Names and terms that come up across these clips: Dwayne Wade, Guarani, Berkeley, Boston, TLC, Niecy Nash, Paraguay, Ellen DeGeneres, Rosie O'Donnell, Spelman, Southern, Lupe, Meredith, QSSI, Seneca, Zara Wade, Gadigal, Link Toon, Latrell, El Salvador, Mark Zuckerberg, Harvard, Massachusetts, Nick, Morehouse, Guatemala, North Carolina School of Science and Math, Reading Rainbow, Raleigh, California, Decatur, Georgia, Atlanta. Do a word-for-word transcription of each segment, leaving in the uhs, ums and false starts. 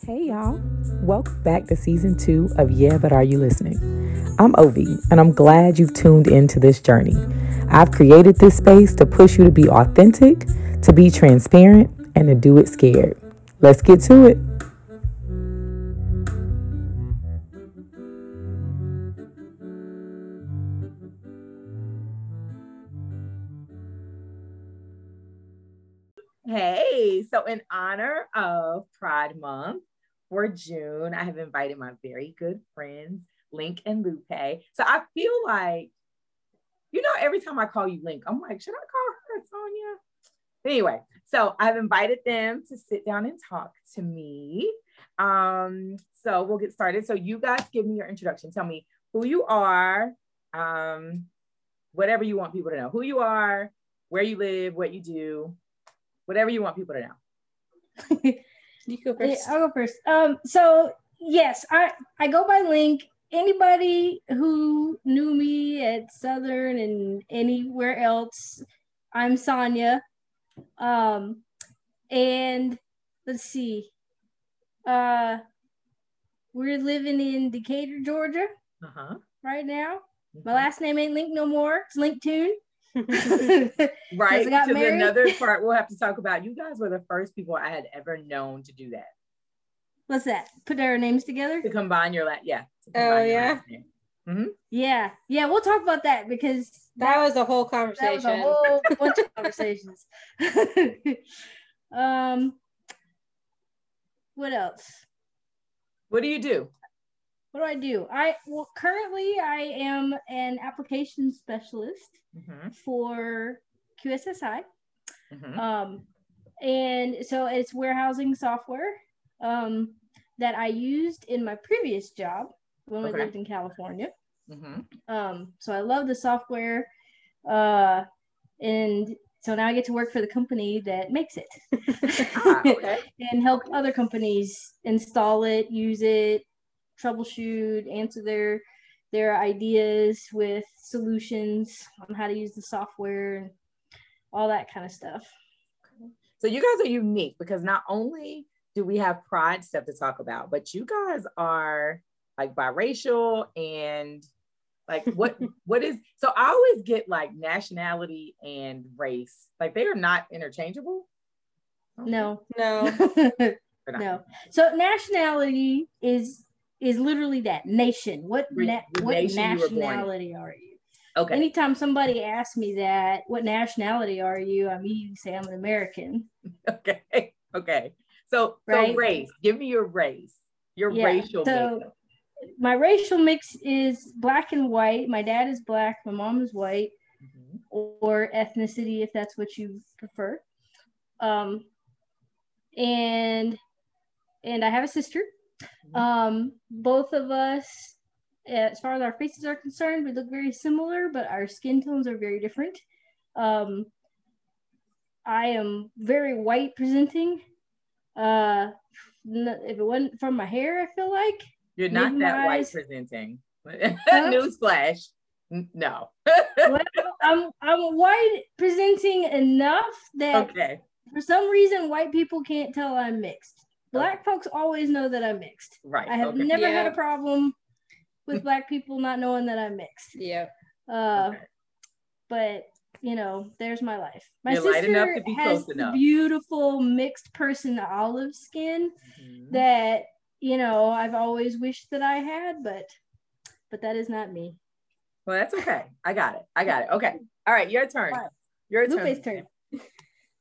Hey y'all, welcome back to season two of Yeah But Are You Listening? I'm Ovi, and I'm glad you've tuned into this journey. I've created this space to push you to be authentic, to be transparent, and to do it scared. Let's get to it. Hey, so in honor of Pride Month for June, I have invited my very good friends, Link and Lupe. So I feel like, you know, every time I call you Link, I'm like, should I call her Sonia? Anyway, so I've invited them to sit down and talk to me. Um, so we'll get started. So you guys give me your introduction. Tell me who you are, um, whatever you want people to know, who you are, where you live, what you do. Whatever you want people to know. You go first. Yeah, I'll go first. Um, so yes, I, I go by Link. Anybody who knew me at Southern and anywhere else, I'm Sonia. Um, and let's see. Uh, we're living in Decatur, Georgia uh-huh. right now. Mm-hmm. My last name ain't Link no more. It's Link Toon. Right, to married. Another part we'll have to talk about. You guys were the first people I had ever known to do that. What's that? Put our names together? To combine your last, yeah. Oh, yeah? Mm-hmm. Yeah, yeah, we'll talk about that because that, that was a whole conversation. That was a whole bunch of conversations. um, What else? What do you do? What do I do? I well, currently I am an application specialist mm-hmm. for Q S S I. Mm-hmm. Um, and so it's warehousing software um, that I used in my previous job when okay. we lived in California. Mm-hmm. Um, so I love the software. Uh, and so now I get to work for the company that makes it ah, okay. and help other companies install it, use it, troubleshoot, answer their their ideas with solutions on how to use the software and all that kind of stuff. So you guys are unique because not only do we have pride stuff to talk about, but you guys are like biracial and like what what is, so I always get like nationality and race, like they are not interchangeable. Okay. No, no, not. No. So nationality is is literally that nation. What na- what nation nationality are you? Okay. Anytime somebody asks me that, what nationality are you? I immediately say I'm an American. Okay. Okay. So, right? So race. Give me your race. Your yeah. racial so mix. My racial mix is black and white. My dad is black. My mom is white, mm-hmm. or ethnicity if that's what you prefer. Um, and and I have a sister. Um, both of us, as far as our faces are concerned, we look very similar, but our skin tones are very different. Um, I am very white presenting. Uh, if it wasn't from my hair, I feel like. You're not that white presenting. Newsflash. No. Well, I'm, I'm white presenting enough that okay. for some reason, white people can't tell I'm mixed. Black folks always know that I'm mixed. Right. I have okay. never yeah. had a problem with black people not knowing that I'm mixed. Yeah. Uh, okay. But, you know, there's my life. My You're sister has beautiful mixed person olive skin mm-hmm. that, you know, I've always wished that I had, but but that is not me. Well, that's okay. I got it. I got it. Okay. All right. Your turn. Right. Your turn. Lupe's turn.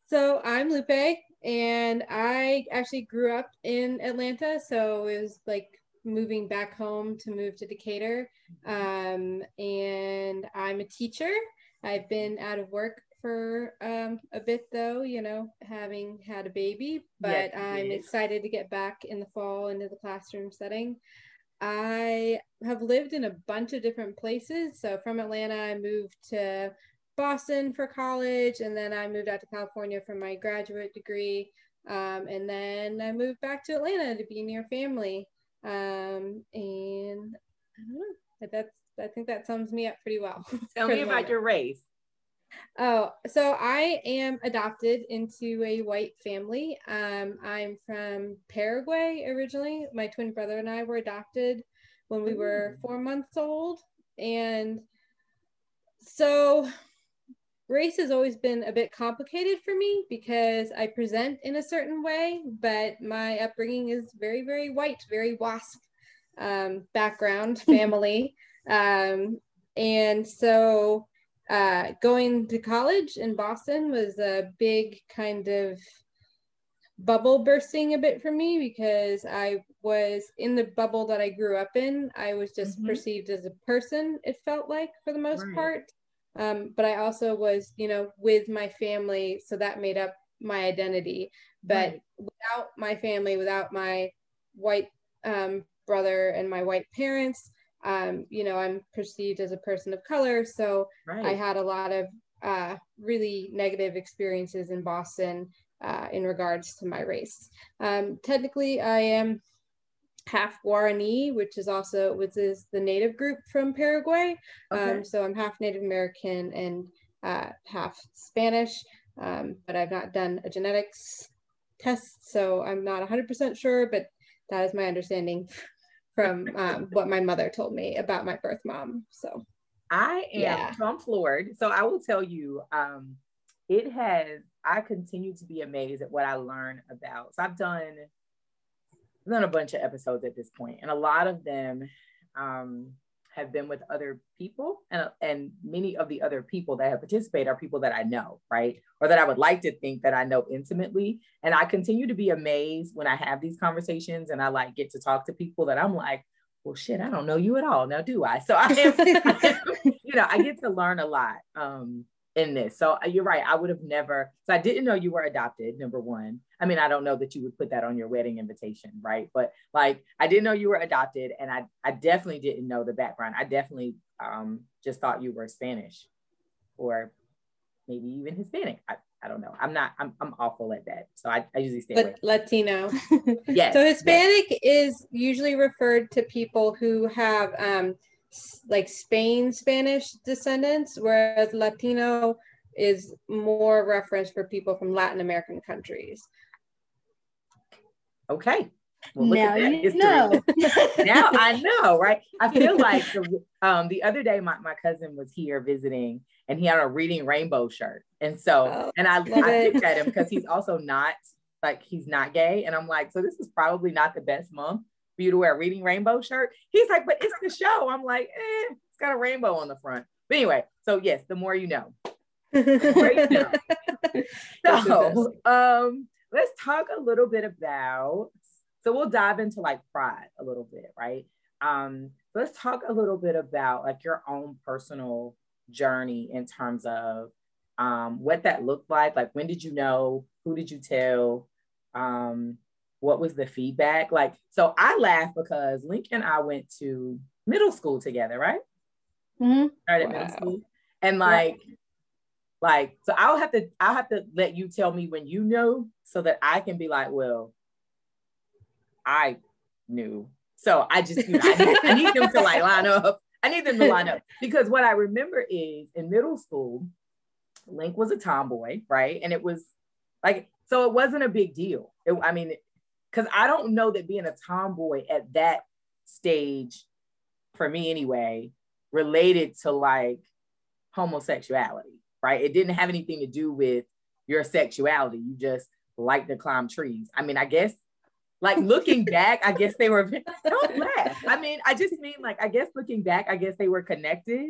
So I'm Lupe. And I actually grew up in Atlanta, so it was like moving back home to move to Decatur. Um, and I'm a teacher. I've been out of work for um, a bit though, you know, having had a baby, but yes, I'm yes. excited to get back in the fall into the classroom setting. I have lived in a bunch of different places. So from Atlanta, I moved to Boston for college, and then I moved out to California for my graduate degree, um, and then I moved back to Atlanta to be near family, um, and I don't know, that's, I think that sums me up pretty well. Tell me about moment. your race. Oh, so I am adopted into a white family. Um, I'm from Paraguay originally. My twin brother and I were adopted when we were four months old. And so race has always been a bit complicated for me because I present in a certain way, but my upbringing is very, very white, very WASP um, background family. um, and so Uh, going to college in Boston was a big kind of bubble bursting a bit for me because I was in the bubble that I grew up in. I was just mm-hmm. perceived as a person, it felt like, for the most right. part. Um, but I also was, you know, with my family, so that made up my identity. But right. without my family, without my white um, brother and my white parents, Um, you know, I'm perceived as a person of color, so right. I had a lot of uh, really negative experiences in Boston uh, in regards to my race. Um, technically, I am half Guarani, which is also which is the native group from Paraguay. Okay. Um, so I'm half Native American and uh, half Spanish, um, but I've not done a genetics test, so I'm not one hundred percent sure, but that is my understanding from um, what my mother told me about my birth mom. So I am, yeah. so I'm floored. So I will tell you, um, it has, I continue to be amazed at what I learn about. So I've done, I've done a bunch of episodes at this point, and a lot of them um, have been with other people, and, and many of the other people that have participated are people that I know, right? Or that I would like to think that I know intimately. And I continue to be amazed when I have these conversations and I like get to talk to people that I'm like, well, shit, I don't know you at all, now do I? So I am, I am you know, I get to learn a lot um, in this. So you're right, I would have never, so I didn't know you were adopted, number one. I mean, I don't know that you would put that on your wedding invitation, right? But like, I didn't know you were adopted, and I, I definitely didn't know the background. I definitely um, just thought you were Spanish or maybe even Hispanic. I, I don't know. I'm not, I'm, I'm awful at that. So I, I usually stay away. Latino. Yes. So Hispanic yes. is usually referred to people who have um, like Spain, Spanish descendants, whereas Latino is more reference for people from Latin American countries. Okay. Well, look now at that you history. Know. Now I know, right? I feel like the, um, the other day, my, my cousin was here visiting, and he had a Reading Rainbow shirt. And so, oh, and I, I looked at him because he's also not, like, he's not gay. And I'm like, so this is probably not the best month for you to wear a Reading Rainbow shirt. He's like, but it's the show. I'm like, eh, it's got a rainbow on the front. But anyway, so yes, the more you know. The more you know. So, um, let's talk a little bit about, so we'll dive into like pride a little bit, right? Um, let's talk a little bit about like your own personal journey in terms of um, what that looked like. Like, when did you know? Who did you tell? Um, what was the feedback? Like, so I laugh because Link and I went to middle school together, right? Mm-hmm. Right at wow. middle school. And like, yeah. Like, so I'll have to, I'll have to let you tell me when you know, so that I can be like, well, I knew. So I just, you know, I, need, I need them to like line up. I need them to line up, because what I remember is in middle school, Link was a tomboy, right? And it was like, so it wasn't a big deal. It, I mean, because I don't know that being a tomboy at that stage, for me anyway, related to like homosexuality. Right? It didn't have anything to do with your sexuality. You just like to climb trees. I mean, I guess, like, looking back, I guess they were, don't laugh. I mean, I just mean, like, I guess looking back, I guess they were connected,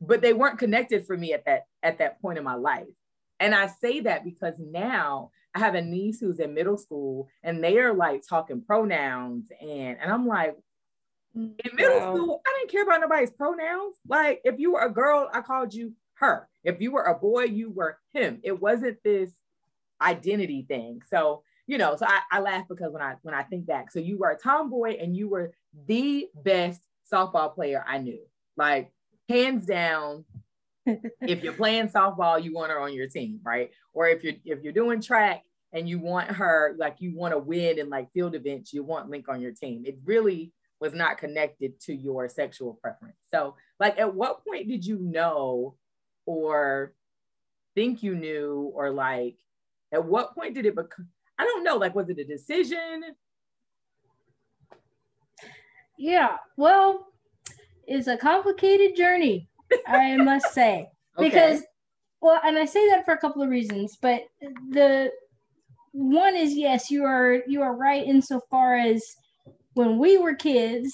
but they weren't connected for me at that, at that point in my life. And I say that because now I have a niece who's in middle school, and they are like talking pronouns, and, and I'm like, in middle wow. school, I didn't care about nobody's pronouns. Like, if you were a girl, I called you her. If you were a boy, you were him. It wasn't this identity thing. So, you know, so I, I laugh because when I when I think back, so you were a tomboy, and you were the best softball player I knew. Like, hands down, if you're playing softball, you want her on your team, right? Or if you're if you're doing track and you want her, like, you want to win in like field events, you want Link on your team. It really was not connected to your sexual preference. So, like, at what point did you know? or think you knew, or like, at what point did it become, I don't know, like, was it a decision? Yeah, well, it's a complicated journey, I must say, okay. Because, well, and I say that for a couple of reasons, but the one is, yes, you are, you are right insofar as when we were kids,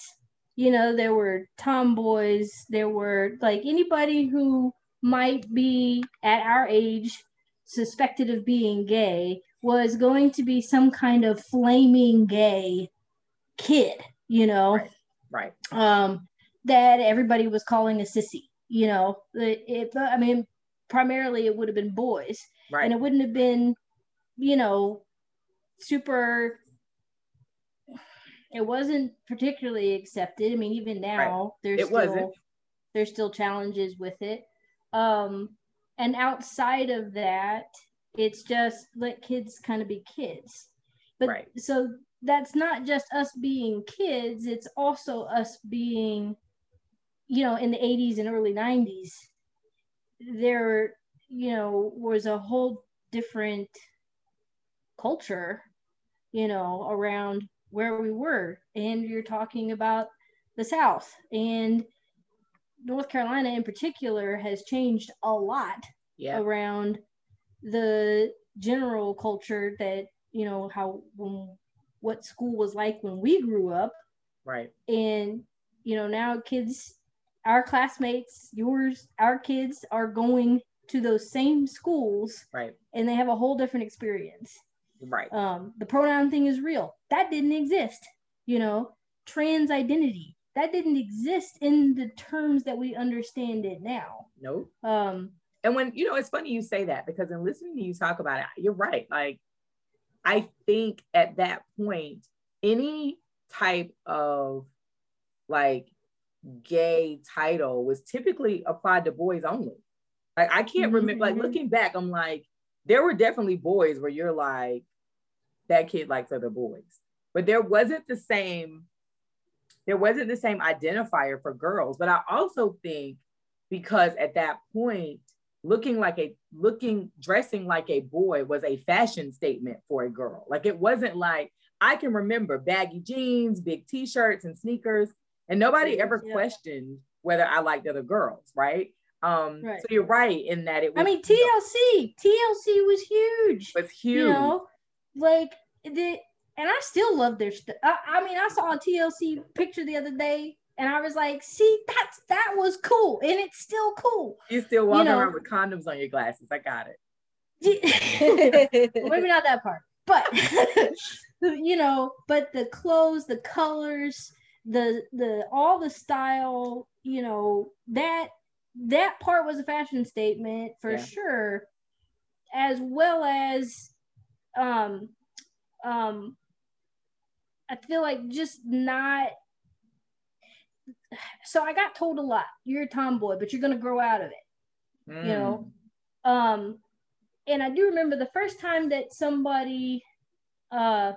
you know, there were tomboys, there were like anybody who might be at our age suspected of being gay was going to be some kind of flaming gay kid, you know, right, right. Um, that everybody was calling a sissy, you know, it, it, I mean, primarily it would have been boys, right. And it wouldn't have been, you know, super, it wasn't particularly accepted. I mean, even now, right. there's it still, wasn't. there's still challenges with it. Um, and outside of that, it's just let kids kind of be kids. But right. so that's not just us being kids, it's also us being, you know, in the eighties and early nineties, there, you know, was a whole different culture, you know, around where we were. And you're talking about the South, and North Carolina in particular has changed a lot yeah. around the general culture that, you know, how, when, what school was like when we grew up. Right. And, you know, now kids, our classmates, yours, our kids are going to those same schools. Right. And they have a whole different experience. Right. Um, the pronoun thing is real. That didn't exist. You know, trans identity. That didn't exist in the terms that we understand it now. Nope. Um, and when, you know, it's funny you say that, because in listening to you talk about it, you're right. Like, I think at that point, any type of like gay title was typically applied to boys only. Like, I can't remember, like looking back, I'm like, there were definitely boys where you're like, that kid likes other boys, but there wasn't the same There wasn't the same identifier for girls. But I also think because at that point, looking like a, looking, dressing like a boy was a fashion statement for a girl. Like, it wasn't like, I can remember baggy jeans, big t-shirts and sneakers, and nobody ever yeah. questioned whether I liked other girls, right? Um, right. So you're right in that it was- I mean, T L C, T L C was huge. Was huge. You know, like the- And I still love their stuff. I, I mean, I saw a T L C picture the other day, and I was like, see, that's, that was cool. And it's still cool. You're still walking you know? around with condoms on your glasses. I got it. Well, maybe not that part. But, you know, but the clothes, the colors, the, the, all the style, you know, that, that part was a fashion statement for yeah. sure. As well as, um, Um, I feel like just not, so I got told a lot, you're a tomboy, but you're going to grow out of it, mm. you know? Um, and I do remember the first time that somebody, uh,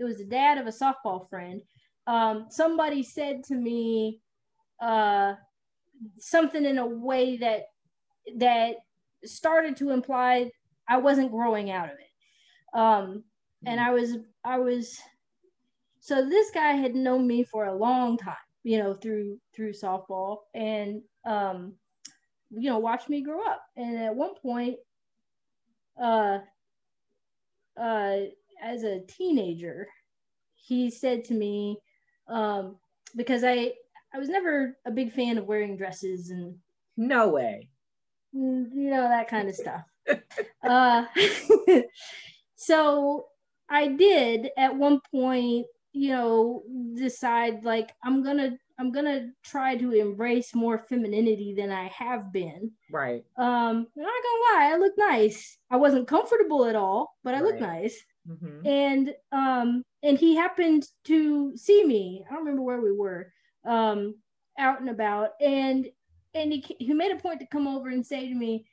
it was the dad of a softball friend, um, somebody said to me uh, something in a way that, that started to imply I wasn't growing out of it. Um, And I was, I was, so this guy had known me for a long time, you know, through, through softball, and, um, you know, watched me grow up. And at one point, uh, uh, as a teenager, he said to me, um, because I, I was never a big fan of wearing dresses and no way, you know, that kind of stuff. uh, so I did at one point, you know, decide like, I'm going to, I'm going to try to embrace more femininity than I have been. Right. Um, I'm not gonna lie, I look nice. I wasn't comfortable at all, but I right. look nice. Mm-hmm. And, um, and he happened to see me. I don't remember where we were, um, out and about. And, and he, he made a point to come over and say to me,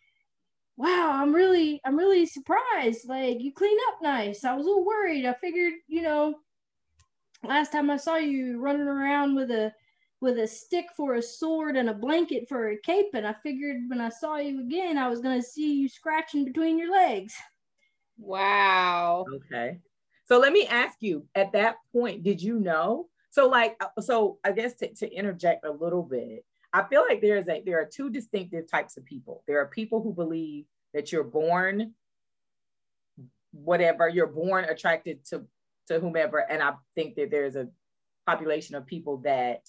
wow, I'm really, I'm really surprised. Like, you clean up nice. I was a little worried. I figured, you know, last time I saw you running around with a, with a stick for a sword and a blanket for a cape, and I figured when I saw you again, I was going to see you scratching between your legs. Wow. Okay. So let me ask you, at that point, did you know? So like, so I guess to, to interject a little bit, I feel like there is a, there are two distinctive types of people. There are people who believe that you're born, whatever, you're born attracted to, to whomever. And I think that there's a population of people that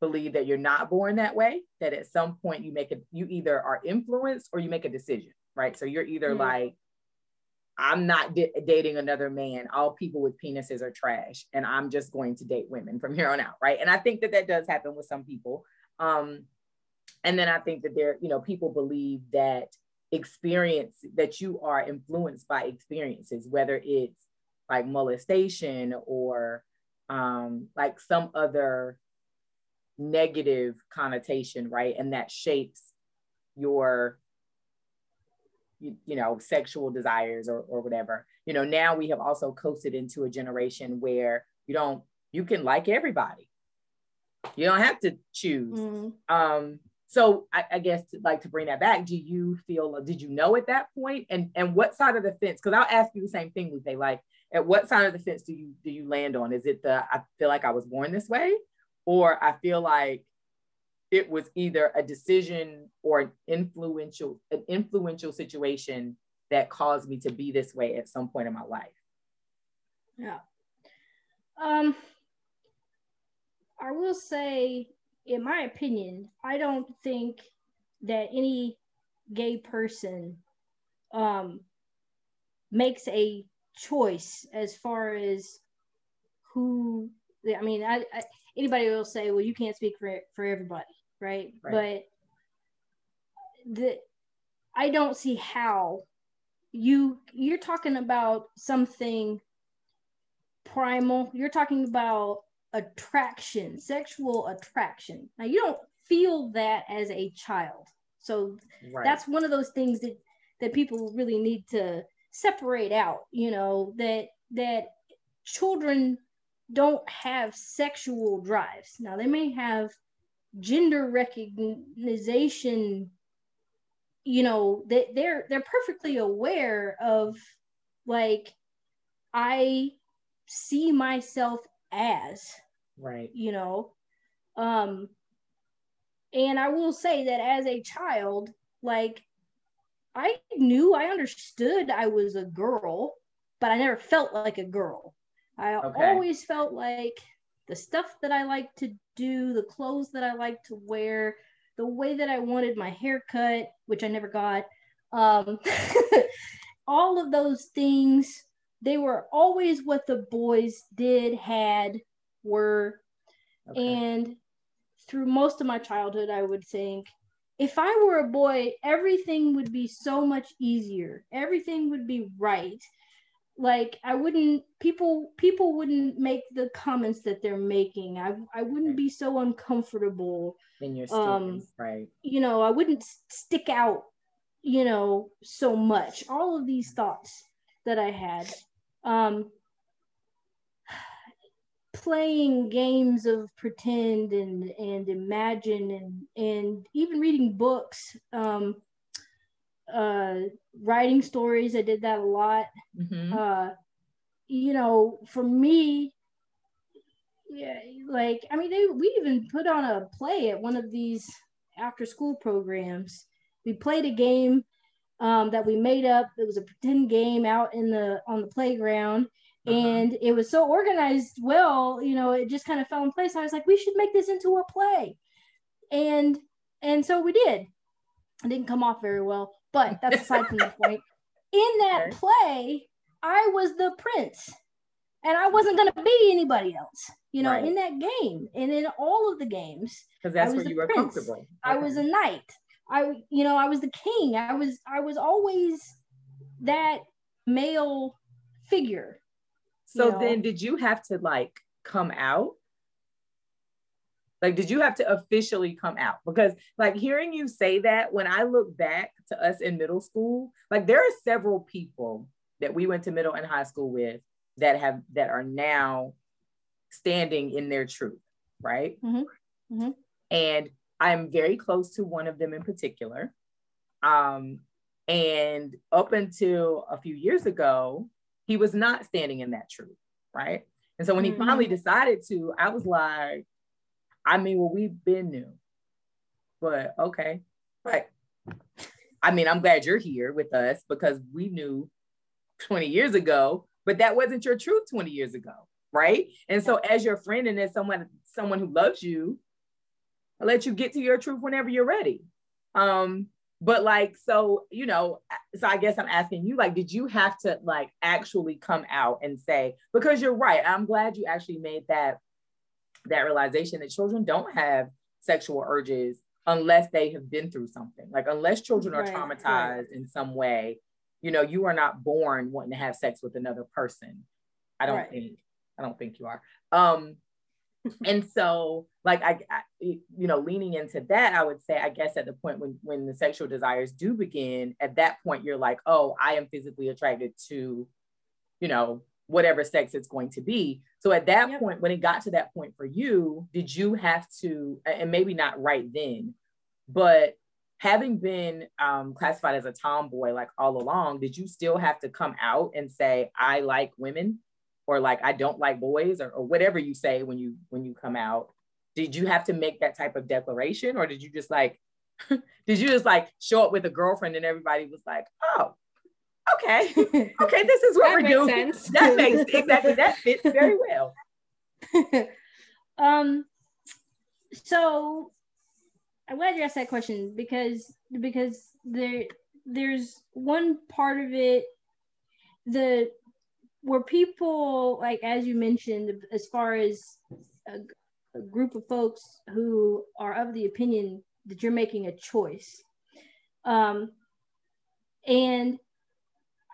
believe that you're not born that way, that at some point you make a, you either are influenced or you make a decision, right? So you're either mm-hmm. like, I'm not d- dating another man. All people with penises are trash. And I'm just going to date women from here on out, right? And I think that that does happen with some people. Um, and then I think that there, you know, people believe that experience, that you are influenced by experiences, whether it's like molestation or um, like some other negative connotation, right? And that shapes your, you, you know, sexual desires or, or whatever. You know, now we have also coasted into a generation where you don't, you can like everybody. You don't have to choose. Mm-hmm. Um, so I, I guess to, like to bring that back, do you feel, did you know at that point? And and what side of the fence? Because I'll ask you the same thing, Lupe. Like, at what side of the fence do you do you land on? Is it the I feel like I was born this way, or I feel like it was either a decision or an influential an influential situation that caused me to be this way at some point in my life? Yeah. Um. I will say, in my opinion, I don't think that any gay person um, makes a choice as far as who, I mean, I, I, anybody will say, well, you can't speak for for everybody, right? right? But the I don't see how you, you're talking about something primal. You're talking about attraction, sexual attraction. Now, you don't feel that as a child. So right. that's one of those things that, that people really need to separate out, you know, that that children don't have sexual drives. Now, they may have gender recognition, you know, they, they're they're perfectly aware of, like, I see myself as, right, you know, um and I will say that as a child, like, I knew, I understood I was a girl, but I never felt like a girl. I okay. always felt like the stuff that I like to do, the clothes that I like to wear, the way that I wanted my haircut, which I never got, um all of those things, they were always what the boys did, had, were. Okay. And through most of my childhood, I would think, if I were a boy, everything would be so much easier. Everything would be right. Like, I wouldn't, people people wouldn't make the comments that they're making. I I wouldn't be so uncomfortable. In your um, right. You know, I wouldn't stick out, you know, so much. All of these thoughts that I had. Um, playing games of pretend and, and imagine and, and even reading books, um, uh, writing stories. I did that a lot. Mm-hmm. Uh, you know, for me, yeah, like, I mean, they, we even put on a play at one of these after school programs. We played a game Um, that we made up. It was a pretend game out in the on the playground, uh-huh. and it was so organized well, you know, it just kind of fell in place. I was like, we should make this into a play, and and so we did. It didn't come off very well, but that's aside from the point. In that play, I was the prince, and I wasn't going to be anybody else, you know, right. in that game and in all of the games. Because that's where you were prince. Comfortable. Okay. I was a knight. I, you know, I was the king. I was, I was always that male figure. So you know? Then did you have to like come out? Like, did you have to officially come out? Because like hearing you say that, when I look back to us in middle school, like there are several people that we went to middle and high school with that have, that are now standing in their truth. Right. Mm-hmm. Mm-hmm. And I'm very close to one of them in particular. Um, and up until a few years ago, he was not standing in that truth, right? And so when mm-hmm. he finally decided to, I was like, I mean, well, we've been new, but okay. Right. I mean, I'm glad you're here with us because we knew twenty years ago, but that wasn't your truth twenty years ago, right? And so as your friend and as someone someone who loves you, I'll let you get to your truth whenever you're ready. Um, but like, so, you know, so I guess I'm asking you, like, did you have to like actually come out and say, because you're right, I'm glad you actually made that that realization that children don't have sexual urges unless they have been through something. Like unless children are right, traumatized right. in some way, you know, you are not born wanting to have sex with another person. I don't right. think, I don't think you are. Um, and so like, I, I, you know, leaning into that, I would say, I guess at the point when, when the sexual desires do begin, at that point, you're like, oh, I am physically attracted to, you know, whatever sex it's going to be. So at that yep. point, when it got to that point for you, did you have to, and maybe not right then, but having been um, classified as a tomboy, like all along, did you still have to come out and say, I like women, or like, I don't like boys, or, or whatever you say when you, when you come out? Did you have to make that type of declaration? Or did you just like, did you just like show up with a girlfriend and everybody was like, oh, okay, okay, this is what we're doing. Sense. That makes exactly, that fits very well. um, so I'm glad you asked that question because because there there's one part of it the where people like as you mentioned as far as a, a group of folks who are of the opinion that you're making a choice, um, and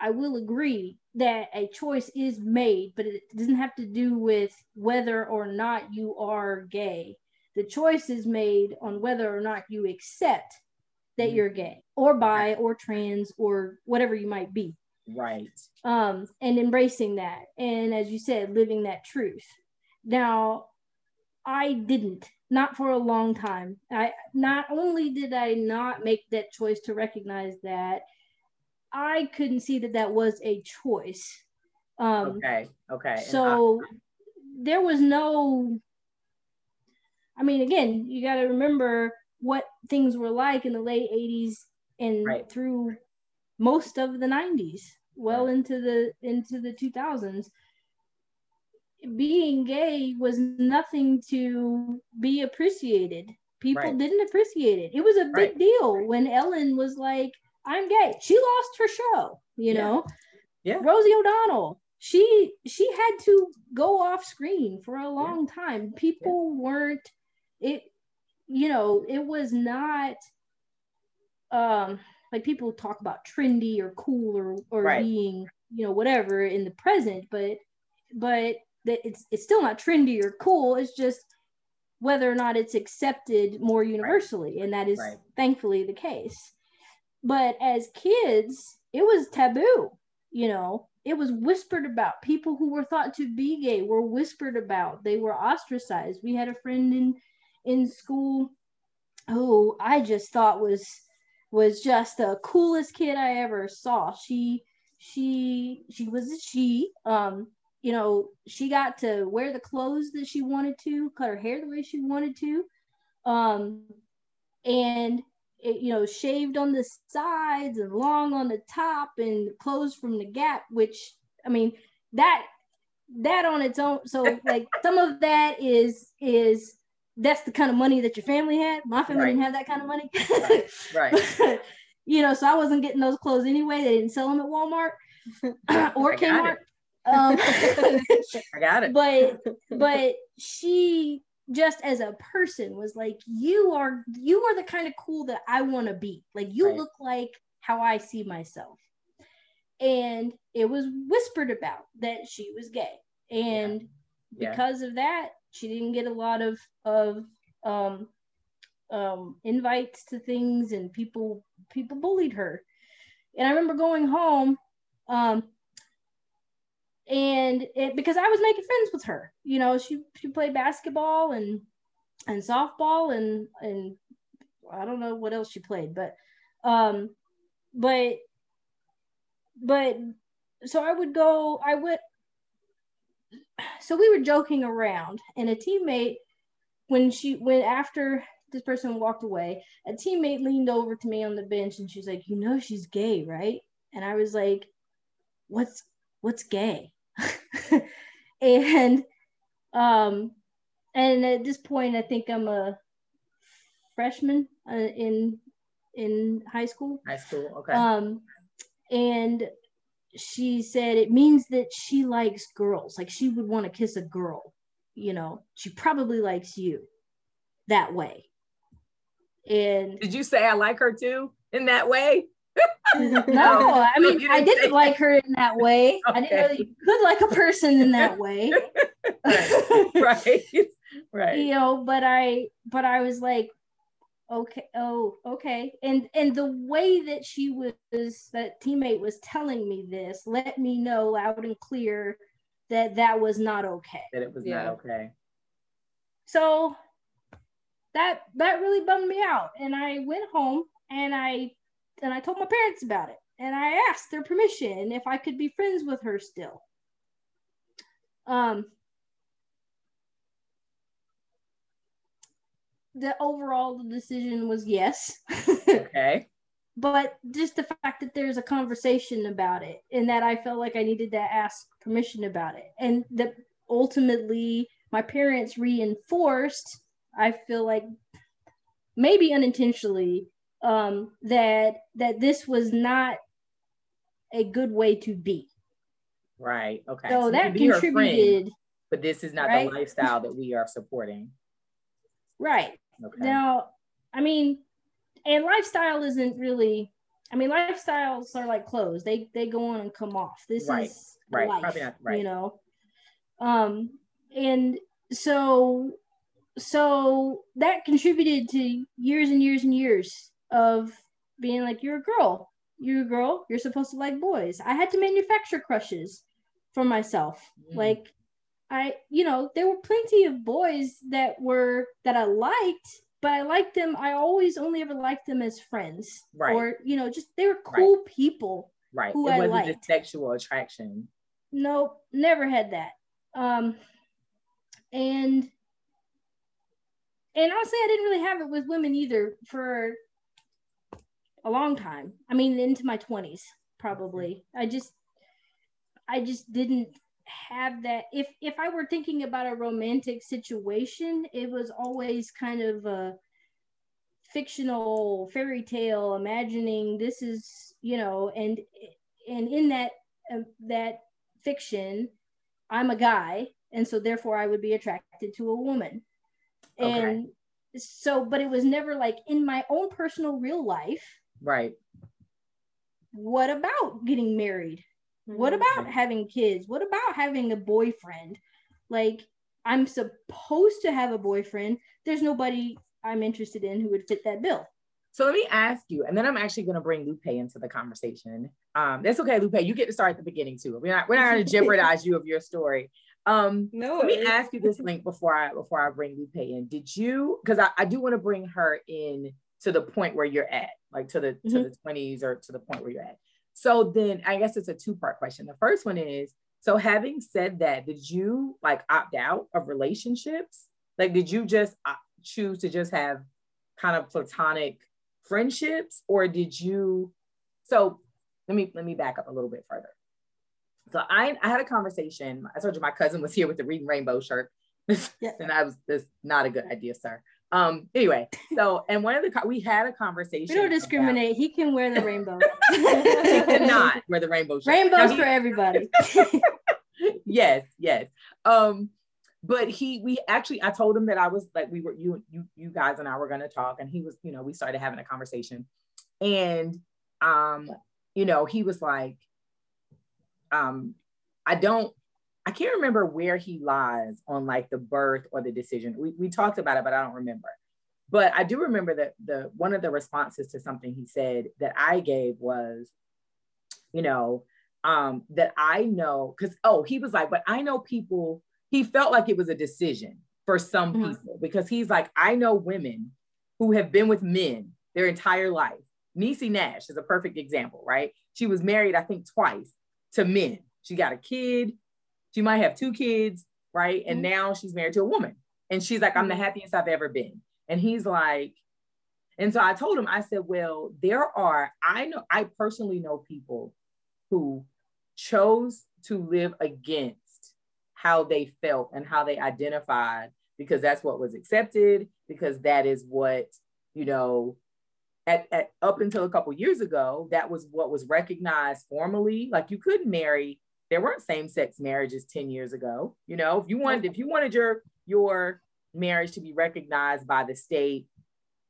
I will agree that a choice is made, but it doesn't have to do with whether or not you are gay. The choice is made on whether or not you accept that mm-hmm. you're gay or bi or trans or whatever you might be. Right. Um, and embracing that. And as you said, living that truth. Now, I didn't, not for a long time. I not only did I not make that choice to recognize that, I couldn't see that that was a choice. Um, okay, okay. So I- there was no, I mean, again, you got to remember what things were like in the late eighties and right. through most of the nineties, well right. into the into the two thousands. Being gay was nothing to be appreciated. People right. didn't appreciate it. It was a big right. deal right. when Ellen was like, I'm gay. She lost her show, you yeah. know. Yeah. Rosie O'Donnell. She she had to go off screen for a long yeah. time. People yeah. weren't it, you know, it was not um like people talk about trendy or cool or or right. being, you know, whatever in the present, but but that it's it's still not trendy or cool. It's just whether or not it's accepted more universally, right. and that is right. thankfully the case. But as kids, it was taboo, you know, it was whispered about. People who were thought to be gay were whispered about. They were ostracized. We had a friend in in school who I just thought was was just the coolest kid I ever saw. She she she was a she. Um, you know, she got to wear the clothes that she wanted to, cut her hair the way she wanted to. Um, and It, you know, shaved on the sides and long on the top and clothes from the Gap, which, I mean, that, that on its own. So like some of that is, is that's the kind of money that your family had. My family right. didn't have that kind of money. right. right. You know, so I wasn't getting those clothes anyway. They didn't sell them at Walmart or Kmart. Um, I got it. But, but she just as a person was like, you are you are the kind of cool that I want to be. Like you right. look like how I see myself. And it was whispered about that she was gay. And yeah. because yeah. of that, she didn't get a lot of of um, um, invites to things and people people bullied her. And I remember going home um, And it, because I was making friends with her, you know, she, she played basketball and and softball and, and I don't know what else she played, but, um, but, but, so I would go, I would, so we were joking around, and a teammate, when she, when after this person walked away, a teammate leaned over to me on the bench and she's like, you know, she's gay, right? And I was like, what's, what's gay? and, um, and at this point, I think I'm a freshman uh, in, in high school. High school, okay. Um, and she said, it means that she likes girls. Like, she would want to kiss a girl, you know, she probably likes you that way. And did you say I like her too in that way? No, I mean, didn't I didn't say. Like her in that way. Okay. I didn't know that you could like a person in that way. Right. Right. Right. You know, but I, but I was like, okay, oh, okay. And, and the way that she was, that teammate was telling me this, let me know loud and clear that that was not okay. That it was yeah. not okay. So that, that really bummed me out. And I went home and I, and I told my parents about it, and I asked their permission if I could be friends with her still. Um, the overall the decision was yes. Okay. But just the fact that there's a conversation about it, and that I felt like I needed to ask permission about it, and that ultimately my parents reinforced, I feel like maybe unintentionally, um, that, that this was not a good way to be. Right. Okay. So, so that contributed, friend, but this is not right? the lifestyle that we are supporting. Right. Okay. Now, I mean, and lifestyle isn't really, I mean, lifestyles are like clothes. They, they go on and come off. This right. is right. life, probably not, right. you know? Um, and so, so that contributed to years and years and years of being like, you're a girl, you're a girl, you're supposed to like boys. I had to manufacture crushes for myself. Mm. Like I, you know, there were plenty of boys that were, that I liked, but I liked them. I always only ever liked them as friends right. or, you know, just, they were cool right. people right. who it I wasn't liked. Just sexual attraction. Nope. Never had that. Um, and, and honestly, I didn't really have it with women either for a long time. I mean, into my twenties, probably. I just, I just didn't have that. If if I were thinking about a romantic situation, it was always kind of a fictional fairy tale, imagining this is, you know, and and in that uh, that fiction, I'm a guy, and so therefore I would be attracted to a woman. Okay. And so, but it was never like in my own personal real life. Right. What about getting married? What about having kids? What about having a boyfriend? Like, I'm supposed to have a boyfriend. There's nobody I'm interested in who would fit that bill. So let me ask you, and then I'm actually going to bring Lupe into the conversation. Um, that's okay, Lupe. You get to start at the beginning too. We're not we're not going to jeopardize you of your story. Um, no, let me ask you this, Link, before I before I bring Lupe in. Did you? Because I, I do want to bring her in to the point where you're at, like to the mm-hmm. to the twenties or to the point where you're at. So then, I guess it's a two part question. The first one is: so having said that, did you like opt out of relationships? Like, did you just uh, choose to just have kind of platonic friendships, or did you? So let me let me back up a little bit further. So I, I had a conversation. I told you my cousin was here with the Reading Rainbow shirt. Yeah. And I was, that's not a good idea, sir. Um, anyway, so, and one of the, we had a conversation. We don't discriminate. About, he can wear the rainbow. He cannot wear the rainbow shirt. Rainbows now, for he, everybody. Yes, yes. Um, but he, we actually, I told him that I was like, we were, you, you, you guys and I were going to talk, and he was, you know, we started having a conversation, and, um, you know, he was like, Um, I don't, I can't remember where he lies on like the birth or the decision. We we talked about it, but I don't remember. But I do remember that the one of the responses to something he said that I gave was, you know, um, that I know, because, oh, he was like, but I know people, he felt like it was a decision for some mm-hmm. people, because he's like, I know women who have been with men their entire life. Niecy Nash is a perfect example, right? She was married, I think, twice to men. She got a kid. She might have two kids, right? And mm-hmm. now she's married to a woman. And she's like, I'm the happiest I've ever been. And he's like, and so I told him, I said, well, there are, I know, I personally know people who chose to live against how they felt and how they identified, because that's what was accepted, because that is what, you know, at, at up until a couple years ago, that was what was recognized formally. Like, you couldn't marry, there weren't same-sex marriages ten years ago. You know, if you wanted, if you wanted your, your marriage to be recognized by the state,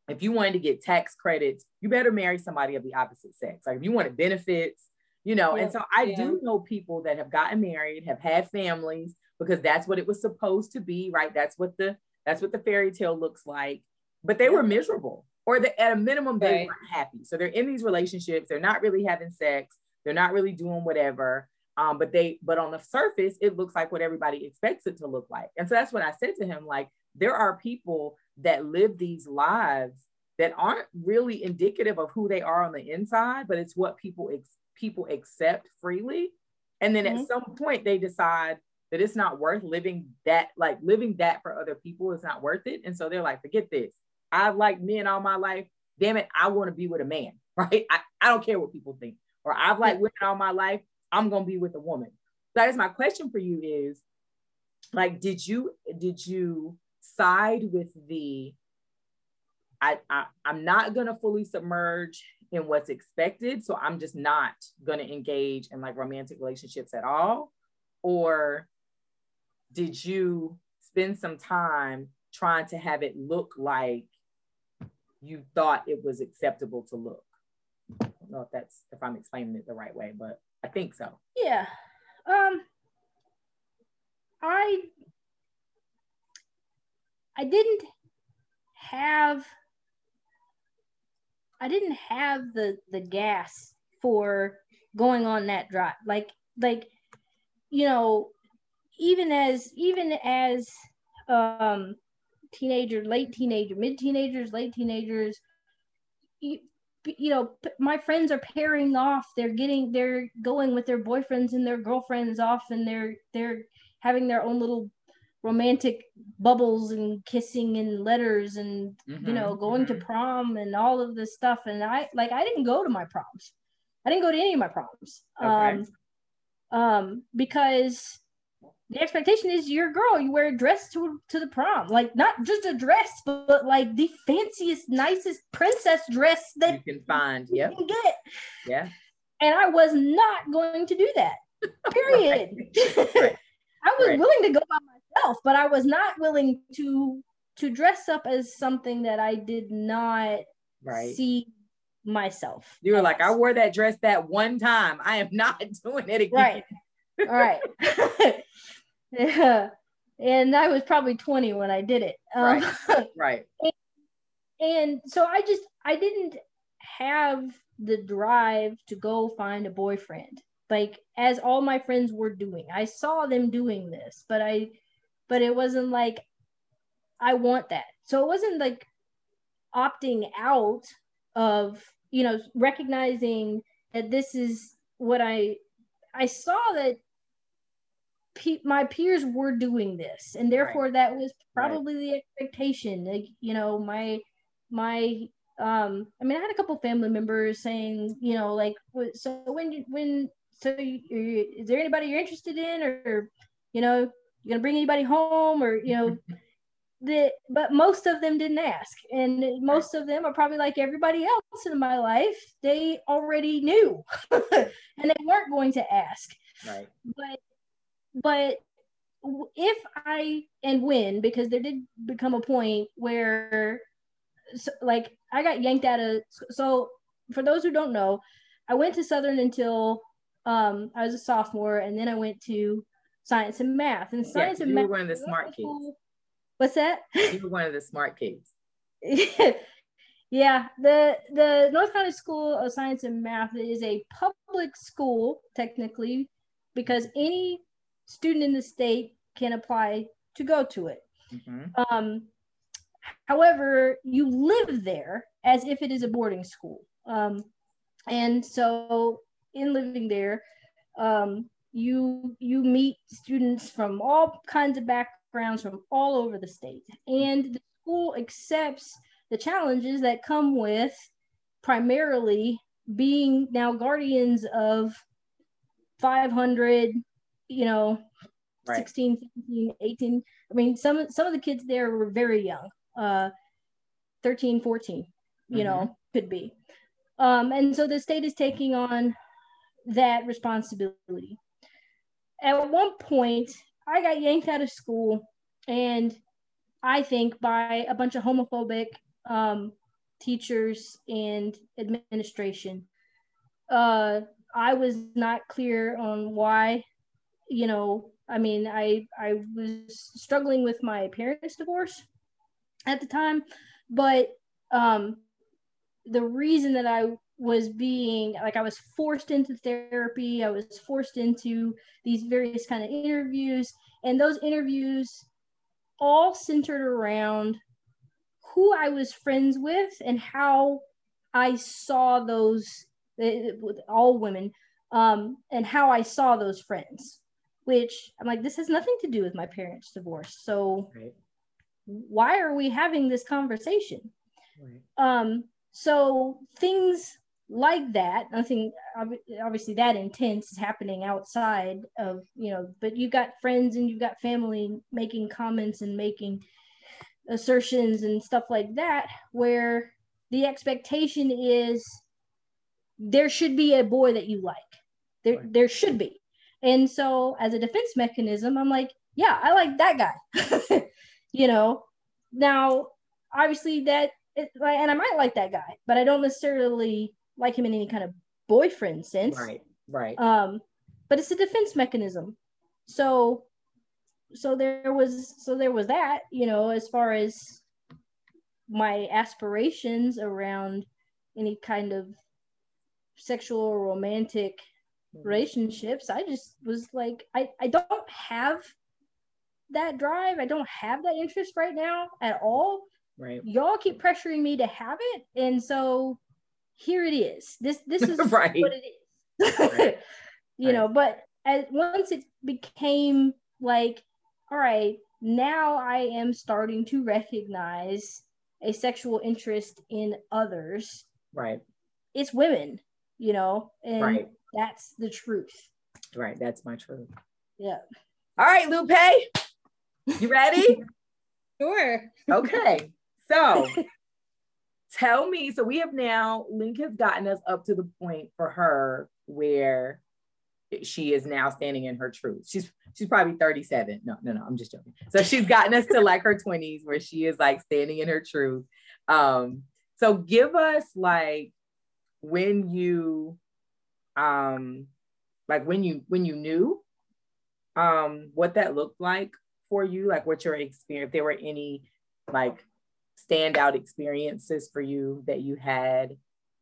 if you wanted to get tax credits, you better marry somebody of the opposite sex. Like, if you wanted benefits, you know, yeah, and so I yeah. do know people that have gotten married, have had families, because that's what it was supposed to be, right? That's what the, that's what the fairy tale looks like, but they yeah. were miserable, or the, at a minimum, they right. weren't happy. So they're in these relationships, they're not really having sex, they're not really doing whatever, um, but they, but on the surface, it looks like what everybody expects it to look like. And so that's what I said to him, like, there are people that live these lives that aren't really indicative of who they are on the inside, but it's what people expect. People accept freely, and then mm-hmm. at some point they decide that it's not worth living that, like living that for other people is not worth it, and so they're like, forget this, I've liked men all my life, damn it, I want to be with a man, right? I, I don't care what people think. Or I've liked women all my life, I'm gonna be with a woman. That is my question for you, is like, did you did you side with the I, I, I'm not gonna fully submerge in what's expected, so I'm just not gonna engage in like romantic relationships at all? Or did you spend some time trying to have it look like you thought it was acceptable to look? I don't know if that's, if I'm explaining it the right way, but I think so. Yeah, um, I, I didn't have, I didn't have the the gas for going on that drive. Like, like, you know, even as even as um, teenager, late teenager, mid teenagers, late teenagers, you, you know, my friends are pairing off. They're getting, they're going with their boyfriends and their girlfriends off, and they're they're having their own little romantic bubbles and kissing and letters and mm-hmm, you know, going mm-hmm. to prom and all of this stuff. And I like I didn't go to my proms. I didn't go to any of my proms. Okay. Um, um because the expectation is you're a girl, you wear a dress to to the prom. Like, not just a dress, but, but like the fanciest, nicest princess dress that you can find. Yeah. You can get. Yeah. And I was not going to do that. Period. Right. Right. I was right. willing to go by myself. Self, but I was not willing to to dress up as something that I did not right. see myself. You were as. Like, I wore that dress that one time. I am not doing it again. Right. All right. Yeah. And I was probably twenty when I did it. Um, right. Right. And, and so I just, I didn't have the drive to go find a boyfriend, like as all my friends were doing. I saw them doing this, but I, but it wasn't like, I want that. So it wasn't like opting out of, you know, recognizing that this is what I, I saw that pe- my peers were doing this. And therefore right. that was probably right. the expectation. Like, you know, my, my, um, I mean, I had a couple family members saying, you know, like, so when, when, so you, is there anybody you're interested in, or, or you know, you gonna bring anybody home, or, you know, the, but most of them didn't ask. And most of them are probably like everybody else in my life, they already knew and they weren't going to ask. Right. But, but if I, and when, because there did become a point where so, like I got yanked out of, so for those who don't know, I went to Southern until um, I was a sophomore, and then I went to Science and Math. And Science yeah, and you Math. You were one of the smart kids. What's that? You were one of the smart kids. Yeah. The the North Carolina School of Science and Math is a public school, technically, because any student in the state can apply to go to it. Mm-hmm. Um, however, you live there as if it is a boarding school. Um, and so in living there, um, you you meet students from all kinds of backgrounds from all over the state. And the school accepts the challenges that come with primarily being now guardians of five hundred, you know, right. sixteen, seventeen, eighteen. I mean, some, some of the kids there were very young, uh, thirteen, fourteen, you mm-hmm. know, could be. Um, and so the state is taking on that responsibility. At one point, I got yanked out of school, and I think by a bunch of homophobic um, teachers and administration. Uh, I was not clear on why, you know, I mean, I I was struggling with my parents' divorce at the time, but um, the reason that I was being, like, I was forced into therapy, I was forced into these various kind of interviews, and those interviews all centered around who I was friends with and how I saw those, with all women, um, and how I saw those friends, which I'm like, this has nothing to do with my parents' divorce. So right. why are we having this conversation? Right. Um, so things like that, nothing, obviously that intense is happening outside of, you know, but you've got friends and you've got family making comments and making assertions and stuff like that, where the expectation is there should be a boy that you like. There, right. there should be. And so as a defense mechanism, I'm like, yeah, I like that guy. You know, now, obviously that, it, and I might like that guy, but I don't necessarily like him in any kind of boyfriend sense. Right, right. Um, but it's a defense mechanism. So, so there was, so there was that, you know, as far as my aspirations around any kind of sexual or romantic relationships. I just was like, I, I don't have that drive. I don't have that interest right now at all. Right. Y'all keep pressuring me to have it. And so here it is. This this is right. what it is. Right. You right. know, but as, once it became like, all right, now I am starting to recognize a sexual interest in others. Right. It's women, you know, and right. that's the truth. Right. That's my truth. Yeah. All right, Lupe, you ready? Sure. Okay. So tell me, so we have now, Link has gotten us up to the point for her where she is now standing in her truth. She's she's probably thirty-seven. No, no, no, I'm just joking. So she's gotten us to like her twenties where she is like standing in her truth. Um, so give us like when you, um, like when you, when you knew um, what that looked like for you, like what your experience, if there were any like standout experiences for you that you had,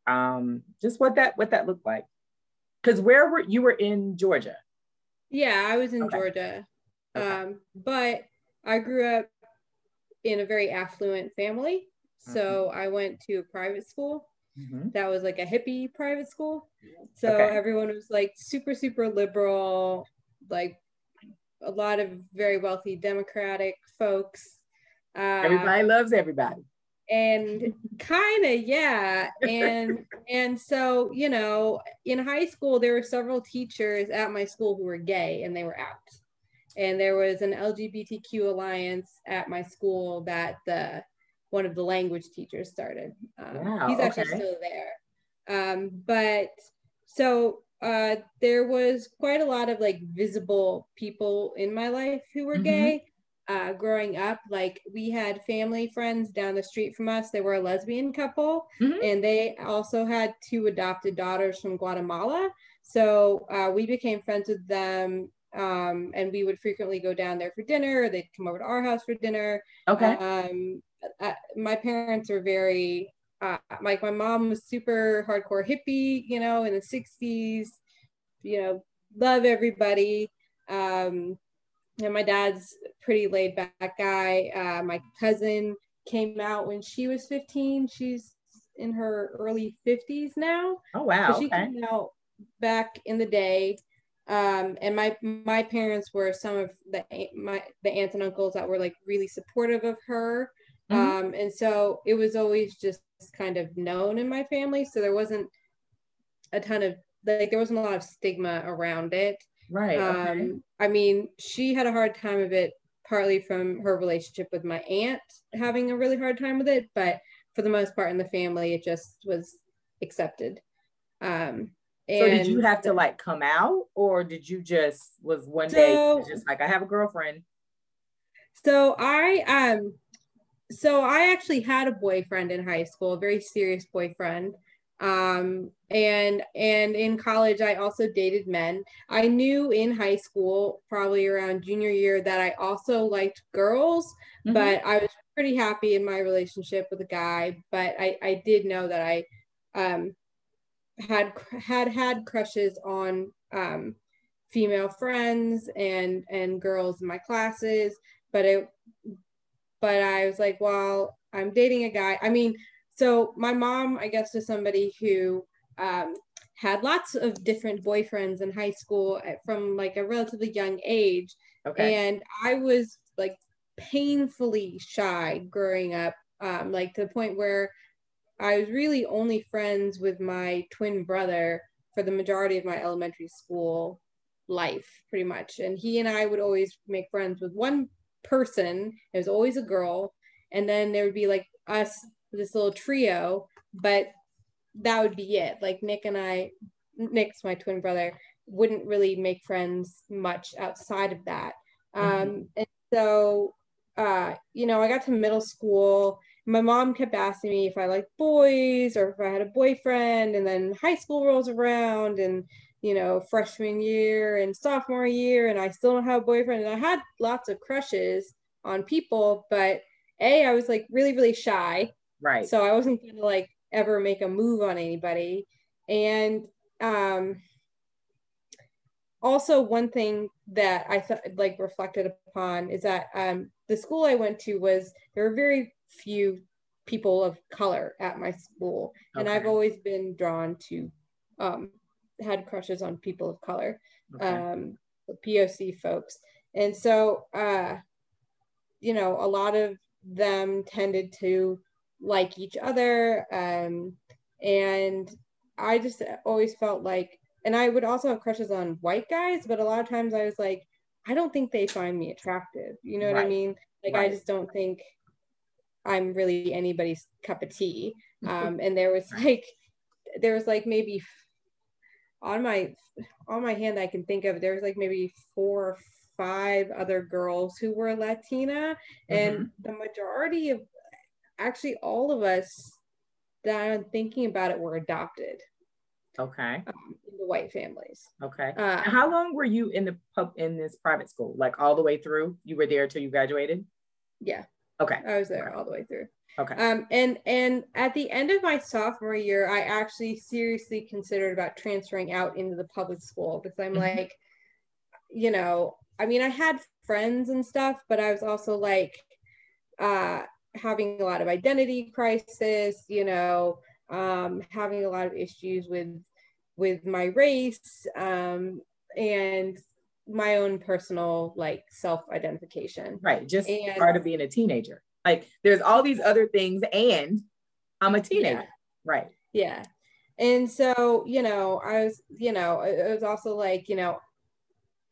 um, just what that, what that looked like. Because where were you were in Georgia? Yeah, I was in okay. Georgia, okay. Um, but I grew up in a very affluent family, so mm-hmm. I went to a private school mm-hmm. that was like a hippie private school. So okay. everyone was like super super liberal, like a lot of very wealthy Democratic folks. Uh, everybody loves everybody. And kind of, yeah. And and so, you know, in high school, there were several teachers at my school who were gay and they were out. And there was an L G B T Q alliance at my school that the one of the language teachers started. Um, wow, he's actually okay. still there. Um, but so uh, there was quite a lot of like visible people in my life who were mm-hmm. gay. Uh, growing up, like we had family friends down the street from us. They were a lesbian couple mm-hmm. and they also had two adopted daughters from Guatemala. So uh, we became friends with them um, and we would frequently go down there for dinner. Or they'd come over to our house for dinner. Okay. Um, I, my parents were very, uh, like my mom was super hardcore hippie, you know, in the sixties, you know, love everybody. Um, And my dad's a pretty laid back guy. Uh, my cousin came out when she was fifteen. She's in her early fifties now. Oh, wow. So she okay. came out back in the day. Um, and my my parents were some of the my the aunts and uncles that were like really supportive of her. Mm-hmm. Um, and so it was always just kind of known in my family. So there wasn't a ton of like there wasn't a lot of stigma around it. Right. Okay. Um, I mean, she had a hard time of it, partly from her relationship with my aunt having a really hard time with it. But for the most part in the family, it just was accepted. Um, and so did you have to like come out, or did you just was one so, day just like, I have a girlfriend? So I, um, so I actually had a boyfriend in high school, a very serious boyfriend. Um, and, and in college, I also dated men. I knew in high school, probably around junior year, that I also liked girls, mm-hmm. but I was pretty happy in my relationship with a guy. But I, I did know that I, um, had, had, had crushes on, um, female friends and, and girls in my classes, but it, but I was like, well, I'm dating a guy. I mean, so my mom, I guess, was somebody who um, had lots of different boyfriends in high school from like a relatively young age. Okay. And I was like painfully shy growing up, um, like to the point where I was really only friends with my twin brother for the majority of my elementary school life, pretty much. And he and I would always make friends with one person. It was always a girl. And then there would be like us, this little trio, but that would be it. Like Nick and I, Nick's my twin brother, wouldn't really make friends much outside of that. Mm-hmm. Um, and so, uh, you know, I got to middle school. My mom kept asking me if I liked boys or if I had a boyfriend. And then high school rolls around and, you know, freshman year and sophomore year, and I still don't have a boyfriend. And I had lots of crushes on people, but A, I was like really, really shy. Right. So I wasn't going to like ever make a move on anybody. And um, also one thing that I thought like reflected upon is that um, the school I went to was, there were very few people of color at my school. Okay. And I've always been drawn to, um, had crushes on people of color, okay. um, P O C folks. And so, uh, you know, a lot of them tended to like each other, um and I just always felt like, and I would also have crushes on white guys, but a lot of times I was like, I don't think they find me attractive, you know right. what I mean, like right. I just don't think I'm really anybody's cup of tea. Um and there was like there was like maybe on my on my hand I can think of, there was like maybe four or five other girls who were Latina, mm-hmm. and the majority of actually all of us that I'm thinking about it were adopted. Okay. Um, in the white families. Okay. Uh, how long were you in the pub in this private school? Like all the way through? You were there till you graduated? Yeah. Okay. I was there okay. all the way through. Okay. Um, and, and at the end of my sophomore year, I actually seriously considered about transferring out into the public school, because I'm mm-hmm. like, you know, I mean, I had friends and stuff, but I was also like, uh, having a lot of identity crisis, you know, um, having a lot of issues with, with my race, um, and my own personal, like, self-identification. Right, just and, part of being a teenager. Like, there's all these other things, and I'm a teenager. Yeah. Right. Yeah. And so, you know, I was, you know, it was also like, you know,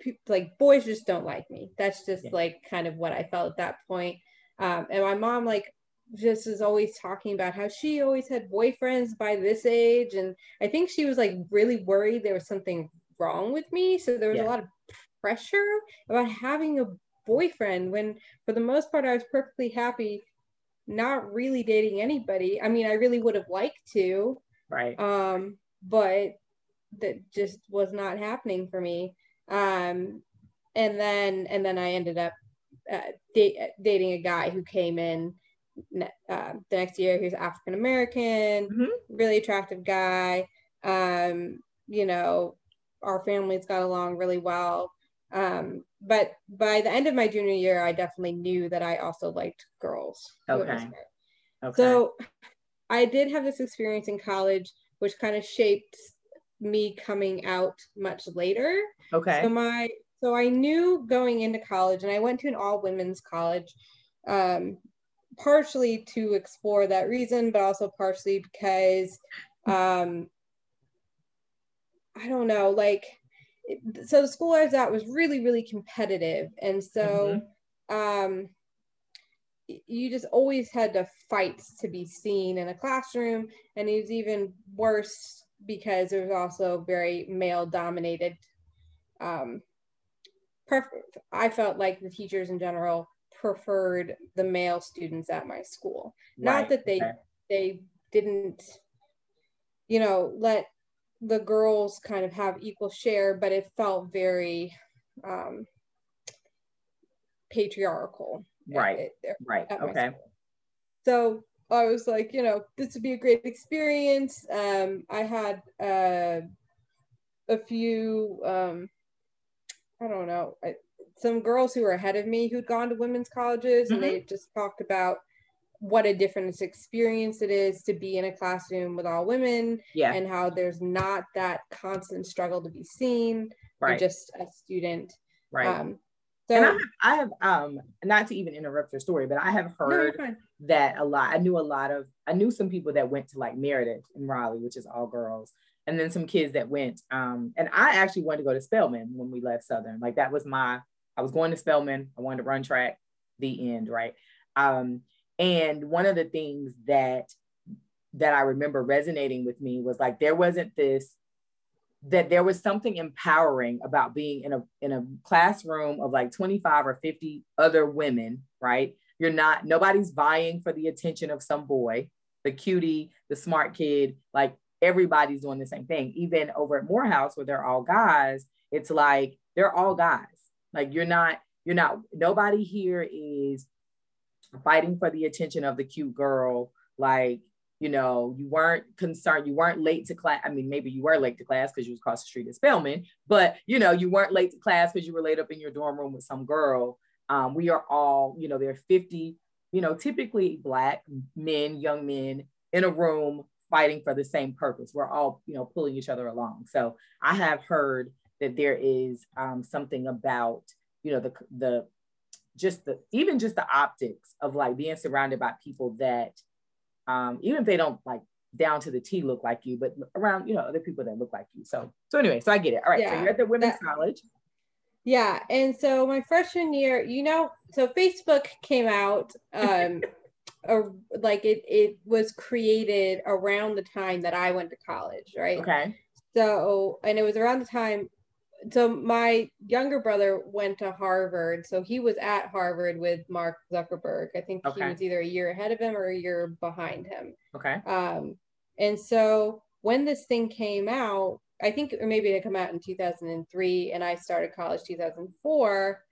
pe- like, boys just don't like me. That's just, yeah. like, kind of what I felt at that point. Um, and my mom, like, just is always talking about how she always had boyfriends by this age. And I think she was, like, really worried there was something wrong with me. So there was yeah. a lot of pressure about having a boyfriend when, for the most part, I was perfectly happy not really dating anybody. I mean, I really would have liked to. Right. Um, but that just was not happening for me. Um, and then, and then I ended up Uh, date, dating a guy who came in ne- uh, the next year. He was African American, mm-hmm. really attractive guy. Um, you know, our families got along really well. Um, but by the end of my junior year, I definitely knew that I also liked girls. Okay. Okay. So I did have this experience in college, which kind of shaped me coming out much later. Okay. So my, so I knew going into college, and I went to an all women's college, um, partially to explore that reason, but also partially because, um, I don't know, like, so the school I was at was really, really competitive. And so, mm-hmm. um, you just always had to fight to be seen in a classroom. And it was even worse because it was also very male dominated. Um, pref- I felt like the teachers in general preferred the male students at my school. Right. Not that they, okay. they didn't, you know, let the girls kind of have equal share, but it felt very um, patriarchal. Right. It, it, right. Okay. School. So I was like, you know, this would be a great experience. Um, I had uh, a few, um, I don't know, I, some girls who were ahead of me who'd gone to women's colleges, mm-hmm. and they just talked about what a different experience it is to be in a classroom with all women, yeah. and how there's not that constant struggle to be seen, right. or just a student. Right. Um, So, and I have, I have um, not to even interrupt your story, but I have heard no, that a lot. I knew a lot of, I knew some people that went to like Meredith in Raleigh, which is all girls. And then some kids that went, um, and I actually wanted to go to Spelman when we left Southern. Like that was my, I was going to Spelman. I wanted to run track, the end, right? Um, and one of the things that, that I remember resonating with me was like, there wasn't this, that there was something empowering about being in a in a classroom of like twenty-five or fifty other women, right? You're not, nobody's vying for the attention of some boy, the cutie, the smart kid, like everybody's doing the same thing. Even over at Morehouse where they're all guys, it's like, they're all guys. Like you're not, you're not, nobody here is fighting for the attention of the cute girl. Like, you know, you weren't concerned, you weren't late to class. I mean, maybe you were late to class because you was across the street at Spelman, but you know, you weren't late to class because you were laid up in your dorm room with some girl. Um, we are all, you know, there are fifty, you know, typically Black men, young men in a room fighting for the same purpose. We're all, you know, pulling each other along. So I have heard that there is um, something about, you know, the, the, just the, even just the optics of like being surrounded by people that, Um, even if they don't like down to the T look like you, but around, you know, other people that look like you. So, so anyway, so I get it. All right. Yeah, so you're at the women's that, college. Yeah. And so my freshman year, you know, so Facebook came out, um, or like it, it was created around the time that I went to college. Right. Okay. So, and it was around the time. So my younger brother went to Harvard. So he was at Harvard with Mark Zuckerberg. I think okay. he was either a year ahead of him or a year behind him. Okay. Um, and so when this thing came out, I think or maybe it had come out in two thousand three and I started college two thousand four.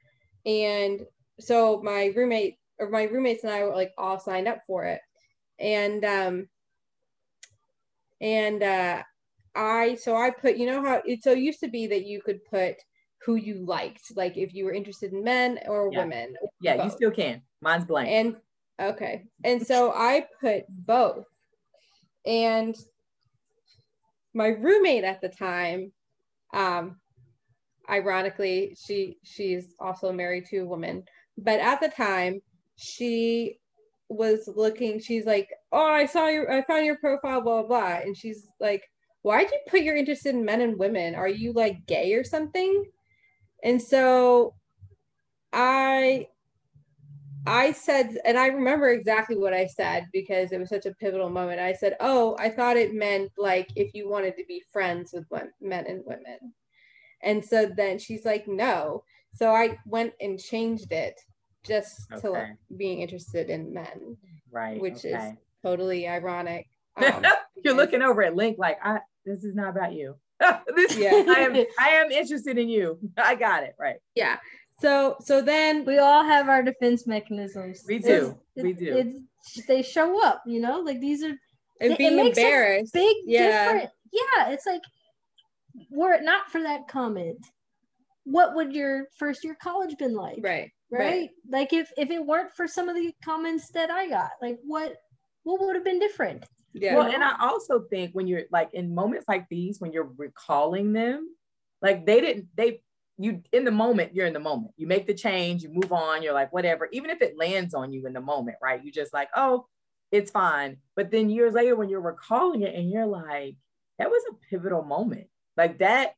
And so my roommate or my roommates and I were like all signed up for it. And, um, and, uh, I, so I put, you know how, it so it used to be that you could put who you liked, like if you were interested in men or yeah. women. Or yeah, both. You still can. Mine's blank. And, okay. And so I put both. And my roommate at the time, um, ironically, she, she's also married to a woman, but at the time she was looking, she's like, oh, I saw your, I found your profile, blah, blah, blah. And she's like, why'd you put your interest in men and women? Are you like gay or something? And so I, I said, and I remember exactly what I said because it was such a pivotal moment. I said, oh, I thought it meant like if you wanted to be friends with men and women. And so then she's like, no. So I went and changed it just okay. to like being interested in men, right? Which okay. is totally ironic. Um, You're looking over at Link like, I, this is not about you. this, yeah. I am, I am interested in you. I got it. Right. Yeah. So, so then we all have our defense mechanisms. We do. It's, we do. It's, it's, they show up, you know, like these are and being it embarrassed. Big yeah. difference. Yeah. It's like, were it not for that comment, what would your first year college been like? Right, right. Right. Like if, if it weren't for some of the comments that I got, like what, what would have been different? Yeah. Well, and I also think when you're like in moments like these, when you're recalling them, like they didn't, they, you in the moment, you're in the moment, you make the change, you move on, you're like, whatever, even if it lands on you in the moment, right? You just like, oh, it's fine. But then years later, when you're recalling it and you're like, that was a pivotal moment. Like that,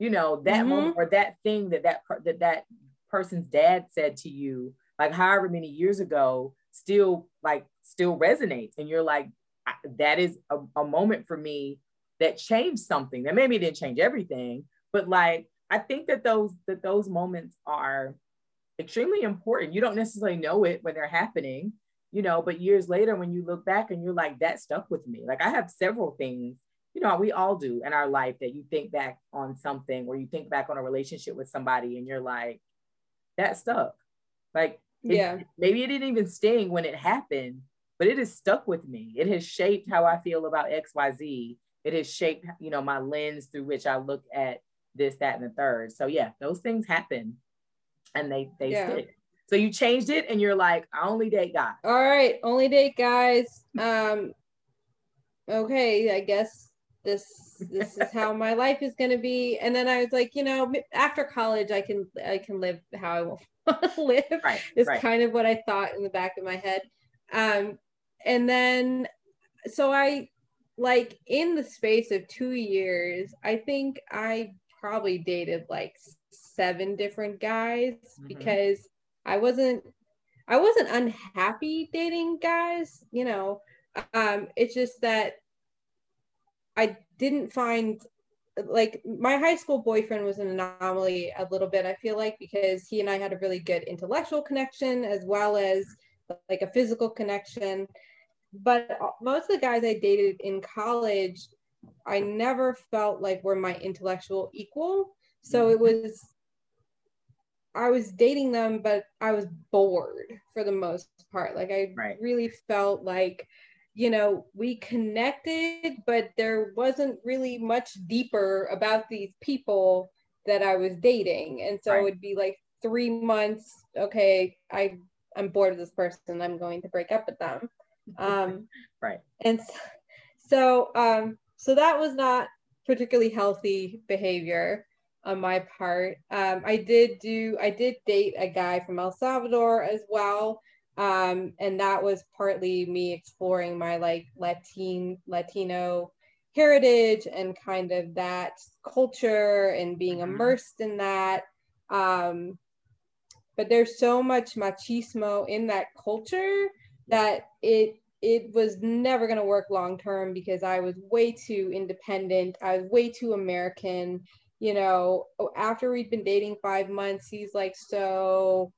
you know, that mm-hmm. moment or that thing that that, per- that that person's dad said to you, like however many years ago, still like still resonates. And you're like, that is a, a moment for me that changed something. That maybe didn't change everything, but like, I think that those, that those moments are extremely important. You don't necessarily know it when they're happening, you know, but years later, when you look back and you're like, that stuck with me. Like I have several things, you know, we all do in our life that you think back on something or you think back on a relationship with somebody and you're like, that stuck. Like, it, yeah, maybe it didn't even sting when it happened, but it has stuck with me. It has shaped how I feel about X Y Z. It has shaped, you know, my lens through which I look at this, that, and the third. So yeah, those things happen and they, they yeah. stick. So you changed it and you're like, I only date guys. All right. Only date guys. Um, okay. I guess this, this is how my life is going to be. And then I was like, you know, after college, I can, I can live how I want to live. Right, is right. kind of what I thought in the back of my head. Um, and then, so I like in the space of two years, I think I probably dated like seven different guys mm-hmm. because I wasn't, I wasn't unhappy dating guys, you know, um, it's just that I didn't find, like my high school boyfriend was an anomaly a little bit, I feel like, because he and I had a really good intellectual connection as well as like a physical connection. But most of the guys I dated in college, I never felt like were my intellectual equal. So it was, I was dating them, but I was bored for the most part. Like I right. really felt like, you know, we connected, but there wasn't really much deeper about these people that I was dating. And so right. it would be like three months. Okay, I, I'm bored of this person. I'm going to break up with them. Um, right. And so, um, so that was not particularly healthy behavior on my part. Um, I did do, I did date a guy from El Salvador as well. Um, and that was partly me exploring my like Latin, Latino heritage and kind of that culture and being immersed in that. Um, but there's so much machismo in that culture that it it was never going to work long term because I was way too independent. I was way too American. You know, after we'd been dating five months, he's like, so,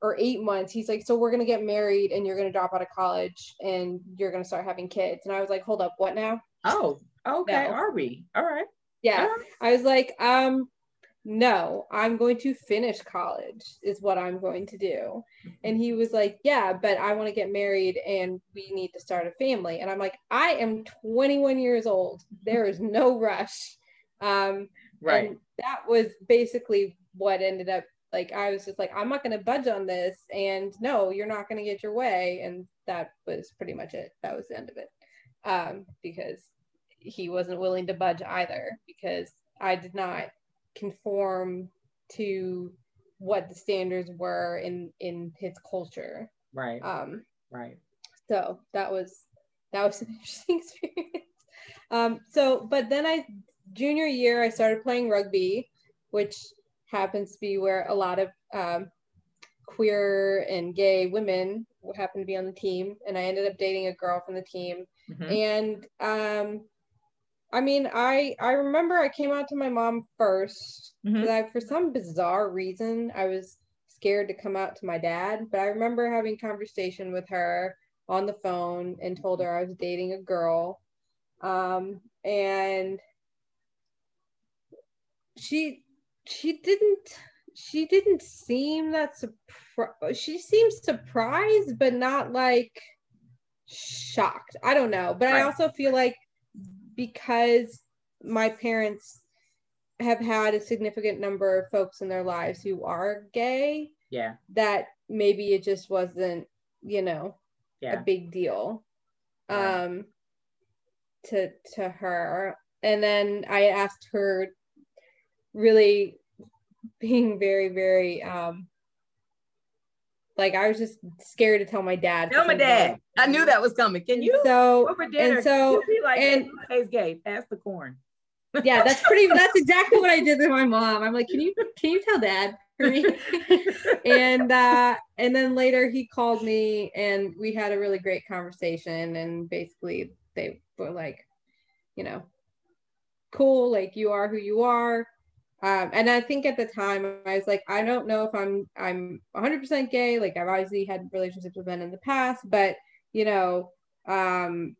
or eight months, he's like, so we're going to get married and you're going to drop out of college and you're going to start having kids. And I was like, hold up, what now? Oh, okay. No. Are we? All right. Yeah. All right. I was like, um, no, I'm going to finish college is what I'm going to do. And he was like, yeah, but I want to get married and we need to start a family. And I'm like, I am twenty-one years old. There is no rush. Um, right. And that was basically what ended up, like, I was just like, I'm not going to budge on this. And no, you're not going to get your way. And that was pretty much it. That was the end of it. Um, because he wasn't willing to budge either because I did not conform to what the standards were in in his culture. Right. Um, right. So that was that was an interesting experience. Um, so, but then I junior year I started playing rugby, which happens to be where a lot of um, queer and gay women happen to be on the team, and I ended up dating a girl from the team, mm-hmm. and. Um, I mean, I, I remember I came out to my mom first. Mm-hmm. I, for some bizarre reason, I was scared to come out to my dad. But I remember having a conversation with her on the phone and told her I was dating a girl. Um, and she she didn't she didn't seem that surprised. She seemed surprised, but not like shocked. I don't know. But right. I also feel like because my parents have had a significant number of folks in their lives who are gay. Yeah. That maybe it just wasn't, you know, yeah. a big deal yeah. um, to to her. And then I asked her, really being very, very, um, like, I was just scared to tell my dad. Tell my dad. I knew that was coming. Can you so, over dinner? And so, be like, and hey, gay, pass the corn. Yeah, that's pretty, that's exactly what I did with my mom. I'm like, can you, can you tell dad for me? and, uh, and then later he called me and we had a really great conversation, and basically they were like, you know, cool, like you are who you are. Um, and I think at the time I was like, I don't know if I'm, I'm one hundred percent gay. Like, I've obviously had relationships with men in the past, but you know, um,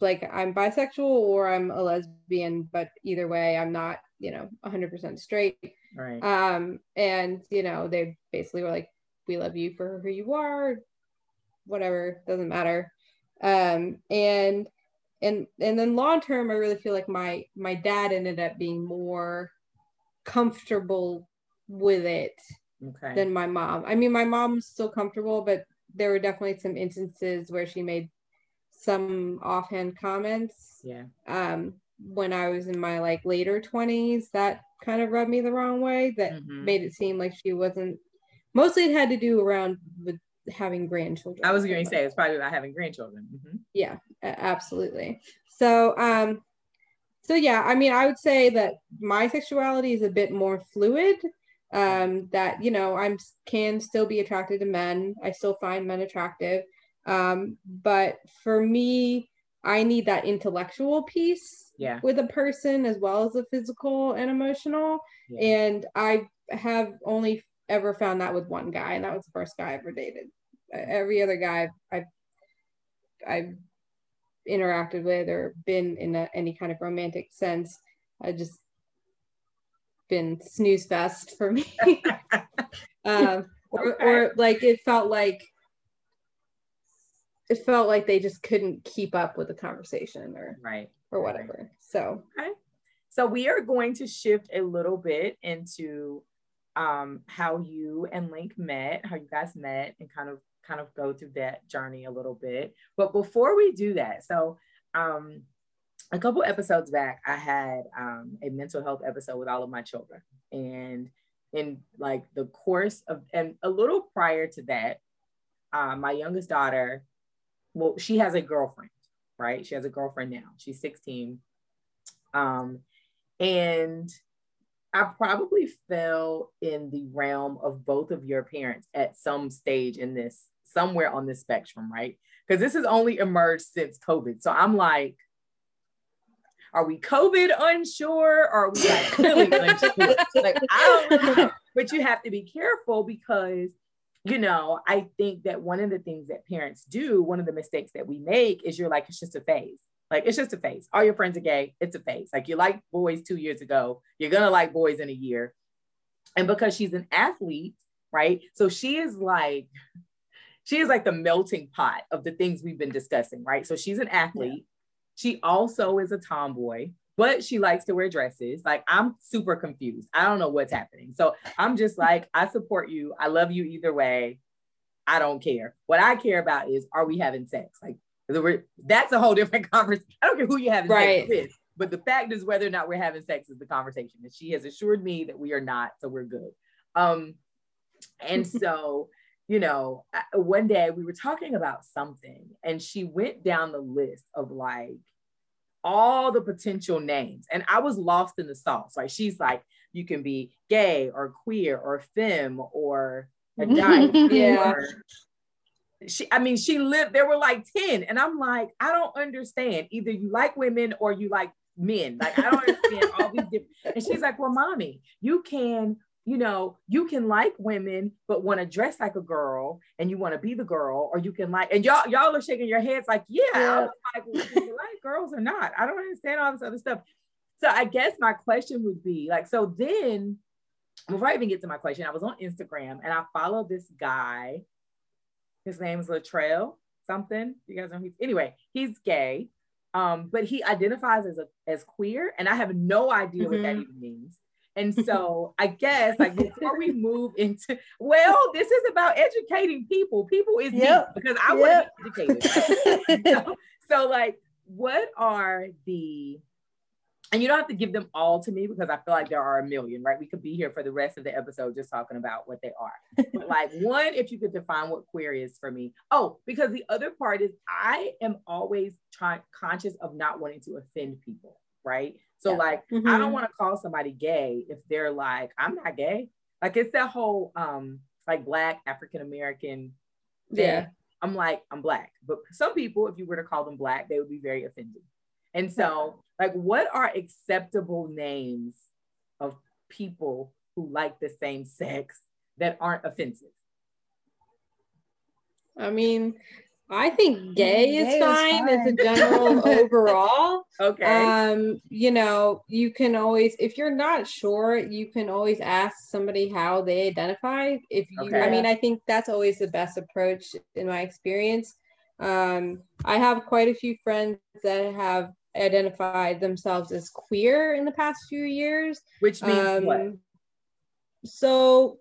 like I'm bisexual or I'm a lesbian, but either way, I'm not, you know, one hundred percent straight. Right. Um, and, you know, they basically were like, we love you for who you are, whatever, doesn't matter. Um, and, and, and then long-term, I really feel like my, my dad ended up being more comfortable with it okay. than my mom. I mean, my mom's still comfortable, but there were definitely some instances where she made some offhand comments yeah um when I was in my like later twenties that kind of rubbed me the wrong way, that mm-hmm. made it seem like she wasn't. Mostly it had to do around with having grandchildren. I was going to say it's probably about having grandchildren. Mm-hmm. Yeah, absolutely. So um so yeah, I mean, I would say that my sexuality is a bit more fluid, um that, you know, I'm can still be attracted to men. I still find men attractive. Um, but for me, I need that intellectual piece yeah. with a person as well as the physical and emotional. Yeah. And I have only ever found that with one guy, and that was the first guy I ever dated. Every other guy I've, I've, I've interacted with or been in a, any kind of romantic sense, I just been snooze fest for me. um, or, okay. or like, it felt like, it felt like they just couldn't keep up with the conversation or right or whatever. Right. So, okay. So we are going to shift a little bit into um, how you and Link met, how you guys met, and kind of kind of go through that journey a little bit. But before we do that, so um, a couple episodes back, I had um, a mental health episode with all of my children, and in like the course of, and a little prior to that, uh, my youngest daughter. Well, she has a girlfriend, right? She has a girlfriend now. She's sixteen. Um, and I probably fell in the realm of both of your parents at some stage in this, somewhere on this spectrum, right? Because this has only emerged since COVID. So I'm like, are we COVID unsure? Or are we like really unsure? Like, I don't know. But you have to be careful because, you know, I think that one of the things that parents do, one of the mistakes that we make is you're like, it's just a phase. Like, it's just a phase. All your friends are gay. It's a phase. Like, you liked boys two years ago. You're going to like boys in a year. And because she's an athlete, right? So she is like, she is like the melting pot of the things we've been discussing, right? So she's an athlete. She also is a tomboy, but she likes to wear dresses. Like, I'm super confused. I don't know what's happening. So I'm just like, I support you. I love you either way. I don't care. What I care about is, are we having sex? Like, that's a whole different conversation. I don't care who you having right. sex with, but the fact is whether or not we're having sex is the conversation. And she has assured me that we are not, so we're good. Um, and so, you know, one day we were talking about something and she went down the list of like, all the potential names. And I was lost in the sauce. Like, she's like, you can be gay or queer or femme or a dyke. yeah. or she, I mean, she lived, there were like ten. And I'm like, I don't understand. Either you like women or you like men. Like, I don't understand all these different. And she's like, well, mommy, you can, you know, you can like women, but want to dress like a girl and you want to be the girl, or you can like, and y'all, y'all are shaking your heads like, yeah, yeah. I was like, well, do you like girls or not? I don't understand all this other stuff. So I guess my question would be like, so then before I even get to my question, I was on Instagram and I followed this guy. His name is Latrell something. You guys know he's, anyway, he's gay. Um, but he identifies as a, as queer, and I have no idea mm-hmm. what that even means. And so I guess like before we move into, well, this is about educating people. People is yep. me, because I yep. wasn't educated. so, so like, what are the, and you don't have to give them all to me because I feel like there are a million, right? We could be here for the rest of the episode just talking about what they are. But like one, if you could define what queer is for me. Oh, because the other part is I am always trying conscious of not wanting to offend people, right? So yeah. like, mm-hmm. I don't want to call somebody gay if they're like, I'm not gay. Like it's that whole um, like Black African-American thing. Yeah. I'm like, I'm Black. But some people, if you were to call them Black, they would be very offended. And so like, what are acceptable names of people who like the same sex that aren't offensive? I mean, I think gay is, gay fine, is fine as a general overall. Okay. Um, you know, you can always, if you're not sure, you can always ask somebody how they identify. If you, okay. I mean, I think that's always the best approach in my experience. Um, I have quite a few friends that have identified themselves as queer in the past few years. Which means um, what? So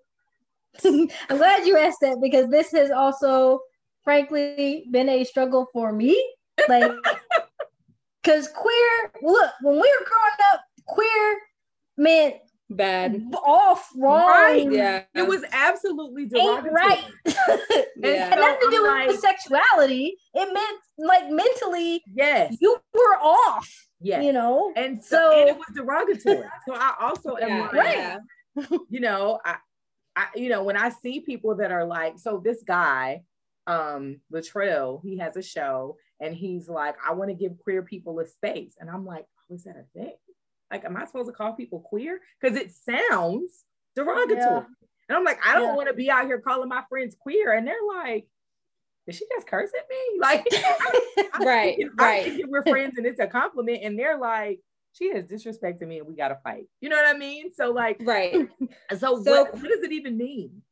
I'm glad you asked that, because this has also frankly been a struggle for me. Like, because queer, look, when we were growing up, queer meant bad, off, wrong. Right. Yeah. It was absolutely derogatory. Ain't right. and yeah. It had nothing to do like, with sexuality. It meant like mentally, yes, you were off. Yes. You know, and so, so and it was derogatory. So I also am yeah, like, right. you know, I, I, you know, when I see people that are like, so this guy, um, Latrell, he has a show, and he's like, I want to give queer people a space, and I'm like, oh, is that a thing? Like, am I supposed to call people queer? Because it sounds derogatory. Yeah. And I'm like, I don't yeah. want to be out here calling my friends queer. And they're like, did she just curse at me? Like, I, I, right, I, I, right. I, we're friends and it's a compliment. And they're like, she has disrespected me and we got to fight. You know what I mean? So like, right. So, so what, what does it even mean?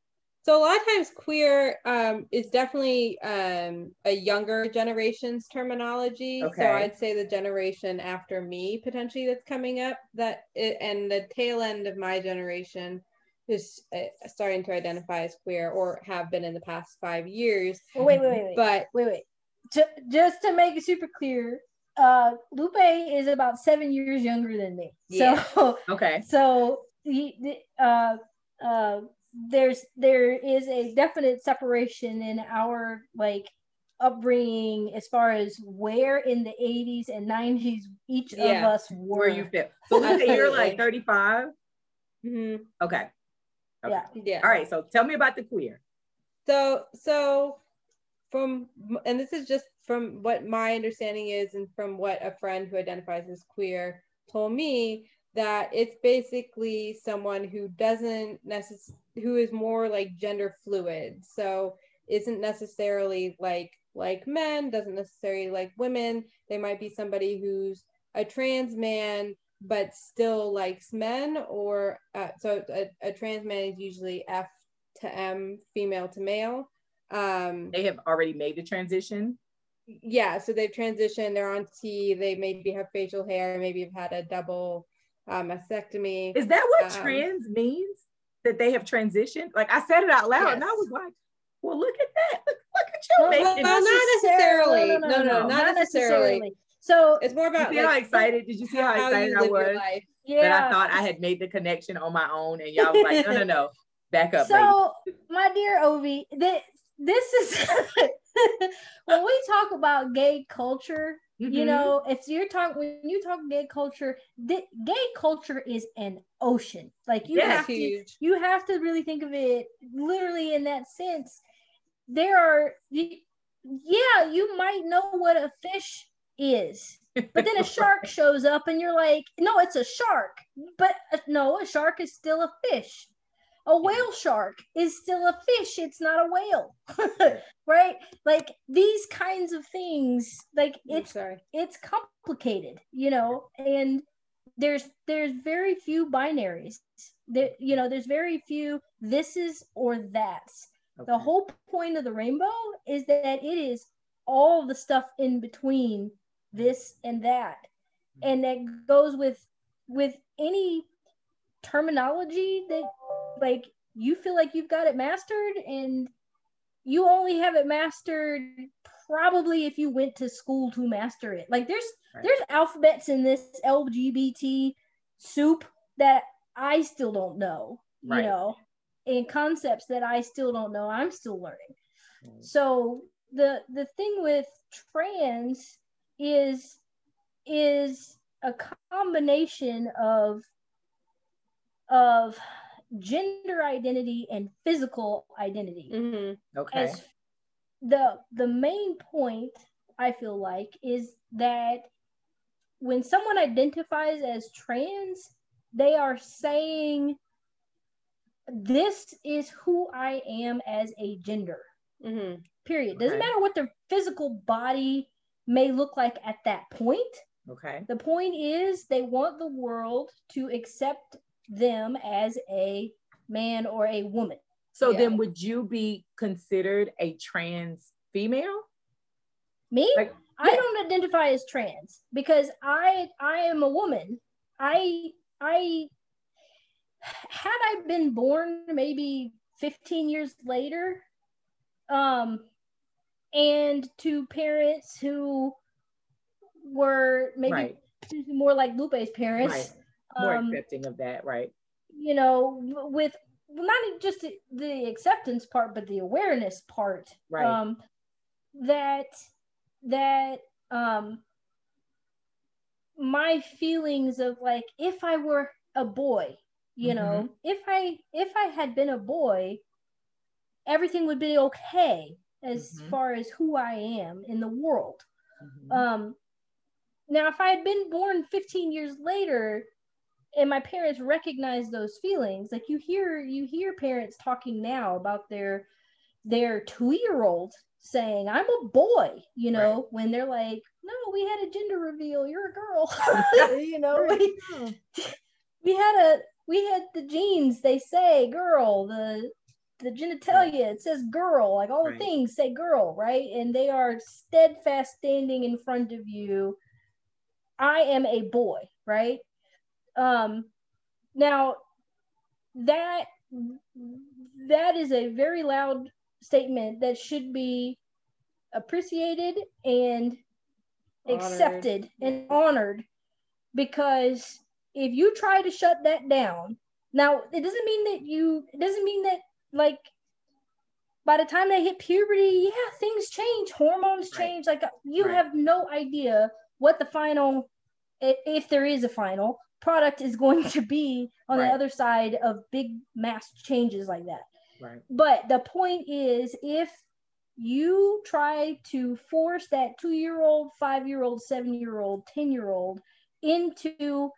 So a lot of times queer um, is definitely um, a younger generation's terminology. Okay. So I'd say the generation after me potentially that's coming up, that it, and the tail end of my generation is uh, starting to identify as queer or have been in the past five years. Well, wait, wait, wait, wait. But wait, wait. To, just to make it super clear, uh, Lupe is about seven years younger than me. Yeah. So okay. So he. Uh, uh, there's there is a definite separation in our like upbringing as far as where in the eighties and nineties each yeah. of us were. Where you fit. So okay, you're like thirty-five? Mm-hmm. Okay. Okay. Yeah. Yeah. All right. So tell me about the queer. So so from, and this is just from what my understanding is and from what a friend who identifies as queer told me, that it's basically someone who doesn't necessarily, who is more like gender fluid. So isn't necessarily like, like men, doesn't necessarily like women. They might be somebody who's a trans man, but still likes men, or, uh, so a, a trans man is usually F to M, female to male. Um, they have already made the transition. Yeah, so they've transitioned, they're on T, they maybe have facial hair, maybe have had a double Uh, mastectomy. Is that what um, trans means? That they have transitioned? Like I said it out loud, yes. and I was like, "Well, look at that! Look, look at you!" Well, well, not necessarily. No, no, no, no, no, no not, not necessarily. necessarily. So it's more about. Did you see like, how excited? Did you see how, how excited I was? Yeah. That I thought I had made the connection on my own, and y'all was like, "No, no, no, back up." So, lady. My dear Ovi, th- this is when we talk about gay culture. You know, if you're talking, when you talk gay culture, th- gay culture is an ocean. Like you yes, have huge. to, you have to really think of it literally in that sense. There are, you, yeah, you might know what a fish is, but then a shark shows up and you're like, no, it's a shark, but uh, no, a shark is still a fish. A whale shark is still a fish. It's not a whale, right? Like these kinds of things, like it's, it's complicated, you know, and there's, there's very few binaries that, you know, there's very few this is or that's. Okay. The whole point of the rainbow is that it is all the stuff in between this and that. And that goes with with any terminology that, like, you feel like you've got it mastered, and you only have it mastered probably if you went to school to master it. Like, there's right. there's alphabets in this L G B T soup that I still don't know, you right. know, and concepts that I still don't know. I'm still learning. Mm. So the the thing with trans is is a combination of of gender identity and physical identity. Mm-hmm. Okay. As the the main point, I feel like, is that when someone identifies as trans, they are saying, this is who I am as a gender. Mm-hmm. Period. Doesn't okay. matter what their physical body may look like at that point. Okay. The point is they want the world to accept them as a man or a woman. So yeah. then would you be considered a trans female? Me? Like, I yeah. don't identify as trans because I I am a woman. I I had I been born maybe fifteen years later, um, and to parents who were maybe right. more like Lupe's parents. Right. More um, accepting of that, right? You know, with not just the acceptance part, but the awareness part, right? Um, that that um, my feelings of, like, if I were a boy, you mm-hmm. know, if I if I had been a boy, everything would be okay as mm-hmm. far as who I am in the world. Mm-hmm. Um, now, if I had been born fifteen years later, and my parents recognize those feelings. Like, you hear, you hear parents talking now about their, their two-year-old saying, I'm a boy, you know, right. when they're like, no, we had a gender reveal. You're a girl. You know, we, we had a, we had the genes, they say girl, the, the genitalia, right. it says girl, like all right. the things say girl, right? And they are steadfast standing in front of you. I am a boy, right? Um, now that, that is a very loud statement that should be appreciated and honored. accepted and honored, because if you try to shut that down, now it doesn't mean that you, it doesn't mean that, like, by the time they hit puberty, yeah, things change, hormones change. Right. Like, you right. have no idea what the final, if there is a final, product is going to be on right. the other side of big mass changes like that. Right. But the point is, if you try to force that two-year-old, five-year-old, seven-year-old, ten-year-old into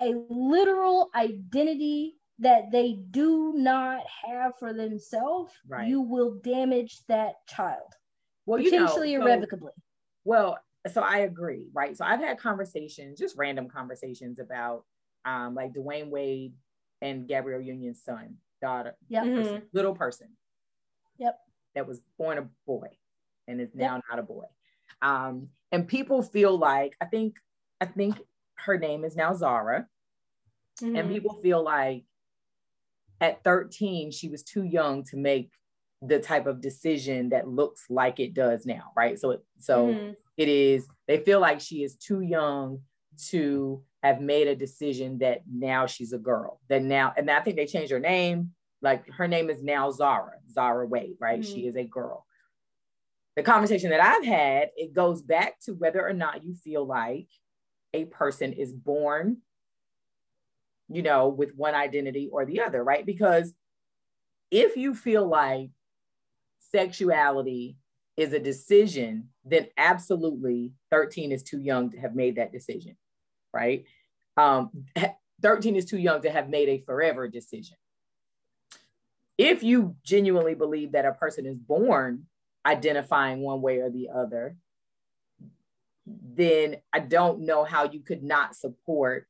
a literal identity that they do not have for themselves, right. you will damage that child, well, potentially you know, so, irrevocably. Well, so I agree, right? So I've had conversations, just random conversations about um, like Dwayne Wade and Gabrielle Union's son, daughter, yep. person, mm-hmm. little person. Yep. That was born a boy and is now yep. not a boy. Um, and people feel like, I think, I think her name is now Zara. Mm-hmm. And people feel like at thirteen, she was too young to make the type of decision that looks like it does now, right? So, it, so mm-hmm. it is, they feel like she is too young to have made a decision that now she's a girl, that now, and I think they changed her name, like her name is now Zara, Zara Wade, right? Mm-hmm. She is a girl. The conversation that I've had, it goes back to whether or not you feel like a person is born, you know, with one identity or the other, right? Because if you feel like sexuality is a decision, then absolutely thirteen is too young to have made that decision, right? Um, thirteen is too young to have made a forever decision. If you genuinely believe that a person is born identifying one way or the other, then I don't know how you could not support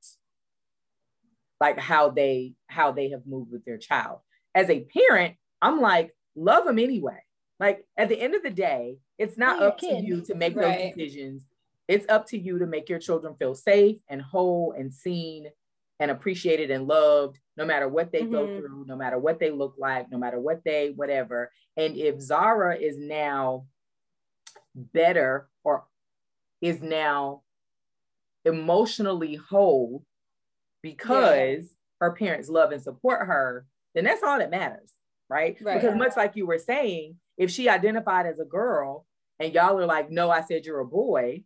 like how they, how they have moved with their child. As a parent, I'm like, love them anyway. Like, at the end of the day, it's not up to you to make right. those decisions It's up to you to make your children feel safe and whole and seen and appreciated and loved, no matter what they mm-hmm. go through, no matter what they look like, no matter what they, whatever. And if Zara is now better or is now emotionally whole because yeah. her parents love and support her, then that's all that matters, right? right? Because much like you were saying, if she identified as a girl and y'all are like, no, I said you're a boy,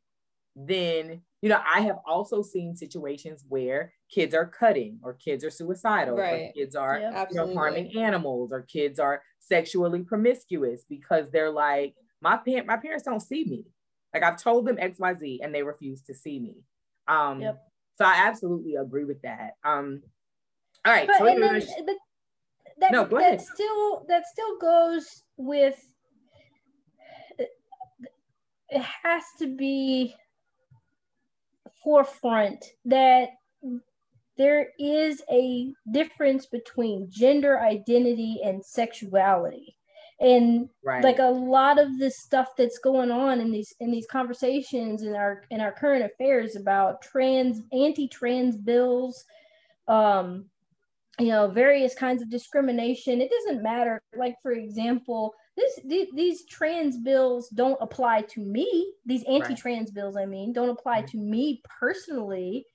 then, you know, I have also seen situations where kids are cutting or kids are suicidal right. or kids are yeah, you know, harming animals or kids are sexually promiscuous because they're like, my, pa- my parents don't see me. Like I've told them X, Y, Z and they refuse to see me. Um, yep. So I absolutely agree with that. Um, all right. But, so and then, but that, no, go that ahead. Still, that still goes with, it has to be forefront that there is a difference between gender identity and sexuality. And right. like a lot of this stuff that's going on in these in these conversations in our in our current affairs about trans anti-trans bills, um, you know, various kinds of discrimination. It doesn't matter. Like for example, this th- these trans bills don't apply to me. These anti-trans right. bills, I mean, don't apply right. to me personally.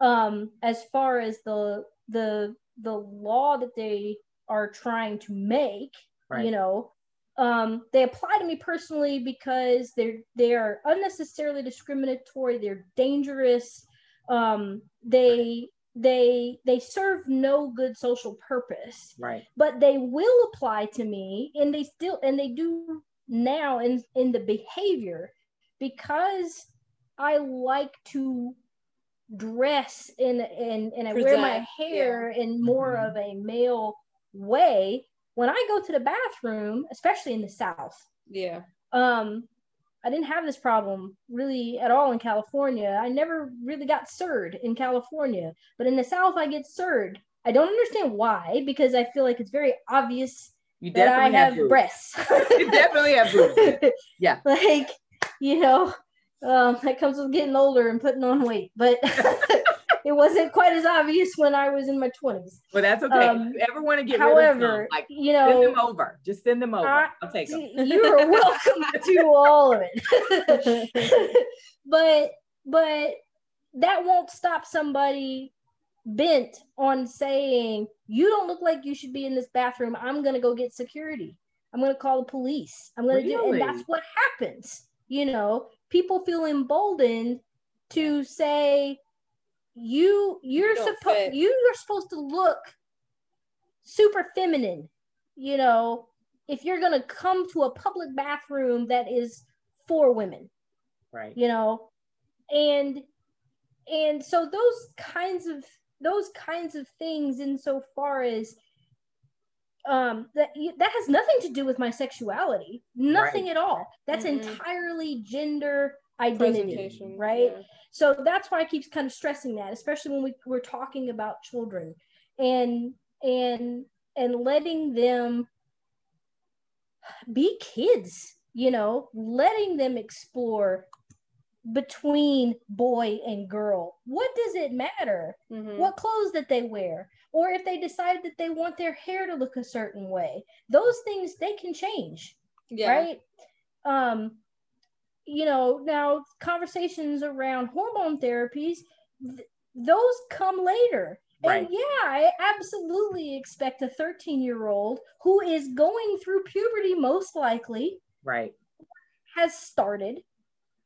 Um, as far as the the the law that they are trying to make. Right. You know, um, they apply to me personally because they're they are unnecessarily discriminatory. They're dangerous. Um, they right. they they serve no good social purpose. Right. But they will apply to me, and they still and they do now in in the behavior because I like to dress and and and I Present. wear my hair yeah. in more mm-hmm. of a male way. When I go to the bathroom, especially in the South, yeah, um, I didn't have this problem really at all in California. I never really got surd in California, but in the South, I get surd. I don't understand why, because I feel like it's very obvious you that I have, have breasts. You definitely have boobs. Yeah, like you know, um, that comes with getting older and putting on weight, but. It wasn't quite as obvious when I was in my twenties. Well, that's okay. Um, if you ever want to get however, rid of them, like, you know, send them over. Just send them over. I, I'll take them. You're welcome to all of it. But but that won't stop somebody bent on saying, you don't look like you should be in this bathroom. I'm going to go get security. I'm going to call the police. I'm going to really? do And that's what happens. You know, people feel emboldened to say, You you're supposed you are supposed to look super feminine, you know, if you're gonna come to a public bathroom that is for women, right? You know, and and so those kinds of those kinds of things, insofar as um that that has nothing to do with my sexuality, nothing right. at all. That's mm-hmm. entirely gender identity, right? Yeah. So that's why I keep kind of stressing that, especially when we, we're talking about children and and and letting them be kids, you know, letting them explore between boy and girl. What does it matter? Mm-hmm. What clothes that they wear, or if they decide that they want their hair to look a certain way, those things they can change, yeah. right? Um, you know, now conversations around hormone therapies, th- those come later. Right. And yeah, I absolutely expect a thirteen year old who is going through puberty, most likely, right, has started,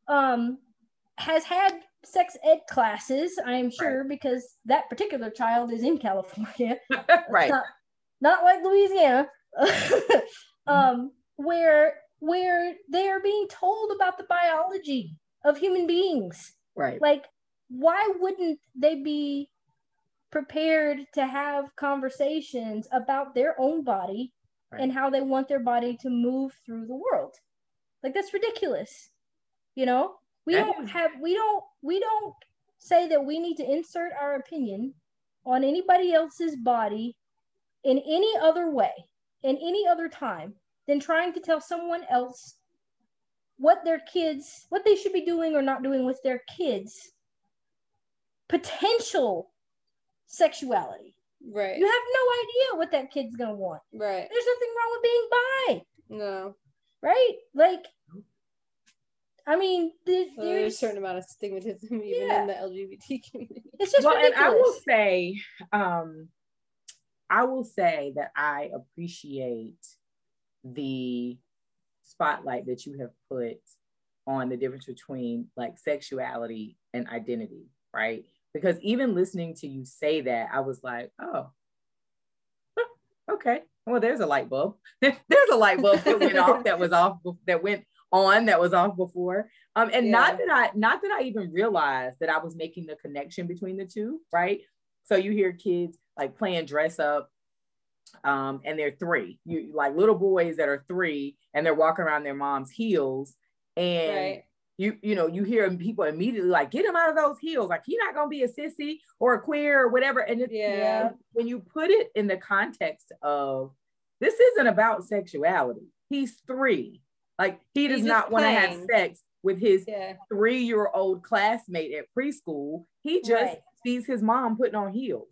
um, has had sex ed classes, I'm sure, right. because that particular child is in California, right? Not, not like Louisiana, um, where where they are being told about the biology of human beings. Right. Like, why wouldn't they be prepared to have conversations about their own body right. and how they want their body to move through the world? Like, that's ridiculous. You know, we that don't is- have, we don't, we don't say that we need to insert our opinion on anybody else's body in any other way, in any other time, than trying to tell someone else what their kids, what they should be doing or not doing with their kids' potential sexuality. Right. You have no idea what that kid's gonna want. Right. There's nothing wrong with being bi. No. Right? Like, I mean, there's, well, there's a certain amount of stigmatism even yeah. in the L G B T community. It's just well, ridiculous. And I will say, um, I will say that I appreciate the spotlight that you have put on the difference between like sexuality and identity, right? Because even listening to you say that, I was like, oh, okay. Well, there's a light bulb. There's a light bulb that went off. That was off. That went on. That was off before. Um, and yeah. not that I, not that I even realized that I was making the connection between the two, right? So you hear kids like playing dress up, um, and they're three. You like little boys that are three, and they're walking around their mom's heels, and. Right. You you know, you hear people immediately like, get him out of those heels. Like, he's not going to be a sissy or a queer or whatever. And it's, yeah. you know, when you put it in the context of, this isn't about sexuality. He's three. Like, he does he's not want to have sex with his yeah. three-year-old classmate at preschool. He just right. sees his mom putting on heels.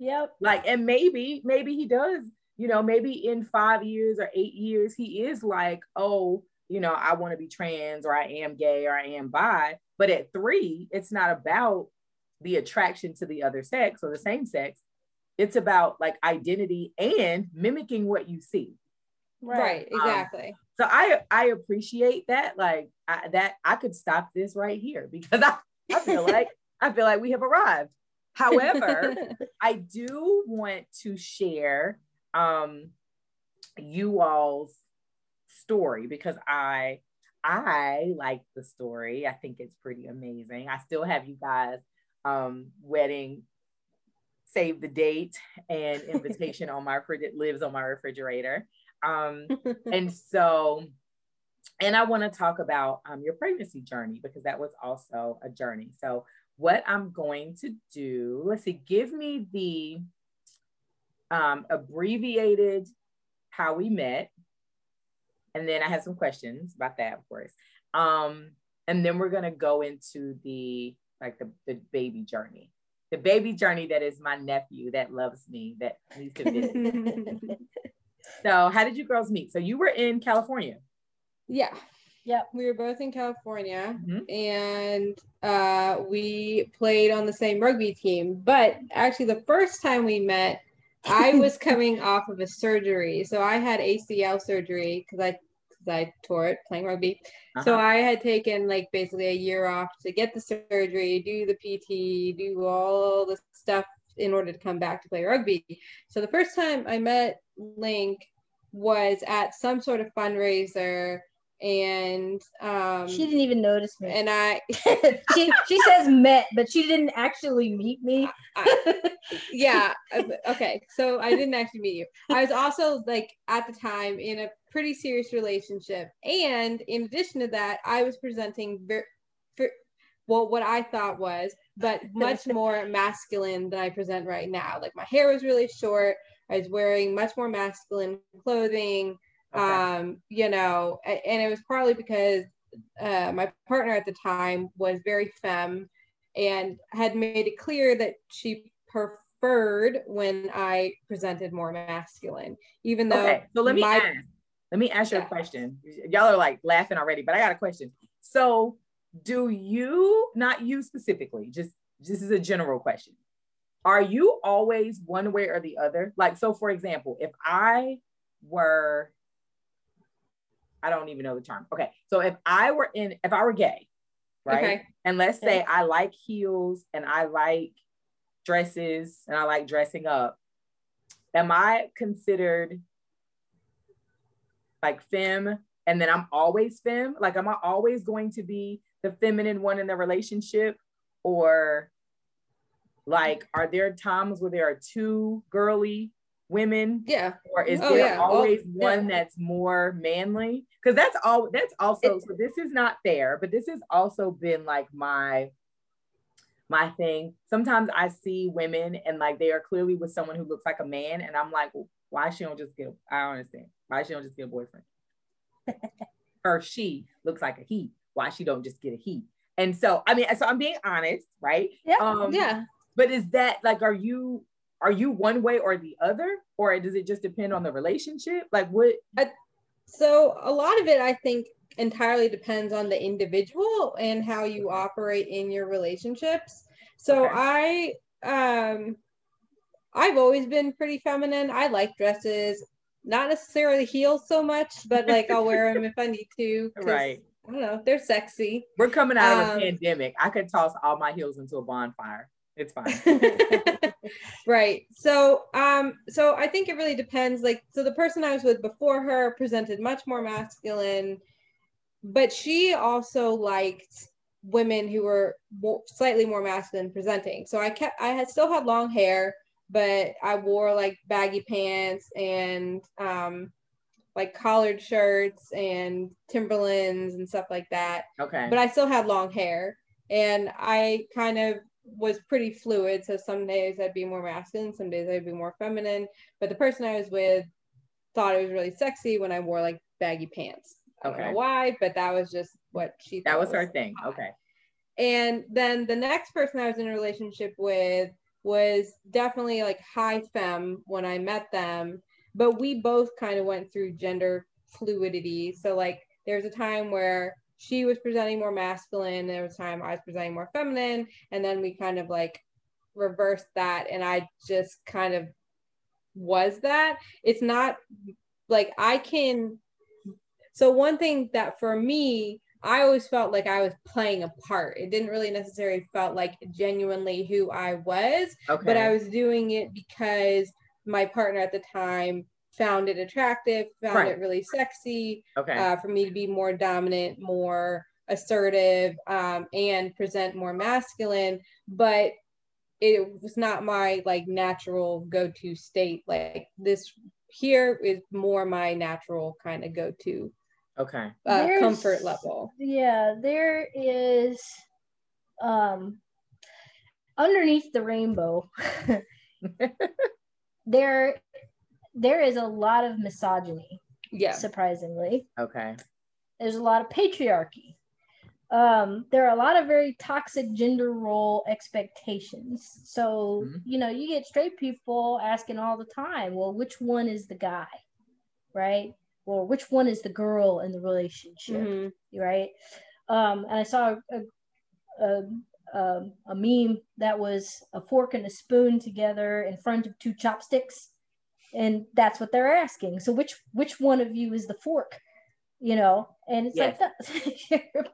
Yep. Like, and maybe, maybe he does, you know, maybe in five years or eight years, he is like, oh, you know, I want to be trans or I am gay or I am bi. But at three, it's not about the attraction to the other sex or the same sex. It's about like identity and mimicking what you see. Right, right. Exactly. Um, so I I appreciate that. Like I, that I could stop this right here because I, I feel like I feel like we have arrived. However, I do want to share um, you all's story because I I like the story. I think it's pretty amazing. I still have you guys um wedding save the date and invitation on my fridge. It lives on my refrigerator. Um and so and I want to talk about um your pregnancy journey because that was also a journey. So what I'm going to do, let's see, give me the um abbreviated how we met. And then I have some questions about that, of course. Um, and then we're gonna go into the, like the, the baby journey. The baby journey that is my nephew that loves me, that needs to visit. So how did you girls meet? So you were in California. Yeah, yeah, we were both in California. Mm-hmm. And uh, we played on the same rugby team. But actually the first time we met, I was coming off of a surgery. So I had A C L surgery because I, cause I tore it playing rugby. Uh-huh. So I had taken like basically a year off to get the surgery, do the P T, do all the stuff in order to come back to play rugby. So the first time I met Link was at some sort of fundraiser. And um she didn't even notice me, and I she, she says met, but she didn't actually meet me. I, yeah okay so I didn't actually meet you. I was also like at the time in a pretty serious relationship, and in addition to that I was presenting ver- ver- well what I thought was but much more masculine than I present right now. Like my hair was really short, I was wearing much more masculine clothing. Okay. Um, you know, and it was partly because uh, my partner at the time was very femme and had made it clear that she preferred when I presented more masculine, even though. Okay, so let me my- ask, let me ask you yeah. a question. Y'all are like laughing already, but I got a question. So do you, not you specifically, just, this is a general question. Are you always one way or the other? Like, so for example, if I were, I don't even know the term. Okay. So if I were in, if I were gay, right? Okay. And let's say okay. I like heels and I like dresses and I like dressing up. Am I considered like femme? And then I'm always femme? Like, am I always going to be the feminine one in the relationship? Or like, are there times where there are two girly women? Yeah. Or is oh, there yeah. always well, one yeah. that's more manly? Because that's all that's also it's, so this is not fair, but this has also been like my my thing. Sometimes I see women and like they are clearly with someone who looks like a man, and I'm like, well, why she don't just get I don't understand. Why she don't just get a boyfriend? her she looks like a he. Why she don't just get a he? And so, I mean, so I'm being honest, right? Yeah, um, yeah. But is that like, are you, are you one way or the other? Or does it just depend on the relationship? Like what? I, so a lot of it, I think, entirely depends on the individual and how you operate in your relationships. So okay. I, um, I've always been pretty feminine. I like dresses, not necessarily heels so much, but like I'll wear them if I need to. Right. I don't know. They're sexy. We're coming out of um, a pandemic. I could toss all my heels into a bonfire. It's fine. Right. So, um, so I think it really depends. Like, so the person I was with before her presented much more masculine, but she also liked women who were more, slightly more masculine presenting. So I kept, I had still had long hair, but I wore like baggy pants and, um, like collared shirts and Timberlands and stuff like that. Okay. But I still had long hair and I kind of was pretty fluid. So some days I'd be more masculine, some days I'd be more feminine. But the person I was with thought it was really sexy when I wore like baggy pants. Okay. I don't know why, but that was just what she thought. That was, was her thing. Hot. Okay. And then the next person I was in a relationship with was definitely like high femme when I met them. But we both kind of went through gender fluidity. So like there's a time where she was presenting more masculine, and there was a time I was presenting more feminine. And then we kind of like reversed that. And I just kind of was that. It's not like I can. So one thing that for me, I always felt like I was playing a part. It didn't really necessarily felt like genuinely who I was, okay. But I was doing it because my partner at the time found it attractive, found right. it really sexy, okay. uh, for me to be more dominant, more assertive, um, and present more masculine, but it was not my like natural go-to state. Like this here is more my natural kind of go-to okay. uh, comfort level. Yeah, there is um, underneath the rainbow, There, there is a lot of misogyny. Yeah. Surprisingly. Okay. There's a lot of patriarchy. Um, there are a lot of very toxic gender role expectations. So, mm-hmm. you know, you get straight people asking all the time, well, which one is the guy, right? Or which one is the girl in the relationship, mm-hmm. right? Um, and I saw a, a Um, a meme that was a fork and a spoon together in front of two chopsticks, and that's what they're asking. So which which one of you is the fork, you know? And it's yes. like that.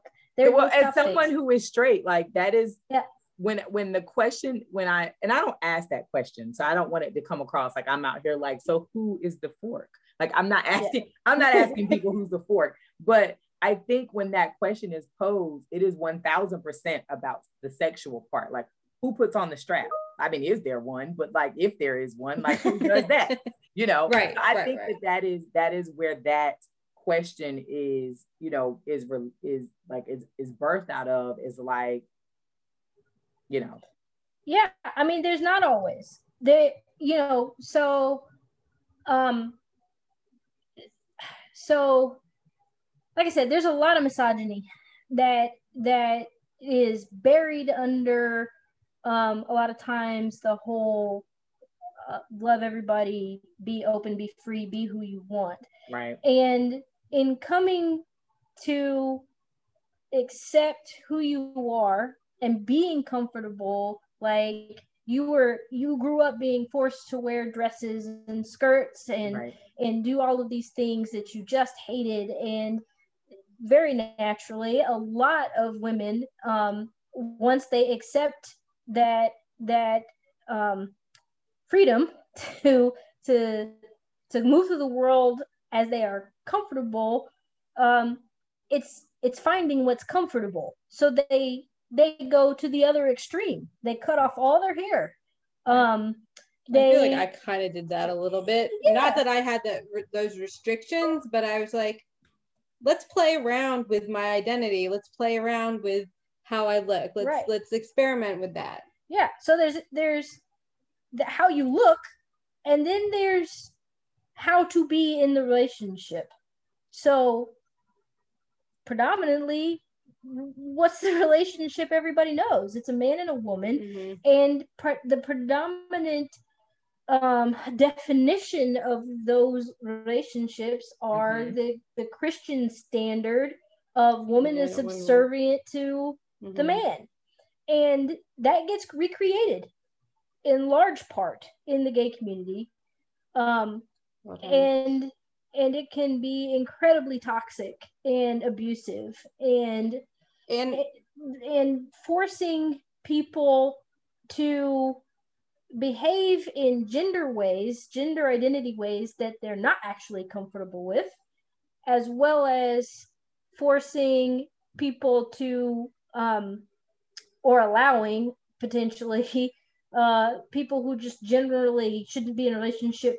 Well, as someone who is straight, like that is yeah. when when the question when I and I don't ask that question, so I don't want it to come across like I'm out here like, so who is the fork? Like I'm not asking yeah. I'm not asking people who's the fork, but I think when that question is posed, it is one thousand percent about the sexual part. Like who puts on the strap? I mean, is there one? But like, if there is one, like who does that? You know, right, so I right, think right. that that is, that is where that question is, you know, is, is like, is, is birthed out of is like, you know. Yeah. I mean, there's not always they, you know, so, um, so, like I said, there's a lot of misogyny that that is buried under um, a lot of times the whole uh, love everybody, be open, be free, be who you want. Right. And in coming to accept who you are and being comfortable, like you were, you grew up being forced to wear dresses and skirts and right. and do all of these things that you just hated and. Very naturally, a lot of women, um, once they accept that that um, freedom to to to move through the world as they are comfortable, um, it's it's finding what's comfortable. So they they go to the other extreme. They cut off all their hair. Um, they, I feel like I kind of did that a little bit. Yeah. Not that I had that those restrictions, but I was like. Let's play around with my identity. Let's play around with how I look. Let's right. let's experiment with that. Yeah. So there's there's the, how you look, and then there's how to be in the relationship. So predominantly, what's the relationship everybody knows? It's a man and a woman. Mm-hmm. And pre- the predominant um, definition of those relationships are mm-hmm. the, the Christian standard of woman yeah, is subservient to mm-hmm. the man. And that gets recreated in large part in the gay community. Um, okay. And and it can be incredibly toxic and abusive and, and and forcing people to behave in gender ways, gender identity ways that they're not actually comfortable with, as well as forcing people to, um, or allowing potentially uh, people who just generally shouldn't be in a relationship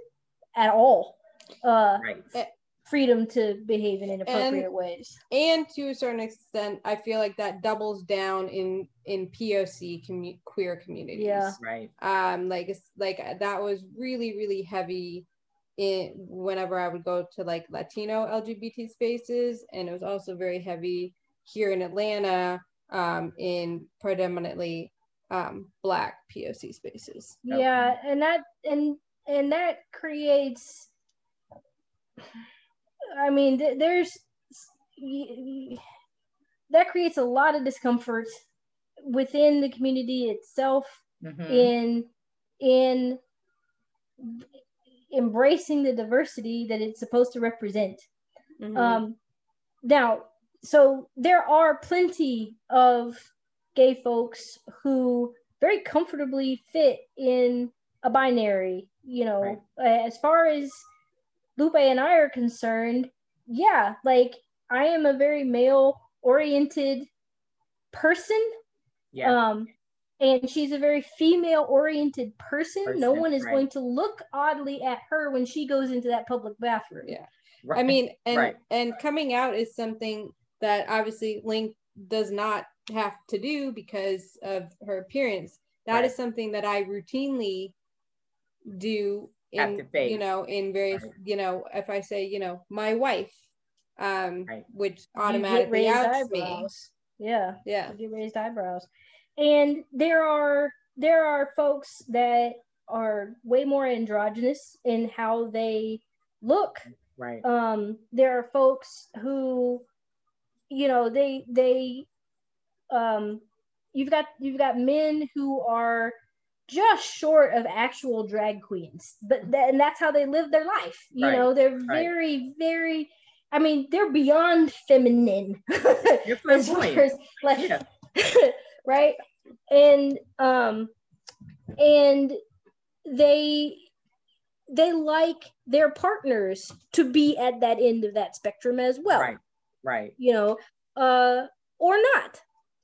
at all. Uh, right. Freedom to behave in inappropriate and, ways. And to a certain extent, I feel like that doubles down in in P O C commu- queer communities. Yeah, right. Um, like like that was really really heavy in whenever I would go to like Latino L G B T spaces, and it was also very heavy here in Atlanta um, in predominantly um, Black P O C spaces. Yeah, okay. and that and and that creates. I mean, th- there's that creates a lot of discomfort within the community itself mm-hmm. in in embracing the diversity that it's supposed to represent. Mm-hmm. Um, now, so there are plenty of gay folks who very comfortably fit in a binary, you know, right. as far as Lupe and I are concerned, yeah, like I am a very male-oriented person, yeah. um, and she's a very female-oriented person. person no one is right. going to look oddly at her when she goes into that public bathroom. Yeah, right. I mean, and right. and coming out is something that obviously Link does not have to do because of her appearance. That right. is something that I routinely do. In, you know, in various, right. you know, if I say, you know, my wife, um, right. which automatically outs me. Yeah, yeah. You raised eyebrows, and there are there are folks that are way more androgynous in how they look. Right. Um, there are folks who, you know, they they, um, you've got you've got men who are. Just short of actual drag queens, but th- and that's how they live their life. You right. know, they're very, right. very. I mean, they're beyond feminine. You're flamboyant, like, yeah. right? And um, and they they like their partners to be at that end of that spectrum as well, right? Right. You know, uh, or not.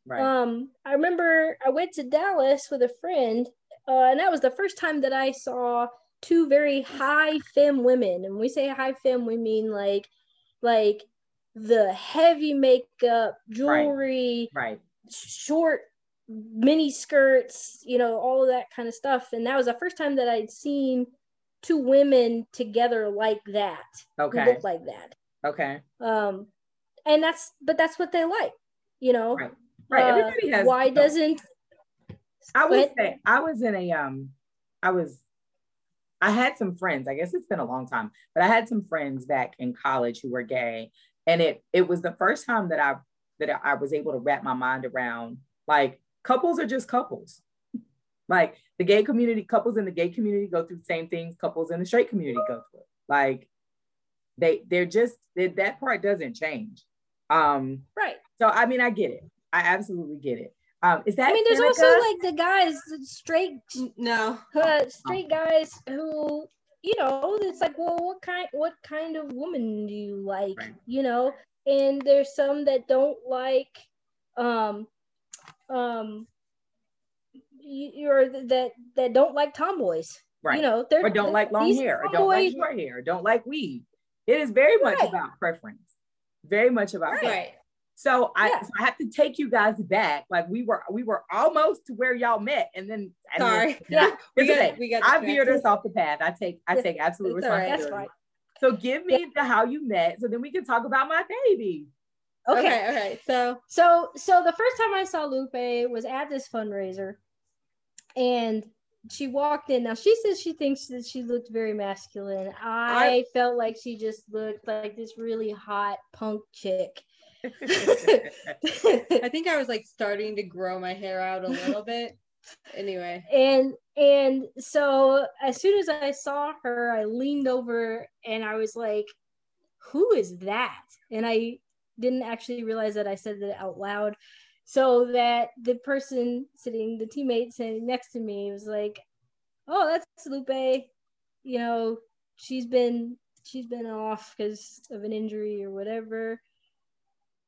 Right. Um, I remember I went to Dallas with a friend. Uh, and that was the first time that I saw two very high femme women. And when we say high femme, we mean like, like the heavy makeup, jewelry, right. right. short mini skirts, you know, all of that kind of stuff. And that was the first time that I'd seen two women together like that. Okay. Who looked like that. Okay. Um, and that's, but that's what they like, you know. Right. Right. Uh, Everybody has. Why doesn't. I would say I was in a um I was I had some friends, I guess it's been a long time, but I had some friends back in college who were gay, and it it was the first time that I that I was able to wrap my mind around like couples are just couples. Like the gay community, couples in the gay community go through the same things couples in the straight community go through. Like they they're just they, that part doesn't change. Um right. So I mean I get it. I absolutely get it. Um, is that I mean, there's Seneca? Also like the guys, straight, no, uh, straight guys who, you know, it's like, well, what kind, what kind of woman do you like, right. you know? And there's some that don't like, um, um, you're that that don't like tomboys, right? You know, they're or don't like long hair, tomboys, or don't like short hair, or don't like weave. It is very much right. about preference, very much about right. preference. So I, yeah. so I have to take you guys back. Like we were, we were almost to where y'all met, and then and sorry, then, yeah, we got, we got I veered us off the path. I take, I take absolute responsibility. Right. So give me the how you met, so then we can talk about my baby. Okay. Okay. Okay. So, so, so the first time I saw Lupe was at this fundraiser, and she walked in. Now she says she thinks that she looked very masculine. I, I felt like she just looked like this really hot punk chick. I think I was like starting to grow my hair out a little bit. Anyway. And and so as soon as I saw her, I leaned over and I was like, who is that? And I didn't actually realize that I said that out loud. So that the person sitting, the teammate sitting next to me was like, oh, that's Lupe. You know, she's been, she's been off because of an injury or whatever.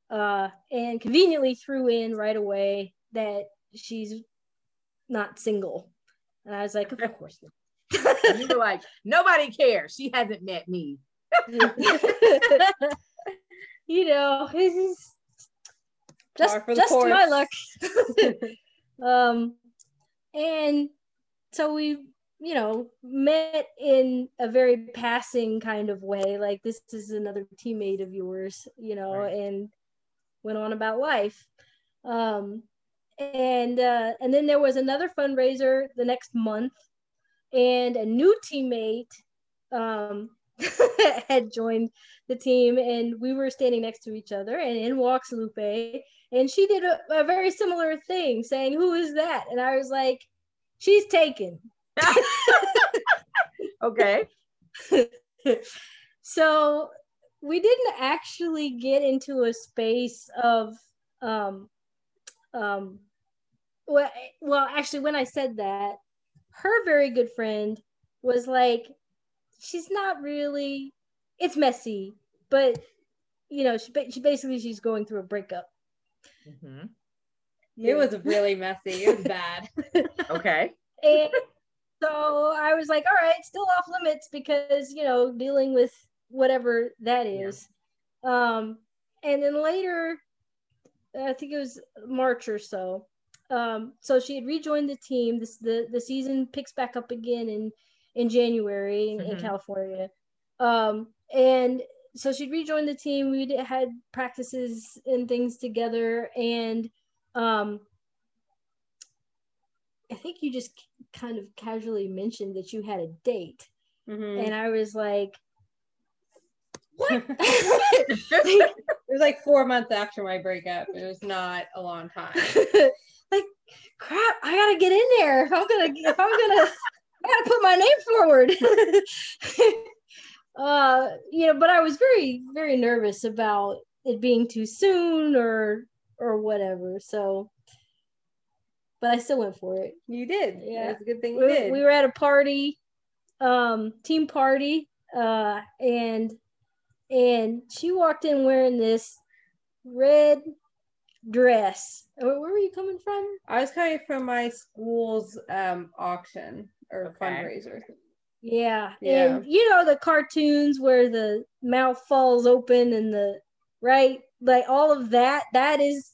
Uh, and conveniently threw in right away that she's not single. And I was like, of course not. You were like, nobody cares. She hasn't met me. You know, this is just, just my luck. um, and so we, you know, met in a very passing kind of way. Like, this is another teammate of yours, you know, right. And went on about life. Um, and uh, and then there was another fundraiser the next month, and a new teammate um, had joined the team, and we were standing next to each other, and in walks Lupe, and she did a, a very similar thing, saying, who is that? And I was like, she's taken. Okay. So we didn't actually get into a space of, um, um, well, well, actually, when I said that, her very good friend was like, she's not really, it's messy, but, you know, she, she basically, she's going through a breakup. Mm-hmm. Yeah. It was really messy. It was bad. Okay. And so I was like, all right, still off limits because, you know, dealing with whatever that is. Yeah. Um, and then later, I think it was March or so. Um, so she had rejoined the team. This, the, the season picks back up again in, in January in, mm-hmm. in California. Um, and so she'd rejoined the team. We had practices and things together. And um, I think you just kind of casually mentioned that you had a date. Mm-hmm. And I was like, what? It was like four months after my breakup. It was not a long time. Like, crap, I gotta get in there. If I'm gonna, if I'm gonna, I gotta put my name forward. uh, you know, but I was very, very nervous about it being too soon or, or whatever. So, but I still went for it. You did. Yeah, it's a good thing you we, did. We were at a party, um, team party, uh, and. And she walked in wearing this red dress. Where were you coming from? I was coming from my school's um, auction or okay. fundraiser. Yeah. yeah. And you know, the cartoons where the mouth falls open and the, right? Like all of that, that is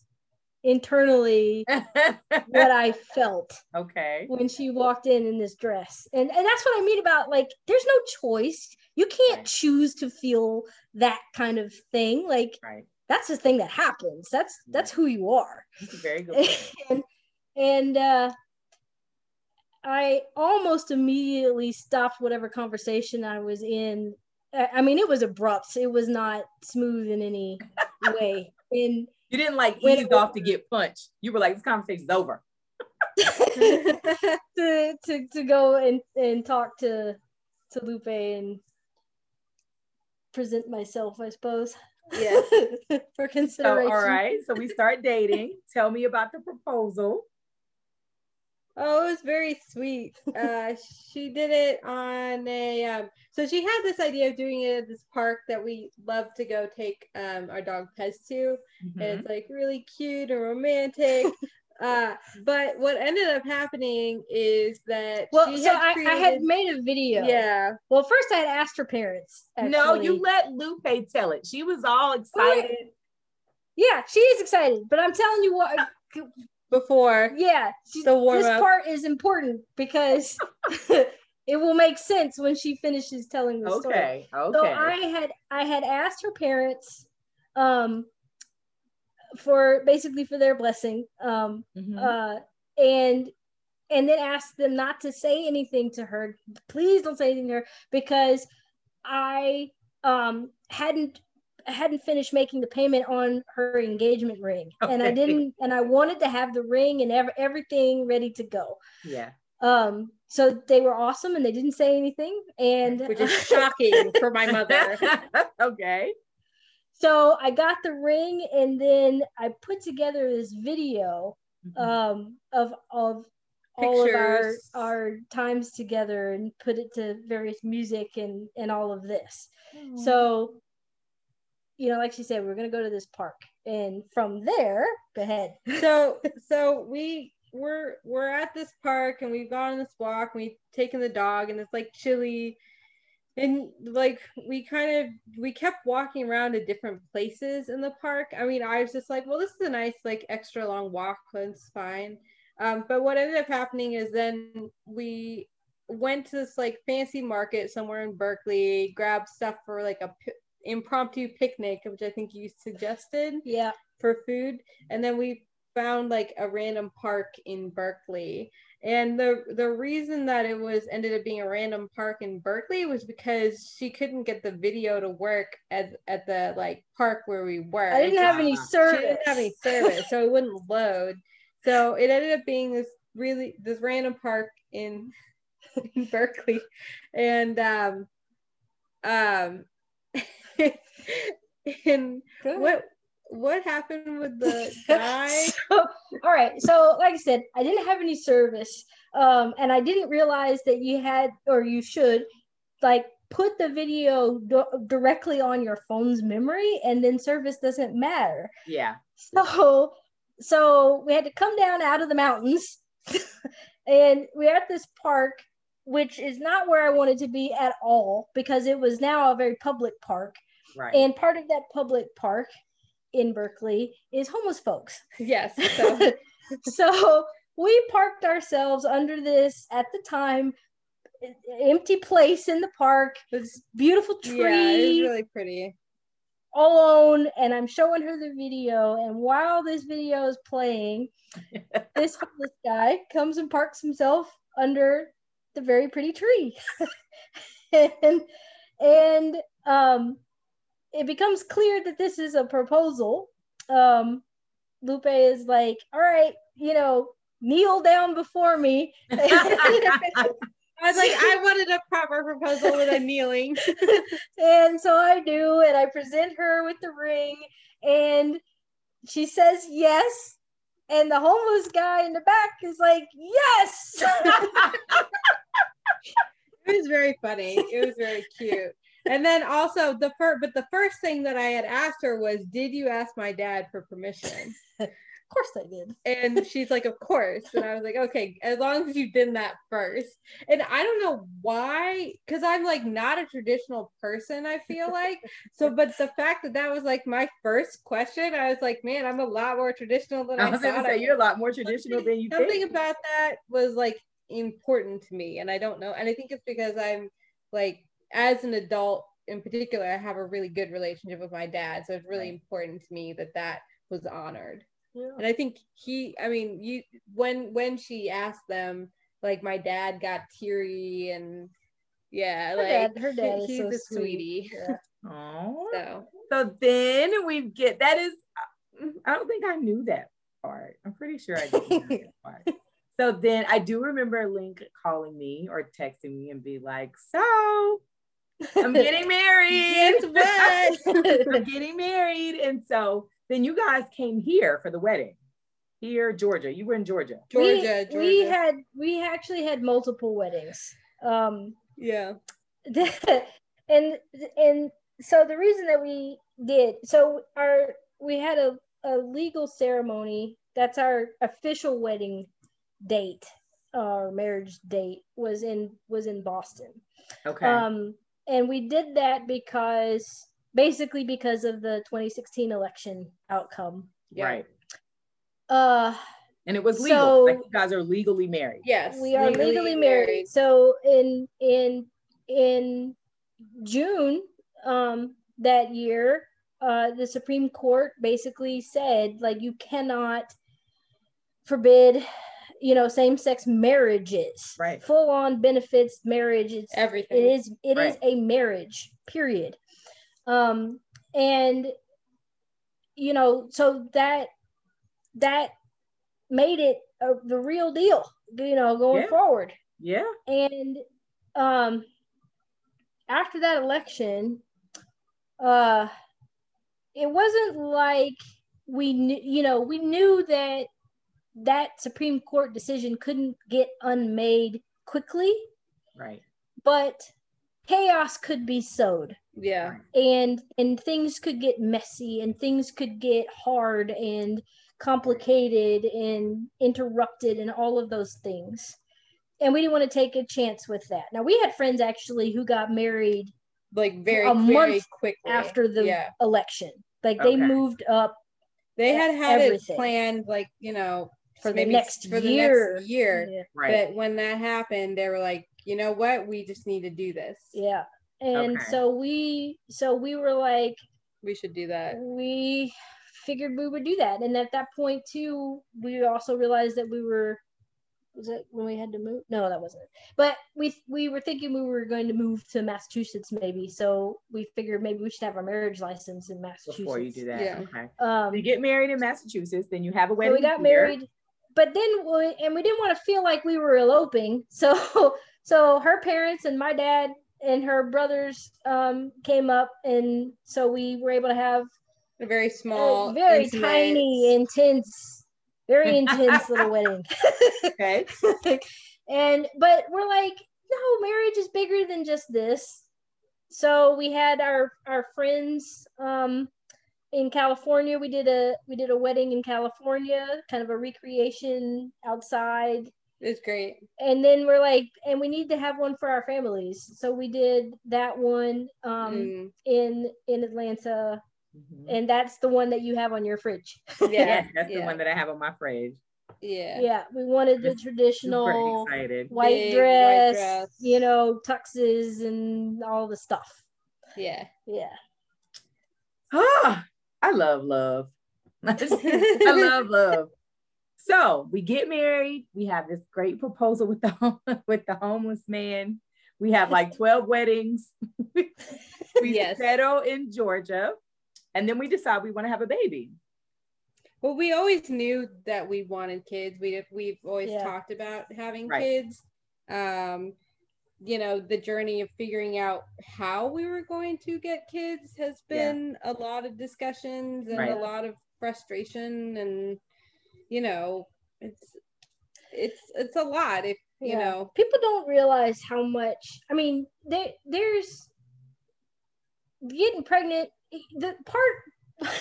internally what I felt. Okay. When she walked in in this dress. And and that's what I mean about like, there's no choice. You can't right. choose to feel that kind of thing. Like right. that's the thing that happens. That's that's who you are. That's a very good point. And, and uh, I almost immediately stopped whatever conversation I was in. I mean, it was abrupt. It was not smooth in any way. And you didn't like ease off to get punched. You were like, this conversation's over. to, to to go and, and talk to to Lupe and present myself, I suppose. Yeah. For consideration. So, all right. So we start dating. Tell me about the proposal. Oh, it was very sweet. Uh, she did it on a, um, so she had this idea of doing it at this park that we love to go take um, our dog Pez to. Mm-hmm. And it's like really cute and romantic. Uh, but what ended up happening is that well, she so had created, I, I had made a video. Yeah. Well, first I had asked her parents. Actually. No, you let Lupe tell it. She was all excited. Oh, yeah. yeah, she is excited. But I'm telling you what. Before. Yeah. She, the warm this up. Part is important because it will make sense when she finishes telling the okay, story. Okay. Okay. So I had I had asked her parents. Um. for basically for their blessing, um, mm-hmm. uh, and and then asked them not to say anything to her. Please don't say anything to her, because I um, hadn't hadn't finished making the payment on her engagement ring, okay. and I didn't, and I wanted to have the ring and ev- everything ready to go. Yeah. Um, so they were awesome, and they didn't say anything, and which is shocking for my mother. Okay. So I got the ring, and then I put together this video mm-hmm. um, of, of all of our, our times together, and put it to various music and, and all of this. Mm-hmm. So, you know, like she said, we're going to go to this park, and from there, go ahead. So, so we we're, we're at this park, and we've gone on this walk, and we've taken the dog, and it's like chilly. And like, we kind of, we kept walking around to different places in the park. I mean, I was just like, well, this is a nice, like, extra long walk, but it's fine. Um, but what ended up happening is then we went to this like fancy market somewhere in Berkeley, grabbed stuff for like a p- impromptu picnic, which I think you suggested. Yeah. For food. And then we found like a random park in Berkeley. And the the reason that it was ended up being a random park in Berkeley was because she couldn't get the video to work at at the like park where we were. I didn't have any service. She didn't have any service, so it wouldn't load. So it ended up being this really this random park in, in Berkeley, and um, um, and Good. what. What happened with the guy? So, all right. So like I said, I didn't have any service. Um, and I didn't realize that you had, or you should like put the video do- directly on your phone's memory, and then service doesn't matter. Yeah. So, so we had to come down out of the mountains and we're at this park, which is not where I wanted to be at all, because it was now a very public park. Right. And part of that public park in Berkeley is homeless folks. Yes. So. So we parked ourselves under this, at the time, empty place in the park. This beautiful tree. Yeah, it was really pretty. Alone, and I'm showing her the video, and while this video is playing, this homeless guy comes and parks himself under the very pretty tree. and and um it becomes clear that this is a proposal. Um, Lupe is like, all right, you know, kneel down before me. I was like, I wanted a proper proposal with a kneeling. And so I do, and I present her with the ring, and she says yes. And the homeless guy in the back is like, yes! It was very funny. It was very cute. And then also the first, but the first thing that I had asked her was, did you ask my dad for permission? Of course I did. And she's like, of course. And I was like, okay, as long as you've done that first. And I don't know why, because I'm like not a traditional person, I feel like. So, but the fact that that was like my first question, I was like, man, I'm a lot more traditional than I, I was thought. Say, I you're a lot more traditional than you something think. Something about that was like important to me. And I don't know. And I think it's because I'm like, as an adult in particular, I have a really good relationship with my dad, so it's really important to me that that was honored. Yeah. And I think he, I mean, you, when when she asked them, like my dad got teary, and yeah, her like dad, her dad he, is he's so a sweetie. Yeah. so so then we get that is, I don't think I knew that part. I'm pretty sure I didn't know that part. So then I do remember Link calling me or texting me and be like, so. I'm getting married. Guess what? I'm getting married. And so then you guys came here for the wedding. Here, Georgia. You were in Georgia. Georgia, we, Georgia. We had we actually had multiple weddings. Um, yeah. and and so the reason that we did so our we had a, a legal ceremony. That's our official wedding date. Our marriage date was in was in Boston. Okay. Um, And we did that because, basically because of the twenty sixteen election outcome. Right. Uh, and it was legal. So like you guys are legally married. Yes. We are legally, legally married. married. So in in in June um, that year, uh, the Supreme Court basically said, like, you cannot forbid, you know, same-sex marriages, right? Full-on benefits, marriage. It's everything. It is. It right. is a marriage. Period. Um, and you know, so that that made it a, the real deal. You know, going yeah. forward. Yeah. And um, after that election, uh, it wasn't like we knew. You know, we knew that. that Supreme Court decision couldn't get unmade quickly. Right. But chaos could be sowed. Yeah. And and things could get messy and things could get hard and complicated and interrupted and all of those things. And we didn't want to take a chance with that. Now, we had friends actually who got married like very, a very month quickly after the yeah. election. Like they okay. moved up. They had had everything. It planned like, you know, for the next for year. The next year. Yeah. Right. But when that happened, they were like, you know what, we just need to do this. Yeah. And okay. so we so we were like, we should do that. We figured we would do that. And at that point too, we also realized that we were was it when we had to move? No, that wasn't it. But we we were thinking we were going to move to Massachusetts maybe. So we figured maybe we should have our marriage license in Massachusetts. Before you do that. Yeah. Okay. Um, you get married in Massachusetts, then you have a wedding. So we got here. married, but then we, and we didn't want to feel like we were eloping. So so her parents and my dad and her brothers um, came up, and so we were able to have a very small, a very intimate. tiny, intense. Very intense little wedding. Okay. And, but we're like, no, marriage is bigger than just this. So we had our, our friends um, in California. We did a, we did a wedding in California, kind of a recreation outside. It's great. And then we're like, and we need to have one for our families. So we did that one um, mm. in, in Atlanta. Mm-hmm. And that's the one that you have on your fridge. Yeah, yeah that's yeah. the one that I have on my fridge. Yeah, yeah. We wanted the Just traditional white, Big, dress, white dress, you know, tuxes and all the stuff. Yeah, yeah. Oh, I love love. I love love. So we get married. We have this great proposal with the home, with the homeless man. We have like twelve weddings. we yes. settle in Georgia. And then we decide we want to have a baby. Well, we always knew that we wanted kids. We, we've always yeah. talked about having right. kids. Um, you know, the journey of figuring out how we were going to get kids has been yeah. a lot of discussions and right. a lot of frustration. And, you know, it's, it's, it's a lot. If, you yeah. know, people don't realize how much, I mean, there, there's getting pregnant. The part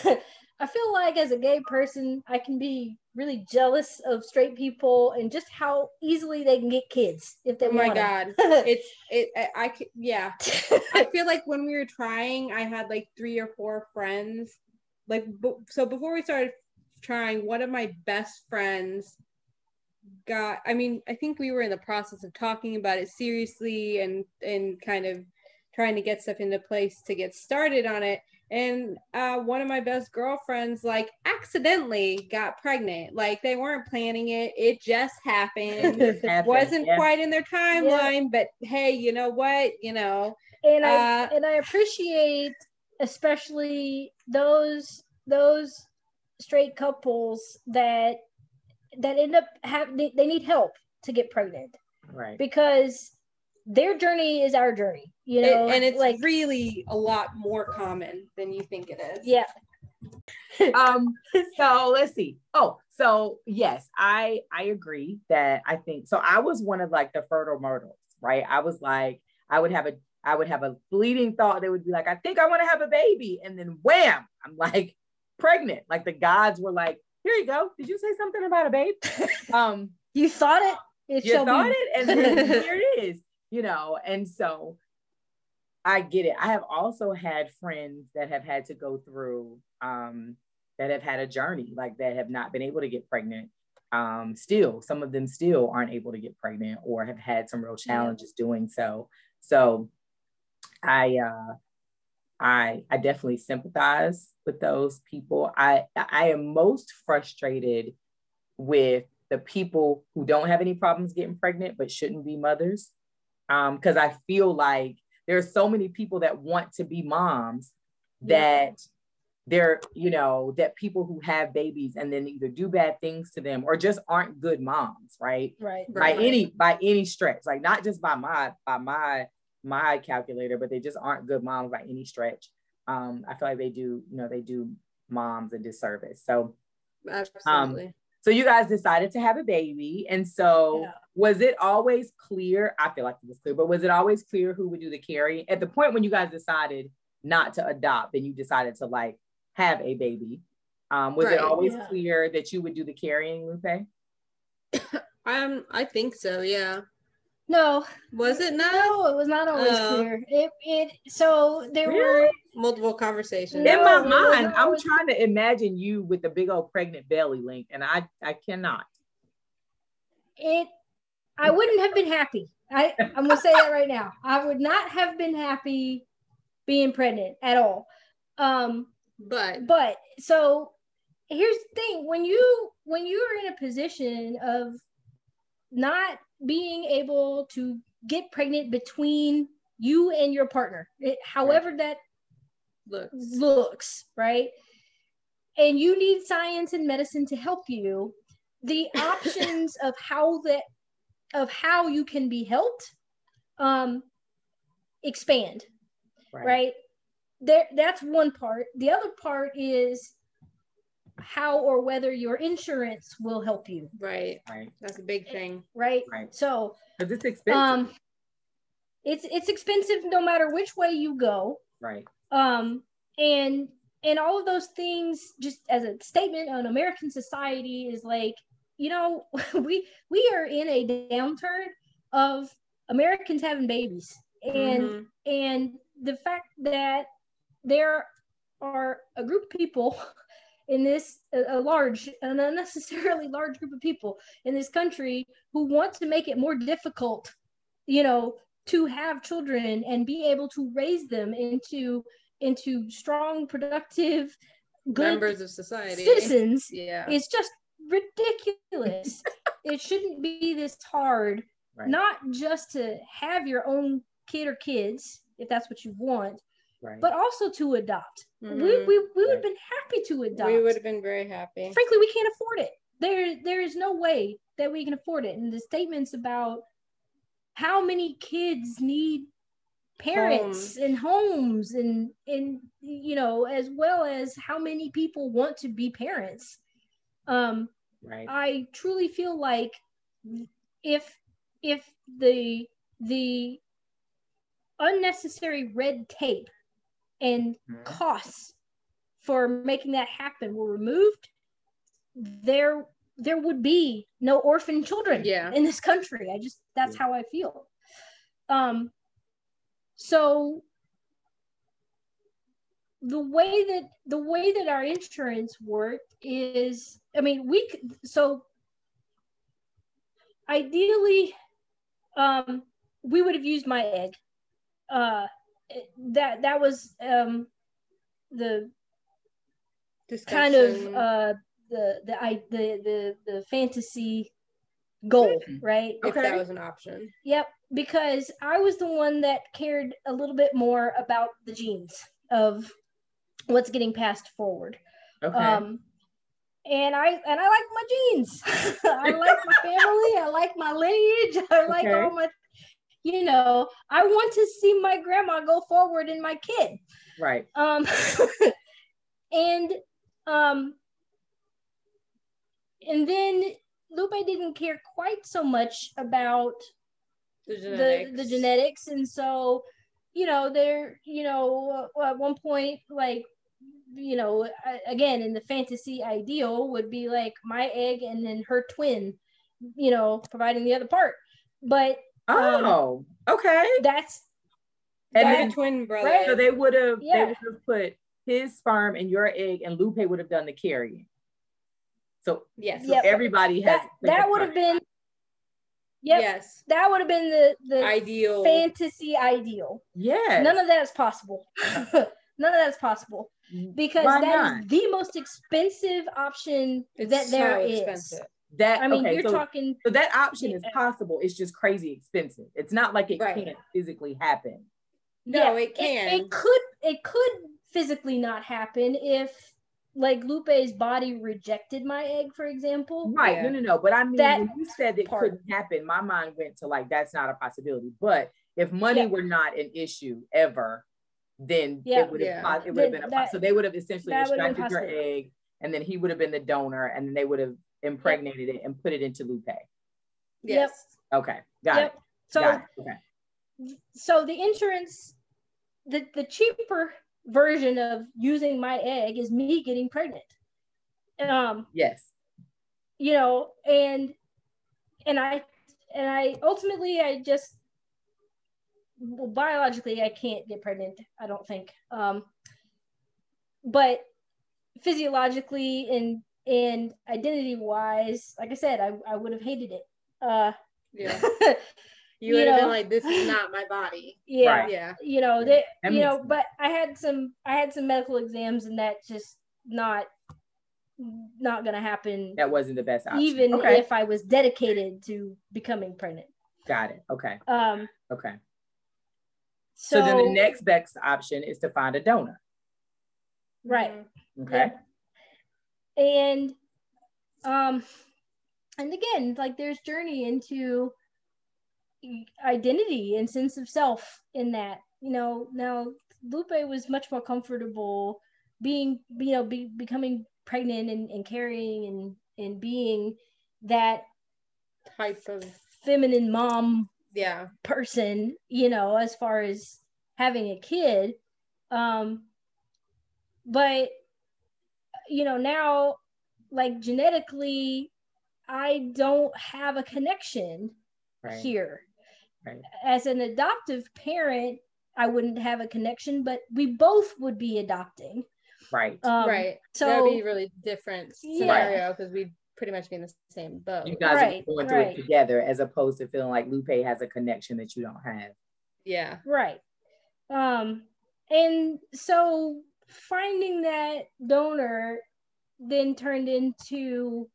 I feel like as a gay person, I can be really jealous of straight people and just how easily they can get kids if they oh want. Oh my god, it's it. I, I yeah. I feel like when we were trying, I had like three or four friends. Like so, before we started trying, one of my best friends got. I mean, I think we were in the process of talking about it seriously and and kind of trying to get stuff into place to get started on it. And uh, one of my best girlfriends, like, accidentally got pregnant. Like, they weren't planning it. It just happened. It just happened. Wasn't yeah. quite in their timeline, yeah. but hey, you know what? You know. And I uh, and I appreciate especially those those straight couples that that end up have they, they need help to get pregnant, right? Because their journey is our journey, you know, it, and it's like really a lot more common than you think it is. Yeah. um. So let's see. Oh, so yes, I I agree that I think so. I was one of like the fertile myrtles, right? I was like, I would have a I would have a fleeting thought that would be like, I think I want to have a baby, and then wham, I'm like pregnant. Like the gods were like, here you go. Did you say something about a babe? Um, you thought it. It you thought be. it, and then here it is. You know, and so I get it. I have also had friends that have had to go through, um, that have had a journey, like that have not been able to get pregnant. Um, still, some of them still aren't able to get pregnant or have had some real challenges doing so. So I, uh, I, I definitely sympathize with those people. I, I am most frustrated with the people who don't have any problems getting pregnant, but shouldn't be mothers. Um, because I feel like there are so many people that want to be moms that yeah. they're, you know, that people who have babies and then either do bad things to them or just aren't good moms, right? Right. By right. any by any stretch, like not just by my by my my calculator, but they just aren't good moms by any stretch. Um, I feel like they do, you know, they do moms a disservice. So absolutely. Um, so you guys decided to have a baby. And so yeah. was it always clear? I feel like it was clear, but was it always clear who would do the carrying? At the point when you guys decided not to adopt and you decided to like have a baby, um, was right. it always yeah. clear that you would do the carrying, Lupe? um, I think so, yeah. No. Was it not? No, it was not always uh, clear. It it so there really? were multiple conversations. In my no, mind, I'm always... trying to imagine you with the big old pregnant belly, Link, and I I cannot. It I wouldn't have been happy. I, I'm gonna say that right now. I would not have been happy being pregnant at all. Um but but so here's the thing, when you when you are in a position of not being able to get pregnant between you and your partner, it, however right. that looks. looks, right? And you need science and medicine to help you. The options of how that, of how you can be helped, um, expand, right? right? There, that's one part. The other part is how or whether your insurance will help you. Right. Right. That's a big thing. Right. Right. So it's expensive. Um, it's it's expensive no matter which way you go. Right. Um, and and all of those things, just as a statement on American society, is like, you know, we we are in a downturn of Americans having babies. And mm-hmm. and the fact that there are a group of people in this, a large, an unnecessarily large group of people in this country who want to make it more difficult, you know, to have children and be able to raise them into, into strong, productive, good members of society, citizens. Yeah. It's just ridiculous. It shouldn't be this hard, right. not just to have your own kid or kids, if that's what you want, right. but also to adopt. Mm-hmm. We we, we would have been happy to adopt. We would have been very happy. Frankly, we can't afford it. There there is no way that we can afford it. And the statements about how many kids need parents homes. and homes and and you know, as well as how many people want to be parents. Um, right. I truly feel like if if the the unnecessary red tape and costs for making that happen were removed, there there would be no orphan children yeah. in this country. I just, that's yeah. how I feel. Um, so the way that the way that our insurance worked is, I mean, we could, so ideally, um, we would have used my egg. Uh, that that was um the discussion. kind of uh the the I the the the fantasy goal, right? If okay. that was an option. Yep, because I was the one that cared a little bit more about the genes of what's getting passed forward. Okay. Um, and I and I like my genes. I like my family. I like my lineage. I like okay. all my. You know, I want to see my grandma go forward in my kid. Right. Um, and um, and then Lupe didn't care quite so much about the genetics. The, the genetics. And so, you know, there, you know, at one point, like, you know, again, in the fantasy ideal would be like my egg and then her twin, you know, providing the other part. But Oh, um, okay. That's and that, then twin brother. Right? So they would have yeah. they would have put his sperm in your egg, and Lupe would have done the carrying. So yes, so yep. everybody has that, that would have been. Yep, yes, that would have been the the ideal fantasy ideal. Yes, none of that is possible. None of that is possible because Why that not? Is the most expensive option it's that there so is. Expensive. That I mean, okay, you're so, talking. So that option yeah. is possible. It's just crazy expensive. It's not like it right. can't physically happen. No, yeah, it can. It, it could. It could physically not happen if, like, Lupe's body rejected my egg, for example. Right. Yeah. No, no, no. But I mean, that when you said it part. couldn't happen, my mind went to like that's not a possibility. But if money yeah. were not an issue ever, then yeah. it would have. Yeah. It would have been a that, so they would have essentially extracted your egg, and then he would have been the donor, and then they would have impregnated yep. it and put it into Lupe. Yes. Yep. Okay. Got yep. it. So, Got it. Okay. So the insurance, the, the cheaper version of using my egg is me getting pregnant. Um, yes. You know, and, and I, and I ultimately, I just, well, biologically, I can't get pregnant, I don't think. Um, but physiologically and and identity wise, like I said, I, I would have hated it. Uh, yeah. You would have been like, this is not my body. Yeah. Right. Yeah. You know, they, that you know, sense. But I had some, I had some medical exams and that just not, not going to happen. That wasn't the best option. Even okay. if I was dedicated to becoming pregnant. Got it. Okay. Um, okay. So, so then the next best option is to find a donor. Right. Okay. Yeah. And, um, and again, like there's journey into identity and sense of self in that, you know, now Lupe was much more comfortable being, you know, be, becoming pregnant and, and carrying and, and being that type of feminine mom yeah. person, you know, as far as having a kid. Um, but you know, now, like genetically, I don't have a connection right. here. Right. As an adoptive parent, I wouldn't have a connection, but we both would be adopting. Right. Um, right. So that would be a really different scenario because yeah. we'd pretty much be in the same boat. You guys right. are going through right. it together as opposed to feeling like Lupe has a connection that you don't have. Yeah. Right. Um, and so finding that donor then turned into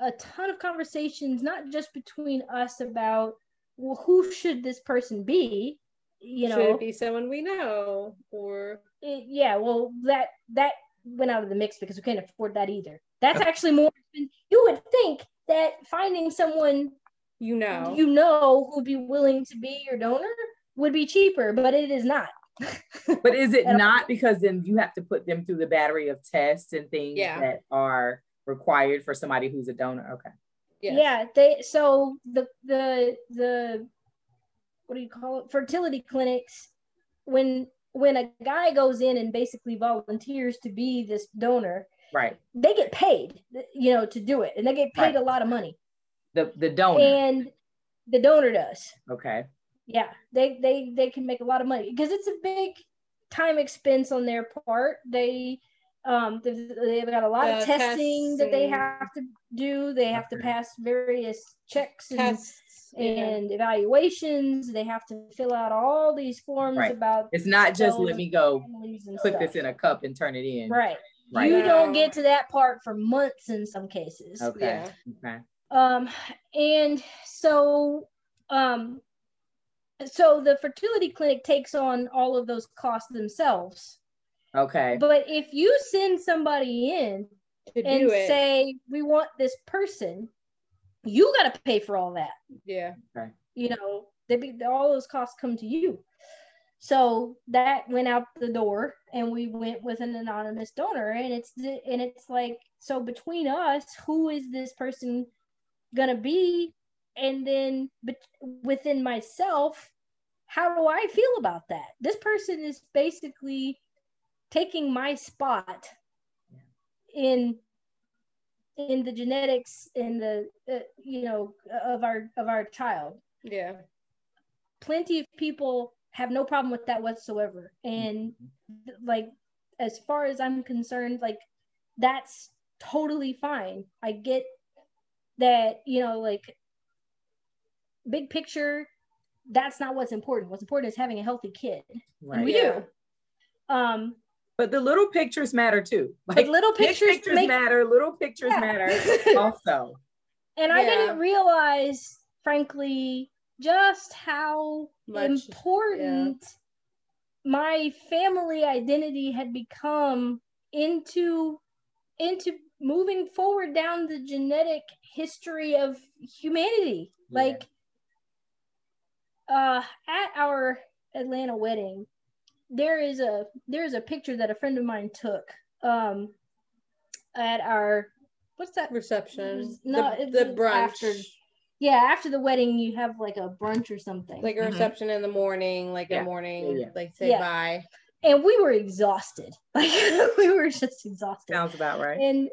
a ton of conversations, not just between us about, well, who should this person be? You know, should it be someone we know? Or it, yeah, well, that that went out of the mix because we can't afford that either. That's actually more. You would think that finding someone you know, you know, who'd be willing to be your donor would be cheaper, but it is not. But is it not, because then you have to put them through the battery of tests and things yeah. that are required for somebody who's a donor? Okay. Yes. Yeah. They so the the the what do you call it? Fertility clinics. When when a guy goes in and basically volunteers to be this donor, right? They get paid, you know, to do it, and they get paid right. a lot of money. The the donor and the donor does. Okay. Yeah, they they they can make a lot of money because it's a big time expense on their part. They um they've, they've got a lot the of testing, testing that they have to do. They have to pass various checks and, tests, and yeah. evaluations. They have to fill out all these forms right. about. It's not just let me go put this in a cup and turn it in. Right. Right. You don't get to that part for months in some cases. Okay. Yeah. Okay. Um and so um. So the fertility clinic takes on all of those costs themselves. Okay. But if you send somebody in to and say, we want this person, you got to pay for all that. Yeah. Okay. You know, they be, all those costs come to you. So that went out the door and we went with an anonymous donor. And it's, and it's like, so between us, who is this person going to be? And then but within myself, how do I feel about that? This person is basically taking my spot in in the genetics in the uh, you know of our of our child. Yeah. Plenty of people have no problem with that whatsoever. And mm-hmm. like as far as I'm concerned, like that's totally fine. I get that, you know, like big picture, that's not what's important. What's important is having a healthy kid. Right. And we yeah. do. Um, But the little pictures matter too. Like, like little pictures, pictures make, matter, little pictures yeah. matter also. And yeah. I didn't realize, frankly, just how Much, important yeah. my family identity had become into, into moving forward down the genetic history of humanity. Yeah. Like uh, at our Atlanta wedding, there is a there is a picture that a friend of mine took um, at our what's that reception? No, the, the brunch. After, yeah, after the wedding, you have like a brunch or something. Like a reception mm-hmm. in the morning, like yeah. a morning, yeah. like say yeah. bye. And we were exhausted. Like we were just exhausted. Sounds about right. And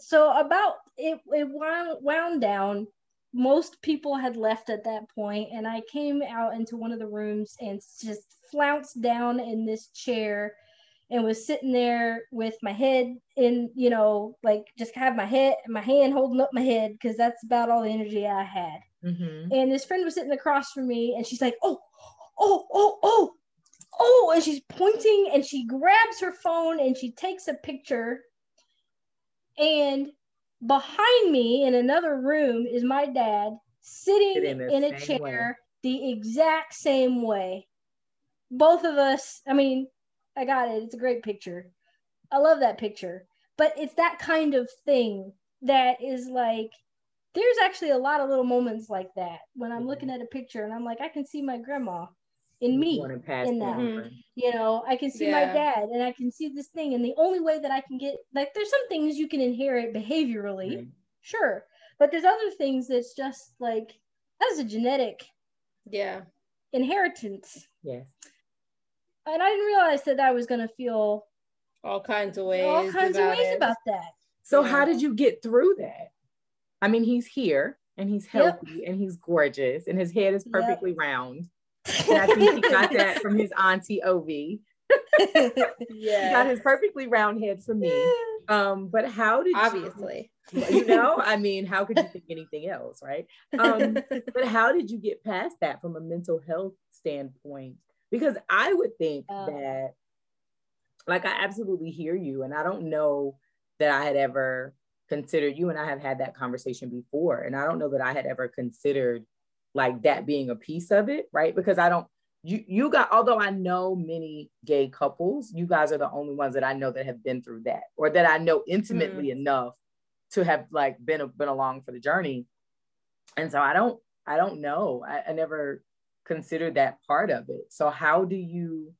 so about it, it wound, wound down. Most people had left at that point, and I came out into one of the rooms and just flounced down in this chair and was sitting there with my head in, you know, like just have my head, my hand holding up my head, because that's about all the energy I had. Mm-hmm. And this friend was sitting across from me, and she's like, oh, oh, oh, oh, oh, and she's pointing, and she grabs her phone and she takes a picture. And behind me in another room is my dad sitting in, in a chair way. The exact same way. Both of us, I mean, I got it. It's a great picture. I love that picture. But it's that kind of thing that is like, there's actually a lot of little moments like that when I'm yeah. looking at a picture and I'm like, I can see my grandma in me in that. Mm-hmm. You know, I can see yeah. my dad and I can see this thing. And the only way that I can get, like, there's some things you can inherit behaviorally, right. sure. But there's other things that's just like, that's a genetic yeah. inheritance. Yeah. And I didn't realize that I was going to feel all kinds of ways, all kinds of ways about that. So yeah. how did you get through that? I mean, he's here and he's healthy yep. and he's gorgeous and his head is perfectly yep. round. And I think he got that from his auntie Ovi. Yeah, he got his perfectly round head from me. Um, but how did obviously, you, you know, I mean, how could you think anything else, right? Um, but how did you get past that from a mental health standpoint? Because I would think um, that, like, I absolutely hear you, and I don't know that I had ever considered. You and I have had that conversation before, and I don't know that I had ever considered like that being a piece of it, right? Because I don't, you you got, although I know many gay couples, you guys are the only ones that I know that have been through that, or that I know intimately mm. enough to have like been been along for the journey. And so I don't, I don't know. I, I never considered that part of it. So how do you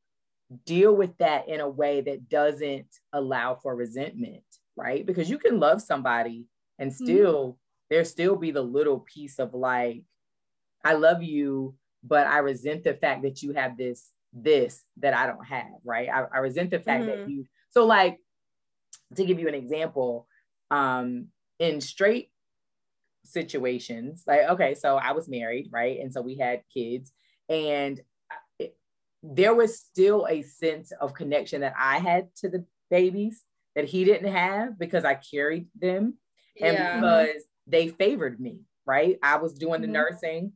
deal with that in a way that doesn't allow for resentment, right? Because you can love somebody and still, mm. there still be the little piece of like, I love you, but I resent the fact that you have this, this that I don't have, right? I, I resent the fact mm-hmm. that you, so like, to give you an example, um, in straight situations, like, okay, so I was married, right? And so we had kids, and it, there was still a sense of connection that I had to the babies that he didn't have, because I carried them and yeah. because they favored me, right? I was doing the mm-hmm. nursing.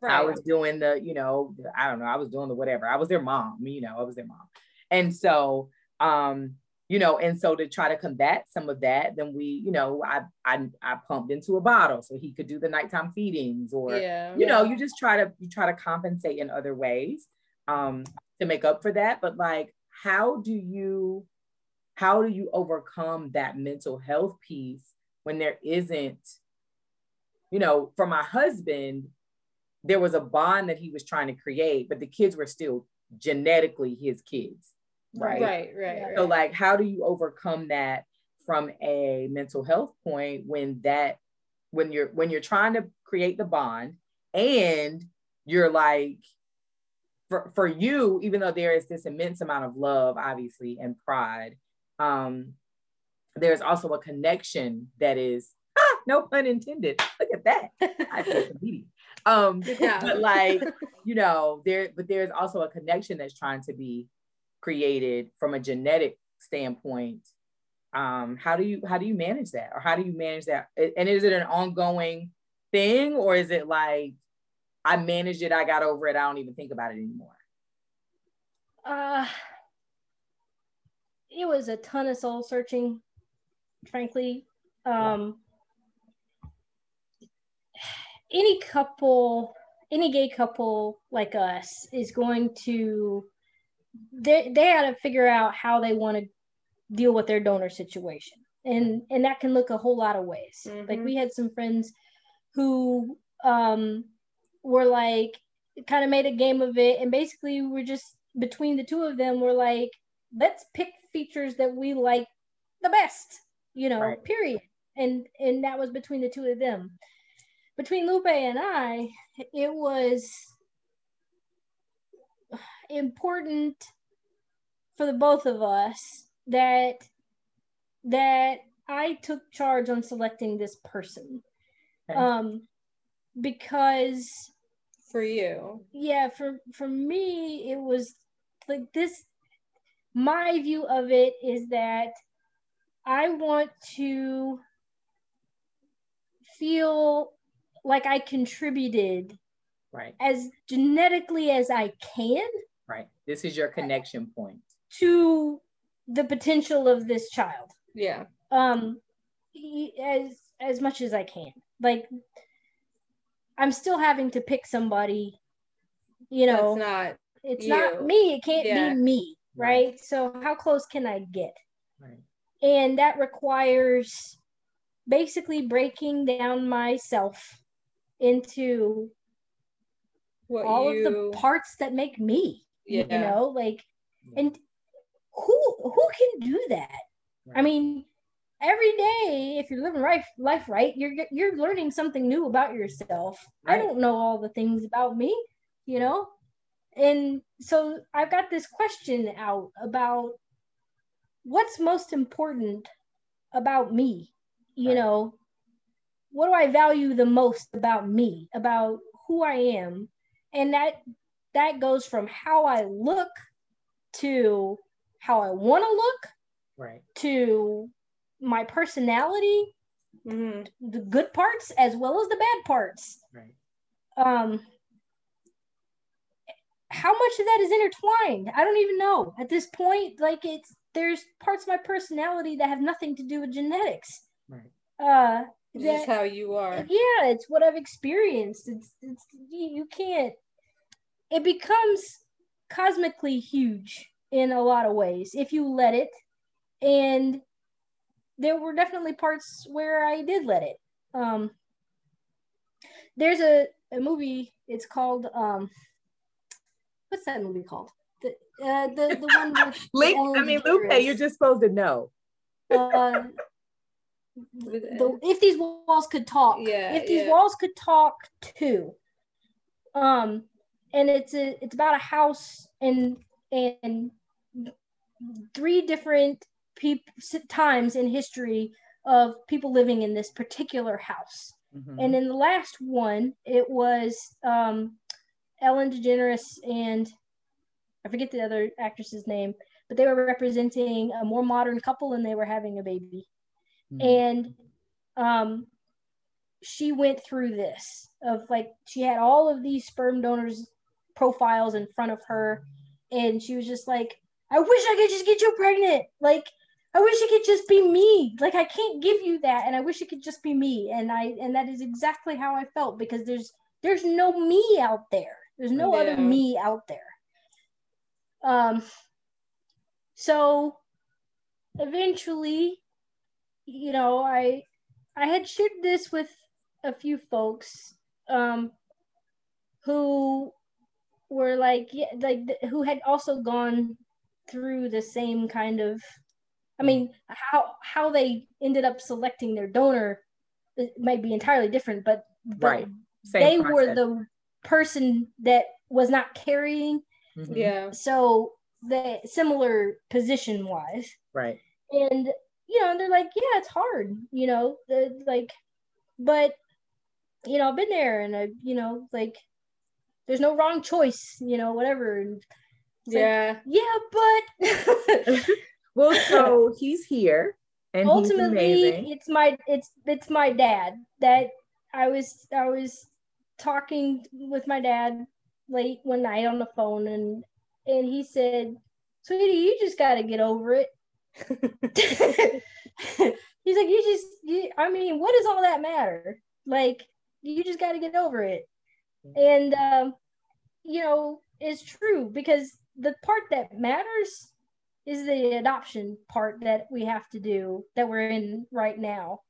Right. I was doing the, you know, I don't know, I was doing the whatever. I was their mom, you know, I was their mom. And so, um, you know, and so to try to combat some of that, then we, you know, I I, I pumped into a bottle so he could do the nighttime feedings, or, yeah, you yeah. know, you just try to, you try to compensate in other ways um, to make up for that. But like, how do you, how do you overcome that mental health piece when there isn't, you know, for my husband, there was a bond that he was trying to create, but the kids were still genetically his kids, right? Right, right, right. So like, how do you overcome that from a mental health point when that, when you're, when you're trying to create the bond and you're like, for, for you, even though there is this immense amount of love, obviously, and pride, um, there's also a connection that is, ah, no pun intended. Look at that. I feel comedian. Um, yeah. But like, you know, there, but there's also a connection that's trying to be created from a genetic standpoint. Um, how do you, how do you manage that? Or how do you manage that? And is it an ongoing thing, or is it like, I managed it, I got over it, I don't even think about it anymore? Uh, it was a ton of soul searching, frankly. Um, any couple, any gay couple like us is going to, they, they had to figure out how they want to deal with their donor situation. And, and that can look a whole lot of ways. Mm-hmm. Like we had some friends who um, were like, kind of made a game of it. And basically we're just, between the two of them, we're like, let's pick features that we like the best, you know, right. period. And and that was between the two of them. Between Lupe and I, it was important for the both of us that that I took charge on selecting this person. Okay. Um, because for you. Yeah, for, for me, it was like this. My view of it is that I want to feel like I contributed right. as genetically as I can. Right. This is your connection point. To the potential of this child. Yeah. Um, as, as much as I can. Like, I'm still having to pick somebody, you know. That's not it's you. Not me. It can't yeah. be me. Right? Right. So how close can I get? Right. And that requires basically breaking down myself into what all you... of the parts that make me, yeah. you know, like, yeah. and who, who can do that? Right. I mean, every day, if you're living life, life right, you're, you're learning something new about yourself. Right. I don't know all the things about me, you know? And so I've got this question out about what's most important about me? You right. know, what do I value the most about me, about who I am? And that that goes from how I look to how I want to look right. to my personality, mm-hmm. the good parts as well as the bad parts. Right. Um, how much of that is intertwined? I don't even know at this point. Like it's, there's parts of my personality that have nothing to do with genetics. Right. Uh, it's that, just how you are. Yeah. It's what I've experienced. It's, it's you can't, it becomes cosmically huge in a lot of ways if you let it. And there were definitely parts where I did let it. Um, there's a, a movie, it's called, um, what's that movie called? The uh, the, the one with Link, I mean, Lupe, you're just supposed to know. uh, the, the, if these walls could talk, yeah, if these yeah. walls could talk too. Um, and it's a it's about a house and and three different people times in history of people living in this particular house. Mm-hmm. And in the last one, it was um. Ellen DeGeneres and I forget the other actress's name, but they were representing a more modern couple and they were having a baby. Mm-hmm. And um, she went through this of like, she had all of these sperm donors profiles in front of her. And she was just like, I wish I could just get you pregnant. Like, I wish it could just be me. Like, I can't give you that. And I wish it could just be me. And I, and that is exactly how I felt because there's, there's no me out there. There's no yeah. other me out there. Um, so eventually, you know, I I had shared this with a few folks um, who were like, yeah, like who had also gone through the same kind of, I mean, how how they ended up selecting their donor might be entirely different, but, but right. Same they process. Were the person that was not carrying. Mm-hmm. Yeah. So the similar position wise. Right. And, you know, and they're like, yeah, it's hard, you know, like, but, you know, I've been there and I, you know, like there's no wrong choice, you know, whatever. And yeah. Like, yeah, but. Well, so he's here and ultimately he's amazing. it's my, it's, it's my dad that, I was I was talking with my dad late one night on the phone and and he said, sweetie, you just gotta get over it. He's like, you just, you, I mean, what does all that matter? Like, you just got to get over it. And, um, you know, it's true, because the part that matters is the adoption part that we have to do, that we're in right now.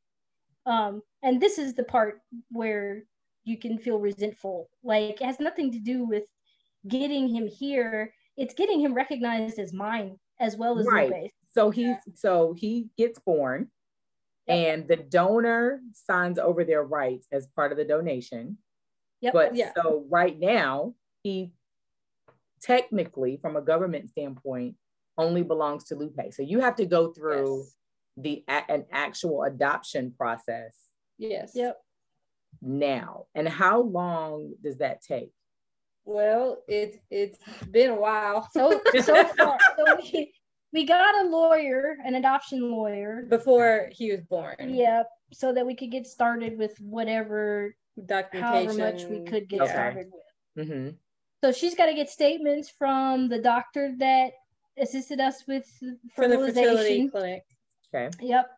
Um, and this is the part where you can feel resentful. Like, it has nothing to do with getting him here. It's getting him recognized as mine as well as right. Lupe. So he's, so he gets born, yep. and the donor signs over their rights as part of the donation. Yep. But yeah. so right now, he technically, from a government standpoint, only belongs to Lupe. So you have to go through yes. the a- an actual adoption process. Yes. Yep. Now, and how long does that take? Well, it it's been a while. So so far, so we we got a lawyer, an adoption lawyer, before he was born. Yeah, so that we could get started with whatever documentation, however much we could get okay. started with. Mm-hmm. So she's got to get statements from the doctor that assisted us with fertilization. For the fertility clinic. Okay. Yep.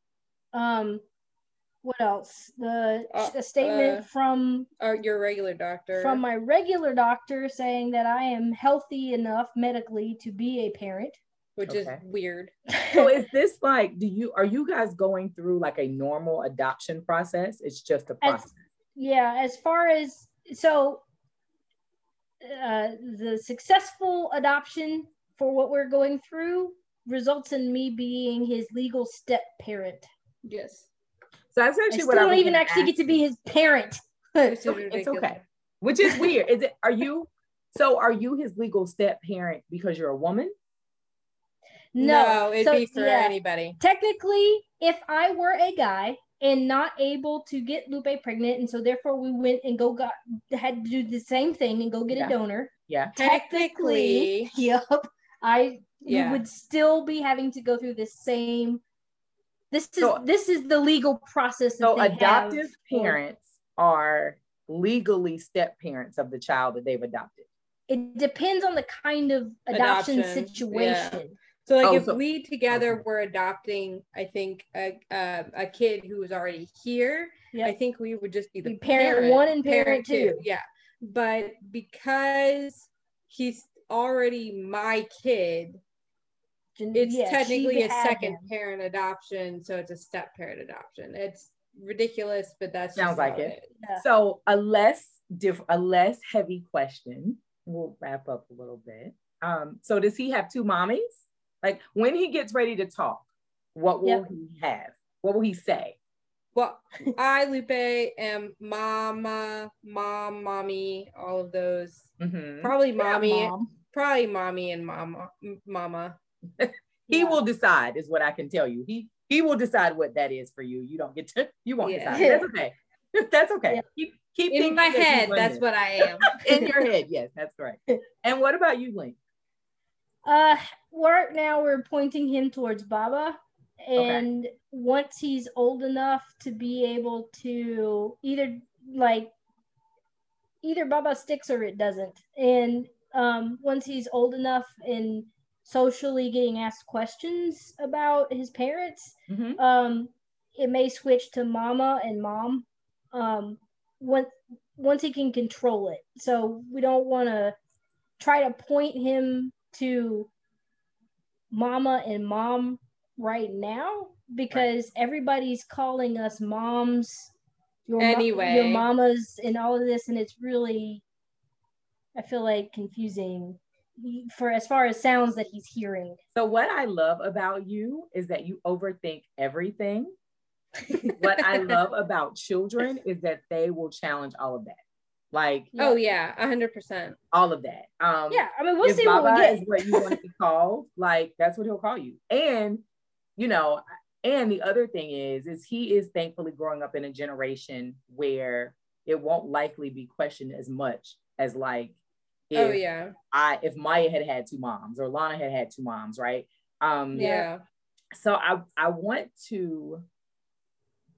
Um, what else? The uh, a statement uh, from uh, your regular doctor. From my regular doctor, saying that I am healthy enough medically to be a parent, which okay. is weird. So is this like? Do you are you guys going through like a normal adoption process? It's just a process. As, yeah. As far as so, uh, the successful adoption for what we're going through results in me being his legal step parent. Yes. So that's actually I what I don't even actually ask. Get to be his parent. It's, it's okay, which is weird. Is it? Are you? So are you his legal step parent because you're a woman? No, no it'd so, be for yeah. anybody. Technically, if I were a guy and not able to get Lupe pregnant, and so therefore we went and go got had to do the same thing and go get yeah. a donor. Yeah. Technically, technically yep. I yeah. would still be having to go through the same. This is so, this is the legal process. So that adoptive have. Parents are legally step parents of the child that they've adopted. It depends on the kind of adoption, adoption. Situation. Yeah. So like oh, if so, we together okay. were adopting, I think a uh, a kid who was already here, yep. I think we would just be the be parent, parent one and parent, parent two. two. Yeah, but because he's already my kid. It's yeah, technically a second him. Parent adoption, so it's a step parent adoption. It's ridiculous, but that sounds like it. it. Yeah. So a less diff, a less heavy question. We'll wrap up a little bit. Um, so does he have two mommies? Like when he gets ready to talk, what will yep. he have? What will he say? Well, I, Lupe, am mama, mom, mommy, all of those. Mm-hmm. Probably mommy, yeah, mom. probably mommy and mama, mama. He yeah. will decide is what I can tell you. He he will decide what that is for you. You don't get to, you won't yeah. decide. That's okay. That's okay. Yeah. Keep, keep in my head, that's what I am. In your head, yes, that's correct. And what about you, Link? Uh, right now we're pointing him towards Baba. And okay. once he's old enough to be able to either like, either Baba sticks or it doesn't. And um, once he's old enough and socially getting asked questions about his parents, mm-hmm. um, it may switch to mama and mom um, once, once he can control it. So we don't want to try to point him to mama and mom right now, because right. everybody's calling us moms, your, anyway. ma- your mamas and all of this. And it's really, I feel like, confusing for as far as sounds that he's hearing. So what I love about you is that you overthink everything. What I love about children is that they will challenge all of that. Like, oh yeah, a hundred percent. All of that. Um, yeah, I mean, we'll see what we get. Is what you want to be called, like that's what he'll call you. And you know, and the other thing is, is he is thankfully growing up in a generation where it won't likely be questioned as much as like, if oh yeah, I if Maya had had two moms or Lana had had two moms, right? Um, yeah. So I I want to.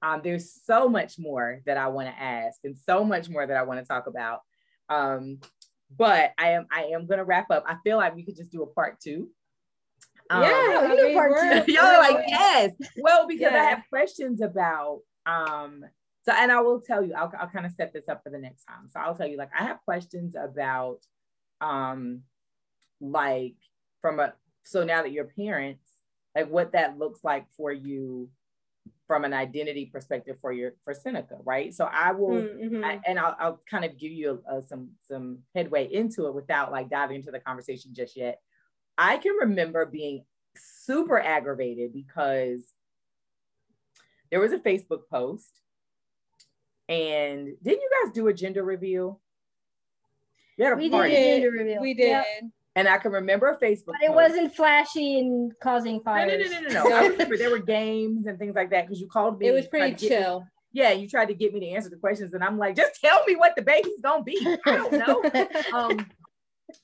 Um, there's so much more that I want to ask and so much more that I want to talk about. Um, but I am I am going to wrap up. I feel like we could just do a part two Um, yeah, I mean, part two. Y'all are like, yes. Well, because yeah. I have questions about, um, so, and I will tell you, I'll, I'll kind of set this up for the next time. So I'll tell you, like, I have questions about, um, like from a, so now that you're parents, like what that looks like for you from an identity perspective for your, for Seneca, right? So I will, mm-hmm. I, and I'll, I'll kind of give you a, a, some, some headway into it without like diving into the conversation just yet. I can remember being super aggravated because there was a Facebook post, and didn't you guys do a gender reveal? You had a we party. Did a gender reveal. We did. Yep. And I can remember a Facebook But it post. Wasn't flashy and causing fires. No, no, no, no, no. no. I remember there were games and things like that because you called me. It was pretty chill. Me. Yeah, you tried to get me to answer the questions, and I'm like, just tell me what the baby's gonna be. I don't know. um,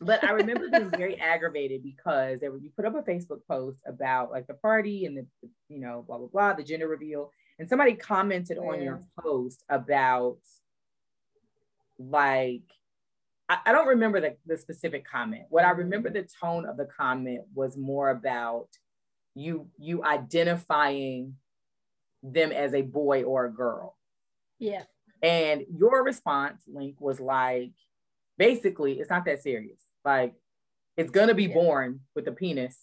But I remember being very aggravated because they would, you put up a Facebook post about like the party and the, you know, blah, blah, blah, the gender reveal. And somebody commented yeah. on your post about like, I, I don't remember the, the specific comment. What I remember the tone of the comment was more about you, you identifying them as a boy or a girl. Yeah. And your response, Link, was like, basically, it's not that serious. Like, it's gonna be yeah. born with a penis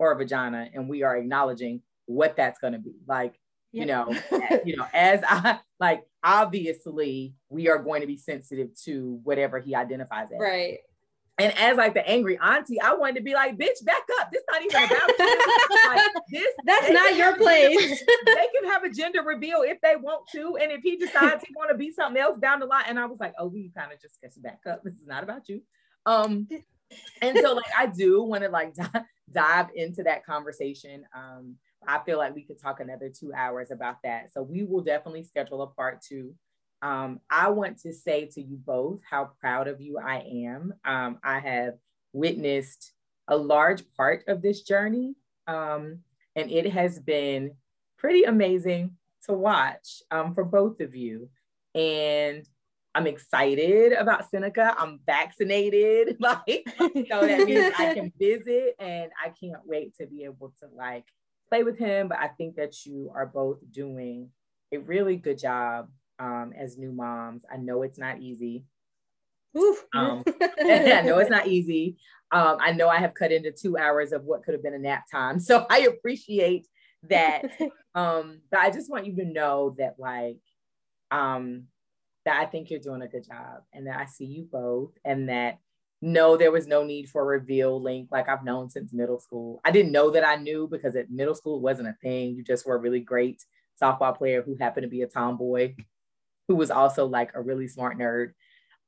or a vagina, and we are acknowledging what that's gonna be. Like, yeah. you know, you know, as I like, obviously, we are going to be sensitive to whatever he identifies as. Right. And as like the angry auntie, I wanted to be like, bitch, back up. This not even about you. Like, this. That's not your place. They can have a gender reveal if they want to. And if he decides he want to be something else down the line. And I was like, oh, we kind of just get to back up. This is not about you. Um, and so like, I do want to like d- dive into that conversation. Um, I feel like we could talk another two hours about that. So we will definitely schedule a part two. Um, I want to say to you both how proud of you I am. Um, I have witnessed a large part of this journey, um, and it has been pretty amazing to watch um, for both of you. And I'm excited about Seneca. I'm vaccinated, like, so that means I can visit, and I can't wait to be able to like play with him. But I think that you are both doing a really good job. Um, as new moms. I know it's not easy. Um, I know it's not easy. Um, I know I have cut into two hours of what could have been a nap time. So I appreciate that. Um, but I just want you to know that like, um, that I think you're doing a good job, and that I see you both, and that no, there was no need for a reveal, Link. Like, I've known since middle school. I didn't know that I knew because at middle school, it wasn't a thing. You just were a really great softball player who happened to be a tomboy, who was also like a really smart nerd.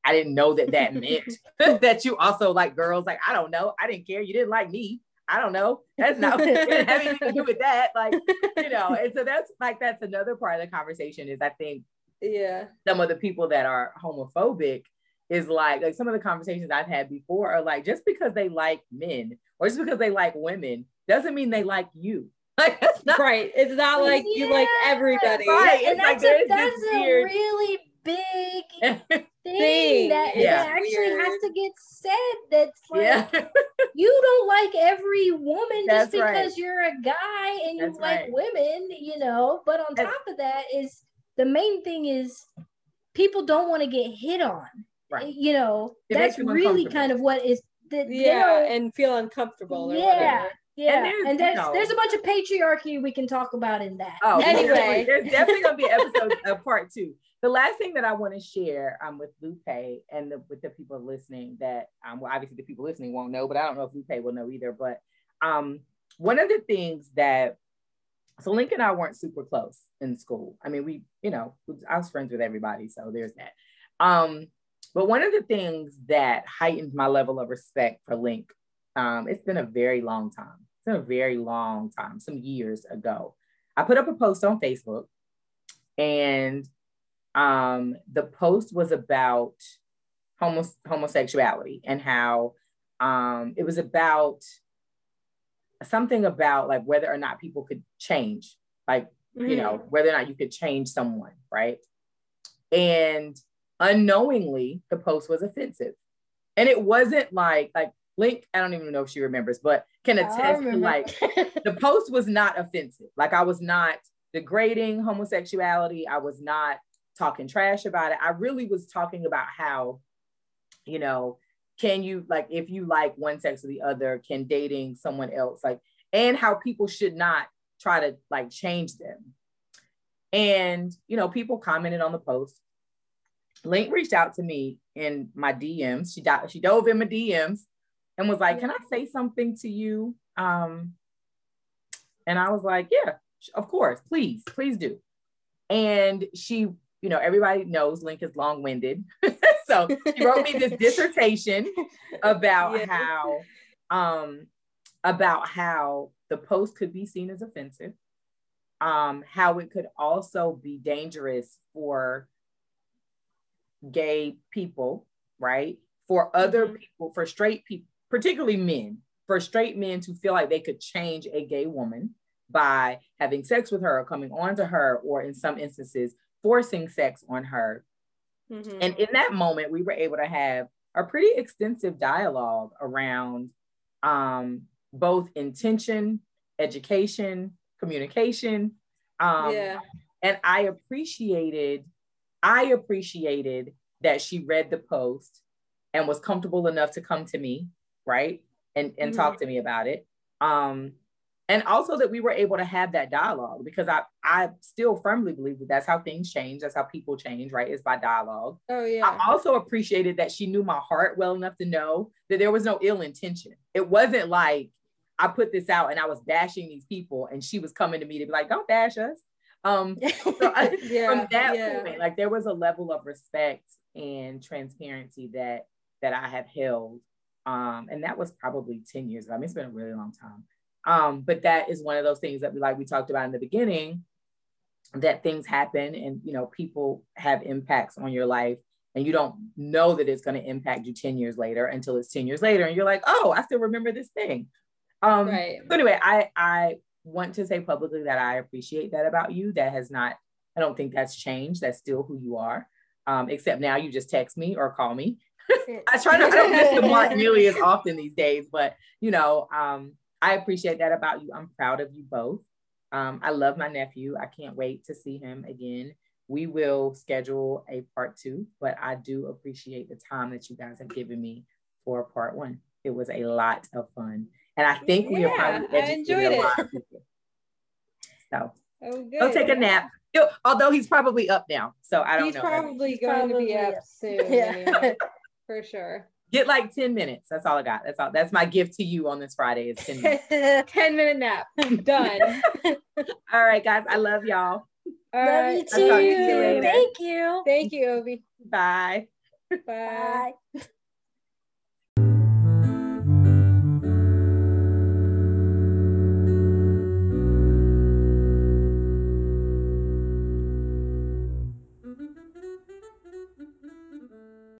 I didn't know that that meant that you also like girls. Like, I don't know. I didn't care. You didn't like me. I don't know. That's not, it didn't have anything to do with that. Like, you know, and so that's like, that's another part of the conversation is I think yeah, some of the people that are homophobic is like, like some of the conversations I've had before are like, just because they like men or just because they like women doesn't mean they like you. Like, that's not right. It's not like yeah, you like everybody. Right. And it's that's, like, a, that's a weird... really big thing, thing. that, yeah. that actually weird. has to get said. That's like, yeah. you don't like every woman that's just because right. you're a guy and that's you like right. women, you know. But on that's... top of that is the main thing is people don't want to get hit on. Right. You know, it that's really kind of what is. The, yeah. And feel uncomfortable. Or yeah. Whatever. Yeah, and, there's, and there's, you know, there's a bunch of patriarchy we can talk about in that. Oh, anyway, there's definitely gonna be an episode of part two. The last thing that I want to share um, with Lupe and the, with the people listening that, um, well, obviously the people listening won't know, but I don't know if Lupe will know either. But um, one of the things that, so Link and I weren't super close in school. I mean, we, you know, I was friends with everybody, so there's that. Um, but one of the things that heightened my level of respect for Link, um, it's been a very long time. a very long time, some years ago. I put up a post on Facebook, and um, the post was about homo- homosexuality and how um, it was about something about like whether or not people could change, like, mm-hmm. you know, whether or not you could change someone, right? And unknowingly, the post was offensive. And it wasn't like, like, Link, I don't even know if she remembers, but can attest to, like, the post was not offensive. Like, I was not degrading homosexuality. I was not talking trash about it. I really was talking about how, you know, can you, like, if you like one sex or the other, can dating someone else, like, and how people should not try to, like, change them. And, you know, people commented on the post. Link reached out to me in my D Ms. She, do- she dove in my D Ms and was like, can I say something to you? Um, and I was like, yeah, of course, please, please do. And she, you know, everybody knows Link is long-winded. So she wrote me this dissertation about yeah. how, um, about how the post could be seen as offensive, um, how it could also be dangerous for gay people, right? For other people, for straight people, particularly men, for straight men to feel like they could change a gay woman by having sex with her or coming on to her, or in some instances, forcing sex on her. Mm-hmm. And in that moment, we were able to have a pretty extensive dialogue around um, both intention, education, communication. Um, yeah. And I appreciated, I appreciated that she read the post and was comfortable enough to come to me, right? And, and mm-hmm. talk to me about it. Um, and also that we were able to have that dialogue, because I, I still firmly believe that that's how things change. That's how people change, right? It's by dialogue. Oh yeah. I also appreciated that she knew my heart well enough to know that there was no ill intention. It wasn't like I put this out and I was bashing these people and she was coming to me to be like, don't bash us. Um, so I, yeah, from that yeah. point, like, there was a level of respect and transparency that that I have held. Um, and that was probably ten years ago. I mean, it's been a really long time. Um, but that is one of those things that we, like we talked about in the beginning, that things happen and, you know, people have impacts on your life and you don't know that it's going to impact you ten years later until it's ten years later. And you're like, oh, I still remember this thing. Um, right. So anyway, I, I want to say publicly that I appreciate that about you. That has not, I don't think that's changed. That's still who you are. Um, except now you just text me or call me. I try not, I don't miss the mark nearly as often these days, but, you know, um, I appreciate that about you. I'm proud of you both. Um, I love my nephew. I can't wait to see him again. We will schedule a part two, but I do appreciate the time that you guys have given me for part one. It was a lot of fun. And I think we yeah, are probably I enjoyed it. A lot of people. So oh, good. Go take a nap. He'll, although he's probably up now. So I don't he's know. Probably he's going probably going to be up soon. Yeah. For sure. Get like ten minutes. That's all I got. That's all. That's my gift to you on this Friday is ten minutes. ten minute nap. Done. All right, guys. I love y'all. All love right. you too. You Thank you. Thank you, Obi. Bye. Bye. Bye.